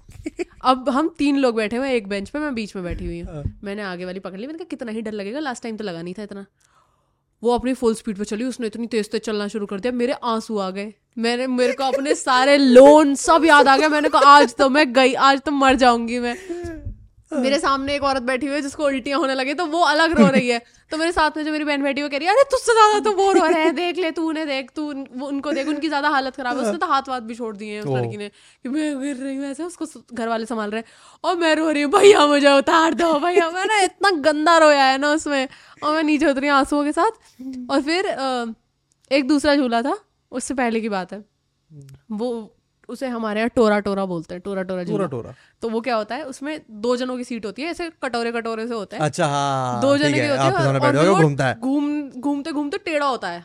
अब हम 3 लोग बैठे हुए एक बेंच पे, मैं बीच में बैठी हुई हूँ। मैंने आगे वाली पकड़ ली, मैंने कहा कितना ही डर लगेगा, लास्ट टाइम तो लगा नहीं था इतना। वो अपनी फुल स्पीड पे चली, उसने इतनी तेज चलना शुरू कर दिया, मेरे आंसू आ गए, मेरे को अपने सारे लोन सब याद आ गया। मैंने कहा आज तो मैं गई, आज तो मर जाऊंगी मैं। मेरे सामने एक औरत बैठी हुई है जिसको उल्टियां होने लगी, तो वो अलग रो रही है। तो मेरे साथ में जो मेरी बहन बैठी हुई कह रही है अरे तुझसे ज्यादा तो वो रो रहे हैं, देख ले, तूने देख, तू उनको देख, उनकी ज्यादा हालत खराब है। उसने तो हाथ वाथ भी छोड़ दिए हैं उस लड़की ने कि मैं गिर रही हूँ ऐसे, उसको घर वाले संभाल रहे हैं और मैं रो रही हूँ भैया मुझे उतार दो भैया। मैंने इतना गंदा रोया है ना उसमें, और मैं नीचे उतरी आंसुओं के साथ। और फिर एक दूसरा झूला था, उससे पहले की बात है, वो उसे हमारे यहाँ टोरा टोरा बोलते हैं, टोरा टोरा झूला। तो वो क्या होता है, उसमें दो जनों की सीट होती है, ऐसे कटोरे कटोरे से होते हैं। अच्छा हाँ, दो जने की होती है, घूमते घूमते टेढ़ा होता है,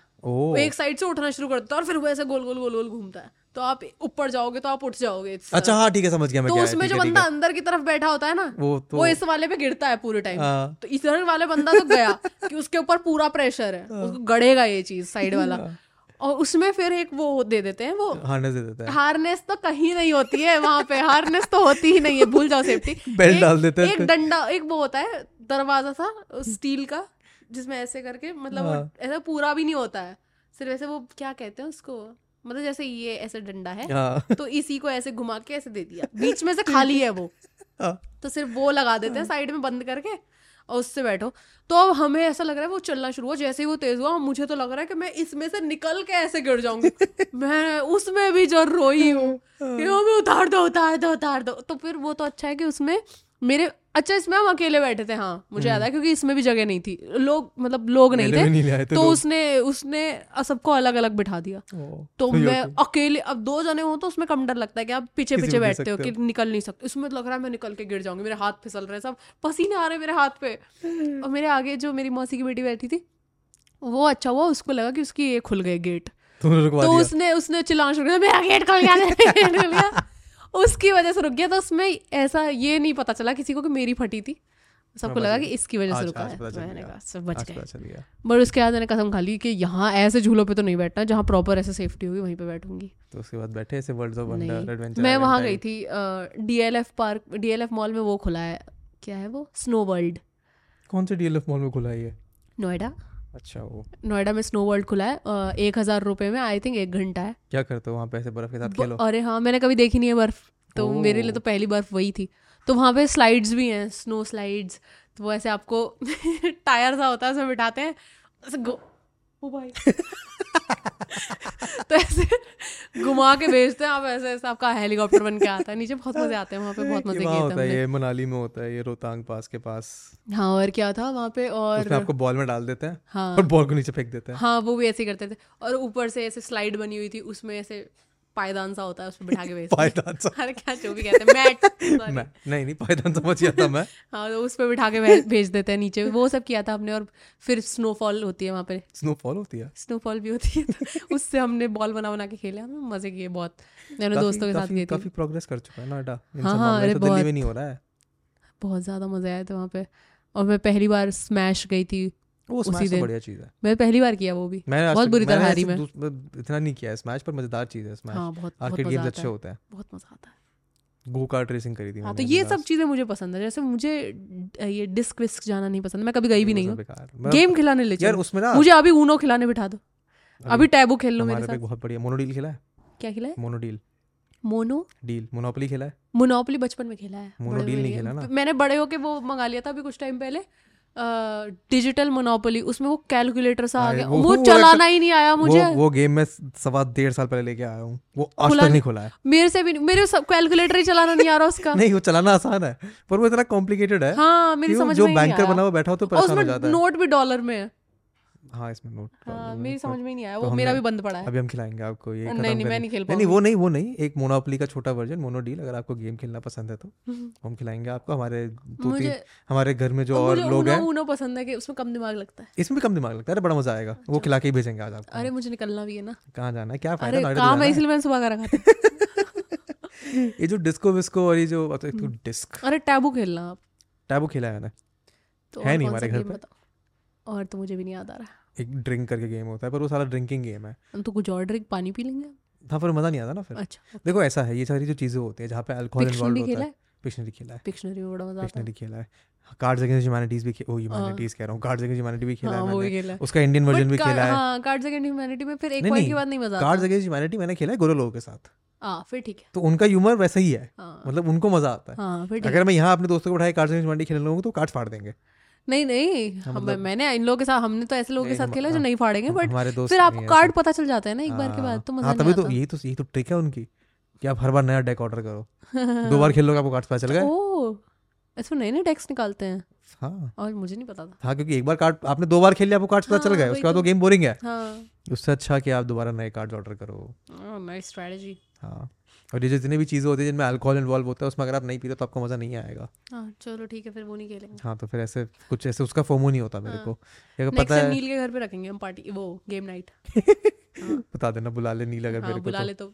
एक साइड से उठना शुरू करता है और फिर वो ऐसे गोल गोल गोल गोल घूमता है, तो आप ऊपर जाओगे तो आप उठ जाओगे। अच्छा हाँ ठीक है, समझ गया मैं। तो उसमें जो बंदा अंदर की तरफ बैठा होता है ना, वो इस वाले पे गिरता है पूरे टाइम। तो इधर वाले बंदा तो गया कि उसके ऊपर पूरा प्रेशर है, उसको गड़ेगा ये चीज साइड वाला। और उसमें फिर एक वो दे देते हैं, वो हार्नेस दे देते हैं। हार्नेस तो कहीं नहीं होती है वहां पे, हार्नेस तो होती ही नहीं है, भूल जाओ सेफ्टी। बेल्ट डाल देते हैं, एक डंडा, एक वो होता है दरवाजा सा स्टील का, जिसमें ऐसे करके, मतलब ऐसा पूरा भी नहीं होता है, सिर्फ ऐसे, वो क्या कहते हैं उसको, मतलब जैसे ये ऐसे डंडा है तो इसी को ऐसे घुमा के ऐसे दे दिया, बीच में से खाली है वो, तो सिर्फ वो लगा देते हैं साइड में बंद करके और उससे बैठो। तो अब हमें ऐसा लग रहा है वो चलना शुरू हुआ, जैसे ही वो तेज हुआ मुझे तो लग रहा है कि मैं इसमें से निकल के ऐसे गिर जाऊंगी। मैं उसमें भी जो रोई हूँ कि हमें उतार दो उतार दो उतार दो। तो फिर वो तो अच्छा है कि उसमें मेरे, अच्छा इसमें हम अकेले बैठे थे, हाँ मुझे याद है, क्योंकि इसमें भी जगह नहीं थी, लोग मतलब लोग नहीं थे, नहीं तो उसने सबको अलग अलग बिठा दिया। तो मैं अकेले, अब दो जने हो तो उसमें कम डर लगता है कि आप पीछे पीछे बैठते हो कि निकल नहीं सकते, उसमें लग रहा है मैं निकल के गिर जाऊंगी, मेरे हाथ फिसल रहे, सब पसीने आ रहे मेरे हाथ पे। और मेरे आगे जो मेरी मौसी की बेटी बैठी थी, वो अच्छा हुआ उसको लगा कि उसकी ये खुल गए गेट, तो उसने चिल्लाना शुरू किया मेरा गेट खुल गया, उसकी वजह से रुक गया। तो उसमें ऐसा ये नहीं पता चला किसी को कि मेरी फटी थी, सबको लगा कि इसकी वजह से रुका है, मैंने कहा सब बच गए। बट उसके बाद मैंने कसम खा ली कि यहाँ ऐसे झूलों पे तो नहीं बैठना, जहाँ प्रॉपर ऐसे सेफ्टी होगी वहीं पे बैठूंगी। तो उसके बाद बैठे ऐसे वर्ल्ड्स ऑफ वंडर एडवेंचर। मैं वहाँ गई थी डीएलएफ पार्क, डीएलएफ मॉल में वो खुला है, क्या है वो, स्नो वर्ल्ड। कौन से डीएलएफ मॉल में खुला है ये? नोएडा। अच्छा, वो नोएडा में स्नो वर्ल्ड खुला है, 1,000 रुपए में आई थिंक 1 घंटा है। क्या करते हो वहाँ पे ऐसे बर्फ के साथ खेलो? अरे हाँ, मैंने कभी देखी नहीं है बर्फ, तो मेरे लिए तो पहली बर्फ वही थी। तो वहाँ पे स्लाइड्स भी हैं, स्नो स्लाइड्स, तो वो ऐसे आपको टायर सा होता है उसमें बिठाते हैं, ओ भाई तो ऐसे घुमा के भेजते हैं, आप ऐसे ऐसे आपका हेलीकॉप्टर बन के आता है नीचे, बहुत मजे आते हैं वहाँ पे, बहुत मजे किए होता है। ये मनाली में होता है, ये रोहतांग पास के पास। हाँ, और क्या था वहाँ पे, और आपको बॉल में डाल देते हैं, हाँ, और बॉल को नीचे फेंक देते हैं। हाँ, वो भी ऐसे करते थे। और ऊपर से ऐसे स्लाइड बनी हुई थी, उसमें ऐसे पायदान सा होता है, उसमें बिठा के भेजते हैं। अरे क्या जो भी कहते हैं, मैट, नहीं पायदान समझ गया था मैं। हाँ, तो उस पर बिठा के भेज देते हैं नीचे, वो सब किया था हमने। और फिर स्नोफॉल होती है वहाँ पे, स्नोफॉल भी होती है, उससे हमने बॉल बना के खेले, हमें मजे किए बहुत, मेरे दोस्तों के साथ। काफी प्रोग्रेस कर चुका है नोएडा, नहीं हो रहा है, बहुत ज्यादा मजा आया था वहाँ पे। और मैं पहली बार स्मैश गई थी उसी दिन, बढ़िया चीज है, मैं पहली बार किया वो भी, बहुत बुरी तरह हारी मैं, इतना नहीं किया है स्मैश, पर मजेदार चीज है स्मैश। हाँ, बहुत आर्केड गेम्स अच्छे होते हैं, बहुत मजा आता है। गो कार्ट रेसिंग करी थी मैंने, तो ये सब चीजें मुझे पसंद है। जैसे मुझे ये डिस्क विस्क जाना नहीं पसंद, मैं कभी गई भी नहीं हूँ। गेम खिलाने ले चलो, मुझे अभी ऊनो खिलाने बिठा दो, अभी टैबू खेल लो मेरे साथ, बहुत बढ़िया। मोनोडील खेला है? क्या खेला है? मोनोडील, मोनोडील, मोनोपोली खेला है? मोनोपोली बचपन में खेला है, मोनोडील नहीं खेला ना। मैंने बड़े होके वो मंगा लिया था अभी कुछ टाइम पहले, डिजिटल मोनोपोली, उसमें वो कैलकुलेटर सा आ गया, वो चलाना ही नहीं आया मुझे। वो गेम मैं 1.25-1.5 साल पहले लेके आया हूँ, वो आज तक नहीं खुला है मेरे से भी। मेरे सब कैलकुलेटर ही चलाना नहीं आ रहा उसका। नहीं, वो चलाना आसान है पर वो इतना कॉम्प्लिकेटेड है। हाँ, मेरी समझ में नहीं आया। जो बैंकर बना हुआ बैठा हो तो परेशान हो जाता है। नोट भी डॉलर में है। हाँ, इसमें नोट मेरी समझ में नहीं आया, वो मेरा भी बंद पड़ा है। अभी हम खिलाएंगे आपको ये। नहीं, मैं नहीं खेल पाऊंगी। नहीं, वो नहीं, एक मोनोपोली का छोटा वर्जन, मोनोडील, अगर आपको गेम खेलना पसंद है तो हम खिलाएंगे आपको। हमारे घर में जो और लोग हैं, उन्हें पसंद है कि उसमें कम दिमाग लगता है, इसमें भी कम दिमाग लगता है। अरे बड़ा मजा आएगा, वो खिला के ही भेजेंगे आज आपको। अरे मुझे निकलना भी है ना, कहाँ जाना है, क्या फायदा काम है, इसलिए मैंने सुबह का रखा था। ये जो डिस्को विस्को और ये जो डिस्क, अरे टैबू खेलना, आप टैबू खेला है? है नहीं हमारे घर में, और तो मुझे भी नहीं याद आ रहा। एक ड्रिंक करके गेम होता है, पर वो सारा ड्रिंकिंग गेम है, तो कुछ और ड्रिंक पानी पी लेंगे। हाँ, पर मज़ा नहीं आता ना फिर। अच्छा, देखो ऐसा है, ये सारी जो चीज़ें होती है जहाँ पे अल्कोहल इन्वॉल्व होता है। पिक्शनरी खेला है, पिक्शनरी में बड़ा मज़ा आता है। पिक्शनरी खेला है, कार्ड्स अगेंस्ट ह्यूमैनिटीज भी, ओ ह्यूमैनिटीज कह रहा हूँ, कार्ड्स अगेंस्ट ह्यूमैनिटी भी खेला है मैंने, उसका इंडियन वर्जन भी खेला है। कार्ड्स अगेंस्ट ह्यूमैनिटी में फिर एक पॉइंट के बाद नहीं मज़ा आता। कार्ड्स अगेंस्ट ह्यूमैनिटी मैंने खेला है गोरे लोगों के साथ। फिर ठीक है, तो उनका ह्यूमर वैसा ही है, मतलब उनको मजा आता है। अगर मैं यहाँ अपने दोस्तों को उठाए कार्ड्स अगेंस्ट मंडी खेलने लगूंगा तो कार्ड्स फाड़ देंगे। नहीं नहीं, मैंने इन लोगों के साथ, हमने तो ऐसे लोगों के साथ खेला जो नहीं फाड़ेंगे, बट फिर आपको कार्ड पता चल जाता है ना एक बार के बाद, तो मजा आता है। तो यही तो ट्रिक है उनकी कि आप हर बार नया डेक ऑर्डर करो, दो बार खेल लोगे आपको कार्ड्स पता चल गए। ओह, ऐसे नए नए डेक्स निकालते हैं। हाँ, और मुझे नहीं पता था। हाँ, क्योंकि एक बार कार्ड आपने दो बार खेल लिया, आपको कार्ड्स पता चल गए, उसके बाद वो गेम बोरिंग है। उससे अच्छा कि आप दोबारा नए कार्ड्स ऑर्डर करो। Nice strategy. हाँ, और ये जितनी भी चीज़ें होती है जिनमें अल्कोहल इन्वॉल्व होता है, उसमें अगर आप नहीं पीते तो आपको मज़ा नहीं आएगा। हाँ, चलो ठीक है, फिर वो नहीं खेलेंगे। हाँ, तो फिर ऐसे कुछ ऐसे उसका फोमो नहीं होता मेरे को। नेक्स्ट टाइम नील के घर पे रखेंगे हम पार्टी, वो गेम नाइट। बता देना, बुला ले नील अगर मेरे को, बुला ले तो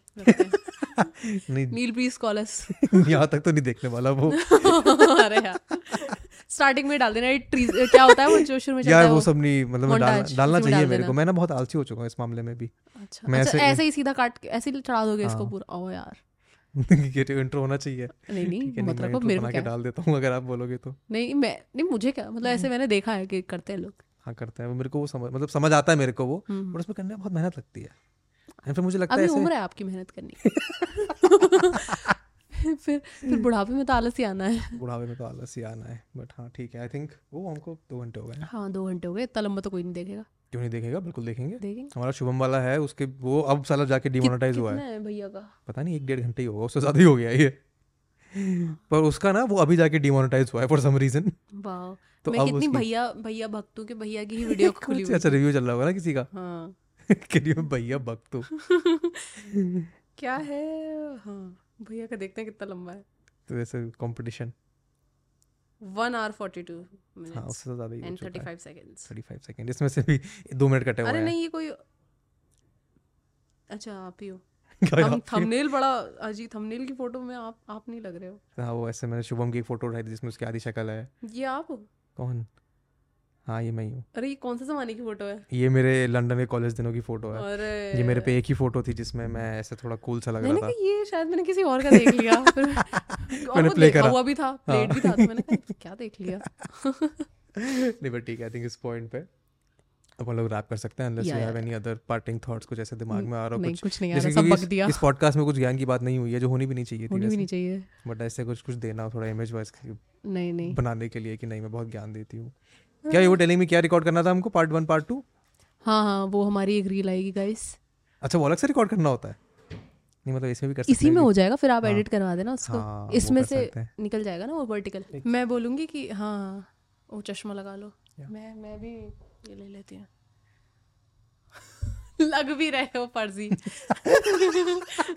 नील प्लीज कॉल अस। यहाँ तक तो नहीं देखने वाला वो। अरे यार, स्टार्टिंग में डाल देना ये ट्रीज क्या होता है वो जो शुरू में चलता है यार, वो सब नहीं, मतलब डालना चाहिए मेरे को। मैं ना बहुत आलसी हो चुका हूँ इस मामले में भी। अच्छा, ऐसे ही सीधा काट के ऐसे ही चढ़ा दोगे इसको पूरा। ओ यार, ये तो इंट्रो होना चाहिए। नहीं, मत रखो, मेरे को क्या डाल देता हूँ अगर आप बोलोगे तो। नहीं, मुझे क्या, मतलब ऐसे मैंने देखा है कि करते हैं लोग। हाँ, करते हैं। मेरे को वो समझ आता है मेरे को वो, बट उसमें करने में बहुत मेहनत लगती है। फिर मुझे लगता है अभी उम्र है आपकी मेहनत करने। फिर बुढ़ापे में तो आलस ही आना है। बट हाँ ठीक है, आई थिंक वो हमको 2 घंटे हो गए। हाँ, 2 घंटे हो गए। इतना लंबा तो कोई नहीं देखेगा। क्यों नहीं देखेगा, बिल्कुल देखेंगे। हमारा शुभम वाला है, उसके वो अब साला जाके डिमोनेटाइज हुआ है भैया का, पता नहीं 1-1.5 घंटे ही होगा, उससे ज्यादा ही हो गया ये। पर उसका ना वो अभी जाके डिमोनेटाइज हुआ है फॉर सम रीजन। वाओ, तो मैं कितनी भैया भक्तों के भैया की ही वीडियो खुली हुई है। अच्छा, रिव्यू चल रहा होगा ना किसी का। हां, करियो भैया भक्तों क्या है। हां, भैया का देखते हैं कितना लंबा है। तो ऐसे कंपटीशन 1 hour 42 minutes। हाँ, उससे ज़्यादा ही। And 35 seconds। 35 seconds, इसमें से भी 2 मिनट कटे हुए हैं। अरे नहीं, ये कोई अच्छा आप ही हो। हम थंबनेल बड़ा अजीब, थंबनेल की फोटो में आप नहीं लग रहे हो। हाँ, वो ऐसे मैंने शुभम की एक फोटो उठाई थी जिसमें उसकी आधी शक्ल है। ये आप हो? कौन? हाँ, ये मैं हूँ। अरे ये कौन से जमाने की फोटो है? ये मेरे लंदन के कॉलेज दिनों की फोटो है। अरे ये मेरे पे एक ही फोटो थी जिसमें मैं ऐसे थोड़ा कूल सा लग रहा था। ये शायद मैंने किसी और का देख लिया। फिर मैंने प्ले करा हुआ भी था, प्लेट भी था, तो मैंने कहा क्या देख लिया। नहीं बट ठीक है, आई थिंक इस पॉइंट पे अब हम लोग रैप कर सकते हैं, unless you have any other parting thoughts, कुछ ऐसे दिमाग में आ रहा हो। कुछ नहीं आ रहा, सब बक दिया। इस पॉडकास्ट में कुछ ज्ञान की बात नहीं हुई है जो होनी भी नहीं चाहिए थी, बट ऐसे कुछ देना थोड़ा इमेज वाइज नहीं बनाने के लिए कि नहीं मैं बहुत ज्ञान देती हूँ। क्या वो टेलिंग में क्या रिकॉर्ड करना था हमको, पार्ट 1 पार्ट 2? हाँ, वो हमारी एक रील आएगी गाइस। अच्छा, वो अलग से रिकॉर्ड करना होता है? नहीं, मतलब इसमें भी कर सकते हैं, इसी में हो जाएगा, फिर आप एडिट करवा देना उसको। हाँ, इसमें से निकल जाएगा ना वो वर्टिकल। मैं बोलूँगी कि हाँ वो चश्मा लगा लो, मैं भी ये ले लेती हूँ। लग भी रहे हो फर्जी।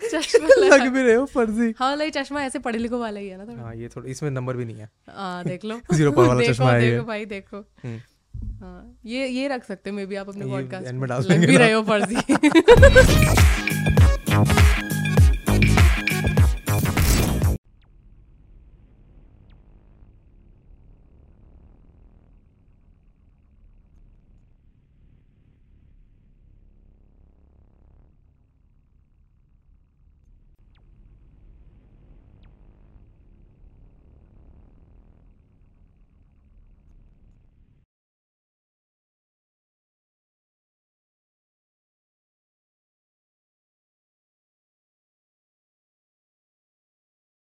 चश्मा लग भी रहे हो फर्जी। हाँ, लाइक चश्मा ऐसे पढ़े लिखो वाला ही है ना। हाँ, ये थोड़ा इसमें नंबर भी नहीं है। हाँ, देख लो। 0 पर वाला चश्मा है। देखो भाई, देखो। हाँ, ये रख सकते हो मे बी आप अपने पॉडकास्ट में। लग भी रहे हो फर्जी।